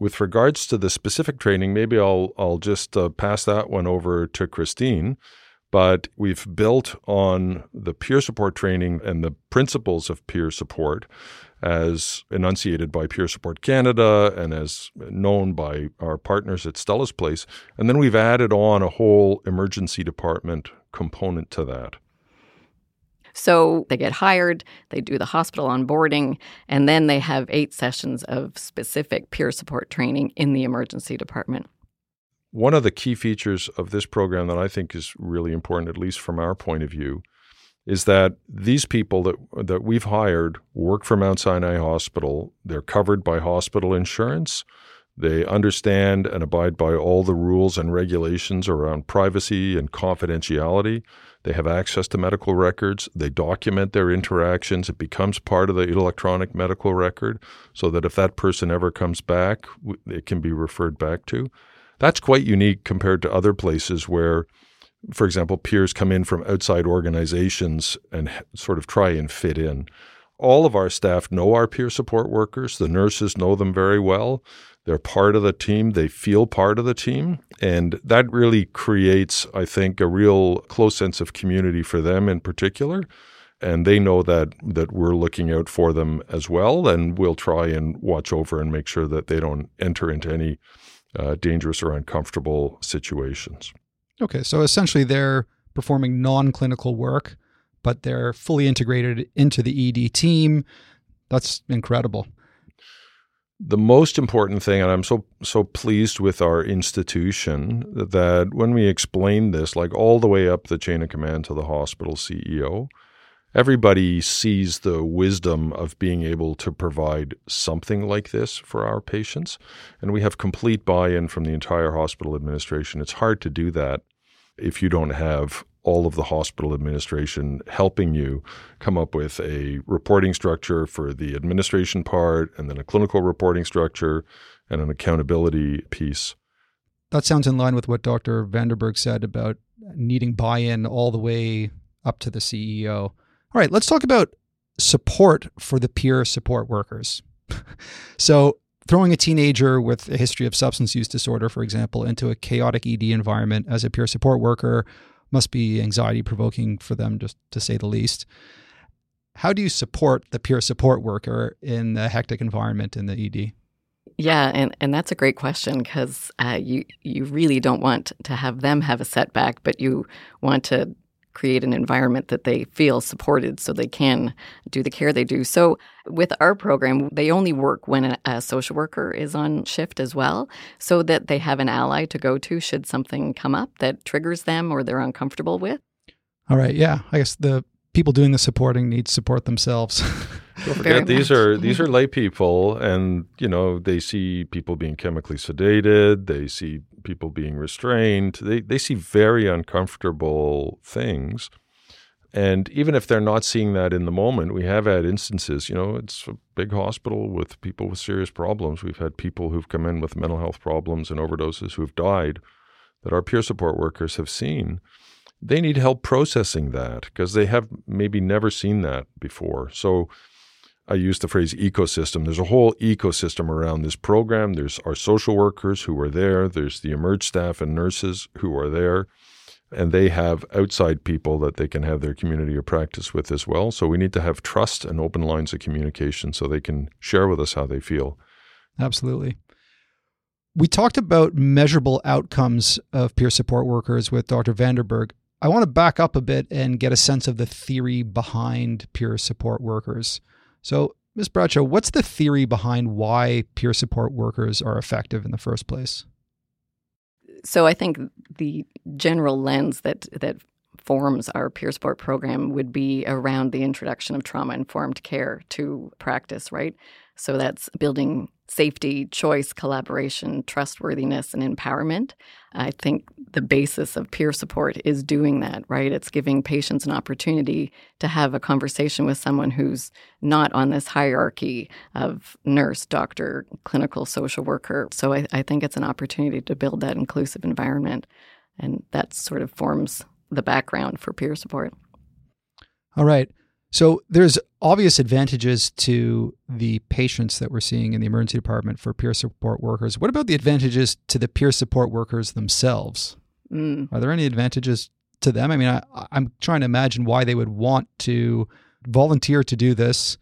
With regards to the specific training, maybe I'll I'll just uh, pass that one over to Christine. But we've built on the peer support training and the principles of peer support as enunciated by Peer Support Canada and as known by our partners at Stella's Place. And then we've added on a whole emergency department component to that. So they get hired, they do the hospital onboarding, and then they have eight sessions of specific peer support training in the emergency department. One of the key features of this program that I think is really important, at least from our point of view, is that these people that that we've hired work for Mount Sinai Hospital. They're covered by hospital insurance. They understand and abide by all the rules and regulations around privacy and confidentiality. They have access to medical records. They document their interactions. It becomes part of the electronic medical record so that if that person ever comes back, it can be referred back to. That's quite unique compared to other places where, for example, peers come in from outside organizations and sort of try and fit in. All of our staff know our peer support workers. The nurses know them very well. They're part of the team. They feel part of the team. And that really creates, I think, a real close sense of community for them in particular. And they know that that we're looking out for them as well. And we'll try and watch over and make sure that they don't enter into any uh, dangerous or uncomfortable situations. Okay. So essentially they're performing non-clinical work, but they're fully integrated into the E D team. That's incredible. The most important thing, and I'm so so pleased with our institution, that when we explain this, like all the way up the chain of command to the hospital C E O, everybody sees the wisdom of being able to provide something like this for our patients. And we have complete buy-in from the entire hospital administration. It's hard to do that if you don't have all of the hospital administration helping you come up with a reporting structure for the administration part, and then a clinical reporting structure and an accountability piece. That sounds in line with what Doctor Vandenberg said about needing buy-in all the way up to the C E O. All right, let's talk about support for the peer support workers. So throwing a teenager with a history of substance use disorder, for example, into a chaotic E D environment as a peer support worker must be anxiety-provoking for them, just to say the least. How do you support the peer support worker in the hectic environment in the E D? Yeah, and, and that's a great question, because uh, you, you really don't want to have them have a setback, but you want to create an environment that they feel supported so they can do the care they do. So with our program, they only work when a social worker is on shift as well, so that they have an ally to go to should something come up that triggers them or they're uncomfortable with. All right. Yeah. I guess the people doing the supporting need to support themselves. Don't forget, these are, these are lay people, and, you know, they see people being chemically sedated. They see people being restrained. They, they see very uncomfortable things. And even if they're not seeing that in the moment, we have had instances, you know, it's a big hospital with people with serious problems. We've had people who've come in with mental health problems and overdoses who've died that our peer support workers have seen. They need help processing that because they have maybe never seen that before. So I use the phrase ecosystem. There's a whole ecosystem around this program. There's our social workers who are there. There's the eMERGE staff and nurses who are there. And they have outside people that they can have their community of practice with as well. So we need to have trust and open lines of communication so they can share with us how they feel. Absolutely. We talked about measurable outcomes of peer support workers with Doctor Vandenberg. I want to back up a bit and get a sense of the theory behind peer support workers. So, Miz Bradshaw, what's the theory behind why peer support workers are effective in the first place? So I think the general lens that that forms our peer support program would be around the introduction of trauma-informed care to practice, right? So that's building safety, choice, collaboration, trustworthiness, and empowerment. I think the basis of peer support is doing that, right? It's giving patients an opportunity to have a conversation with someone who's not on this hierarchy of nurse, doctor, clinical social worker. So I, I think it's an opportunity to build that inclusive environment. And that sort of forms the background for peer support. All right. So there's obvious advantages to the patients that we're seeing in the emergency department for peer support workers. What about the advantages to the peer support workers themselves? Mm. Are there any advantages to them? I mean, I, I'm trying to imagine why they would want to volunteer to do this.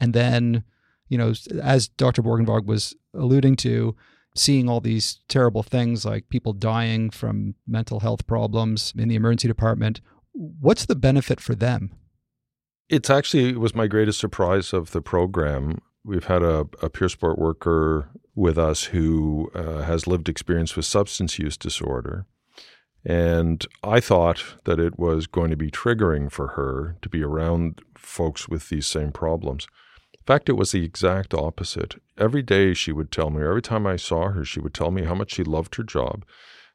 And then, you know, as Doctor Borgenbog was alluding to, seeing all these terrible things like people dying from mental health problems in the emergency department, What's the benefit for them? It's actually, it was my greatest surprise of the program. We've had a, a peer support worker with us who uh, has lived experience with substance use disorder. And I thought that it was going to be triggering for her to be around folks with these same problems. In fact, it was the exact opposite. Every day she would tell me, or every time I saw her, she would tell me how much she loved her job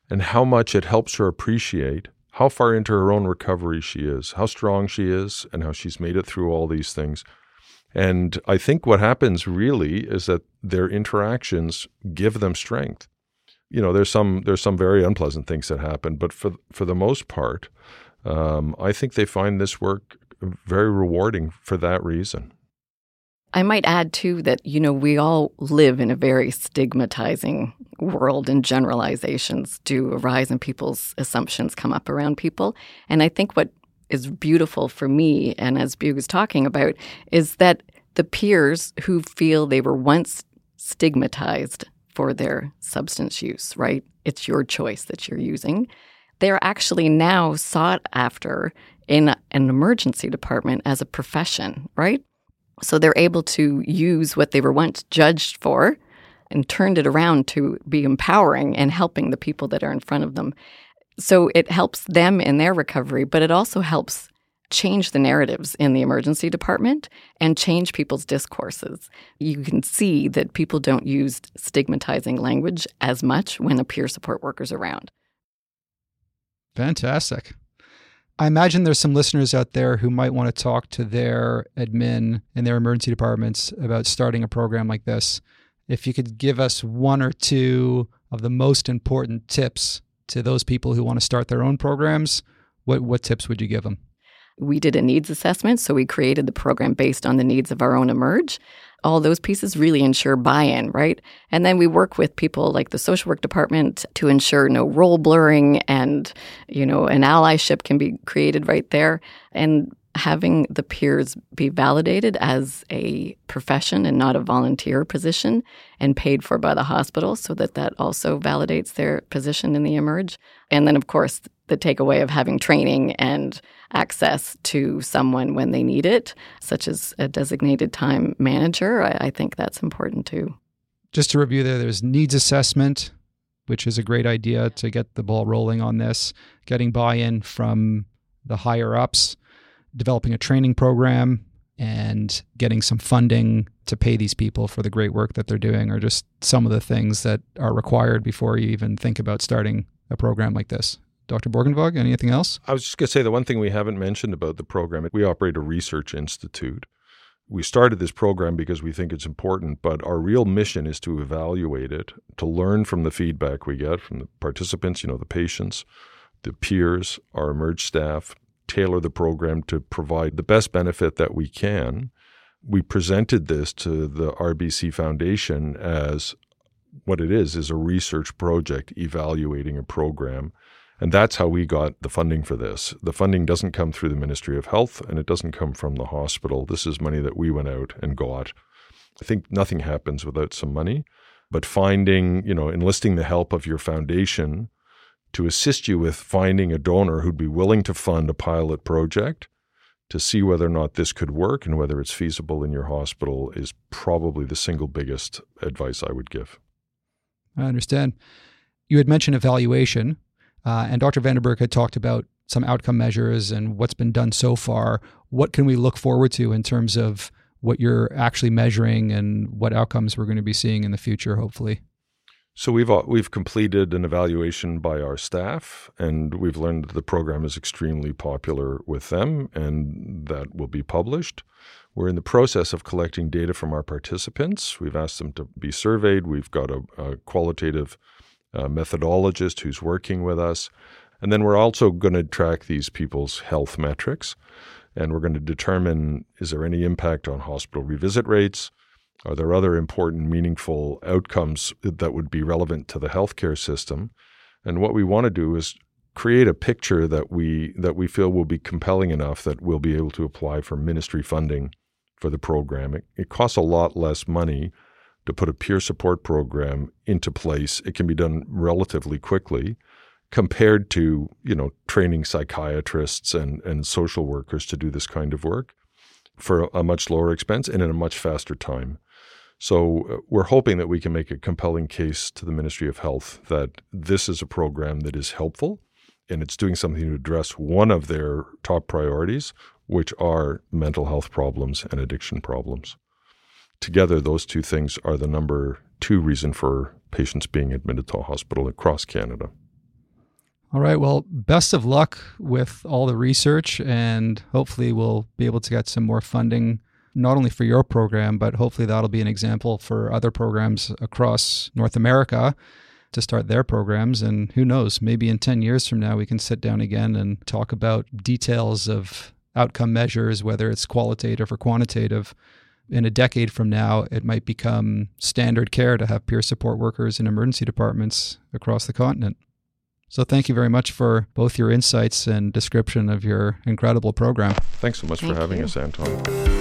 and how much it helps her appreciate how far into her own recovery she is, how strong she is, and how she's made it through all these things. And I think what happens really is that their interactions give them strength. You know, there's some there's some very unpleasant things that happen, but for for the most part, um, I think they find this work very rewarding for that reason. I might add, too, that, you know, we all live in a very stigmatizing world, and generalizations do arise and people's assumptions come up around people. And I think what is beautiful for me, and as Bugh was talking about, is that the peers who feel they were once stigmatized for their substance use, right? It's your choice that you're using. They're actually now sought after in an emergency department as a profession, right? So they're able to use what they were once judged for and turned it around to be empowering and helping the people that are in front of them. So it helps them in their recovery, but it also helps change the narratives in the emergency department and change people's discourses. You can see that people don't use stigmatizing language as much when a peer support worker's around. Fantastic. I imagine there's some listeners out there who might want to talk to their admin and their emergency departments about starting a program like this. If you could give us one or two of the most important tips to those people who want to start their own programs, what what tips would you give them? We did a needs assessment, so we created the program based on the needs of our own emerge. All those pieces really ensure buy-in, right? And then we work with people like the social work department to ensure no role blurring and, you know, an allyship can be created right there. And having the peers be validated as a profession and not a volunteer position and paid for by the hospital so that that also validates their position in the emerge. And then, of course, the takeaway of having training and access to someone when they need it, such as a designated time manager. I, I think that's important too. Just to review there, there's needs assessment, which is a great idea to get the ball rolling on this, getting buy-in from the higher ups, developing a training program, and getting some funding to pay these people for the great work that they're doing are just some of the things that are required before you even think about starting a program like this. Doctor Borgenvog, anything else? I was just going to say the one thing we haven't mentioned about the program, we operate a research institute. We started this program because we think it's important, but our real mission is to evaluate it, to learn from the feedback we get from the participants, you know, the patients, the peers, our eMERGE staff, tailor the program to provide the best benefit that we can. We presented this to the R B C Foundation as what it is, is a research project evaluating a program. And that's how we got the funding for this. The funding doesn't come through the Ministry of Health, and it doesn't come from the hospital. This is money that we went out and got. I think nothing happens without some money, but finding, you know, enlisting the help of your foundation to assist you with finding a donor who'd be willing to fund a pilot project to see whether or not this could work and whether it's feasible in your hospital is probably the single biggest advice I would give. I understand. You had mentioned evaluation. Uh, and Doctor Vandenberg had talked about some outcome measures and what's been done so far. What can we look forward to in terms of what you're actually measuring and what outcomes we're going to be seeing in the future, hopefully? So we've we've completed an evaluation by our staff, and we've learned that the program is extremely popular with them, and that will be published. We're in the process of collecting data from our participants. We've asked them to be surveyed. We've got a, a qualitative a methodologist who's working with us. And then we're also going to track these people's health metrics, and we're going to determine, is there any impact on hospital revisit rates? Are there other important, meaningful outcomes that would be relevant to the healthcare system? And what we want to do is create a picture that we that we feel will be compelling enough that we'll be able to apply for ministry funding for the program. It, it costs a lot less money to put a peer support program into place. It can be done relatively quickly. compared to, you know, training psychiatrists and, and social workers to do this kind of work for a much lower expense and in a much faster time. So we're hoping that we can make a compelling case to the Ministry of Health that this is a program that is helpful and it's doing something to address one of their top priorities, which are mental health problems and addiction problems. Together, those two things are the number two reason for patients being admitted to a hospital across Canada. All right. Well, best of luck with all the research, and hopefully we'll be able to get some more funding, not only for your program, but hopefully that'll be an example for other programs across North America to start their programs. And who knows, maybe in ten years from now, we can sit down again and talk about details of outcome measures, whether it's qualitative or quantitative. In a decade from now, it might become standard care to have peer support workers in emergency departments across the continent. So thank you very much for both your insights and description of your incredible program. Thanks so much Thank for having you. us, Anton.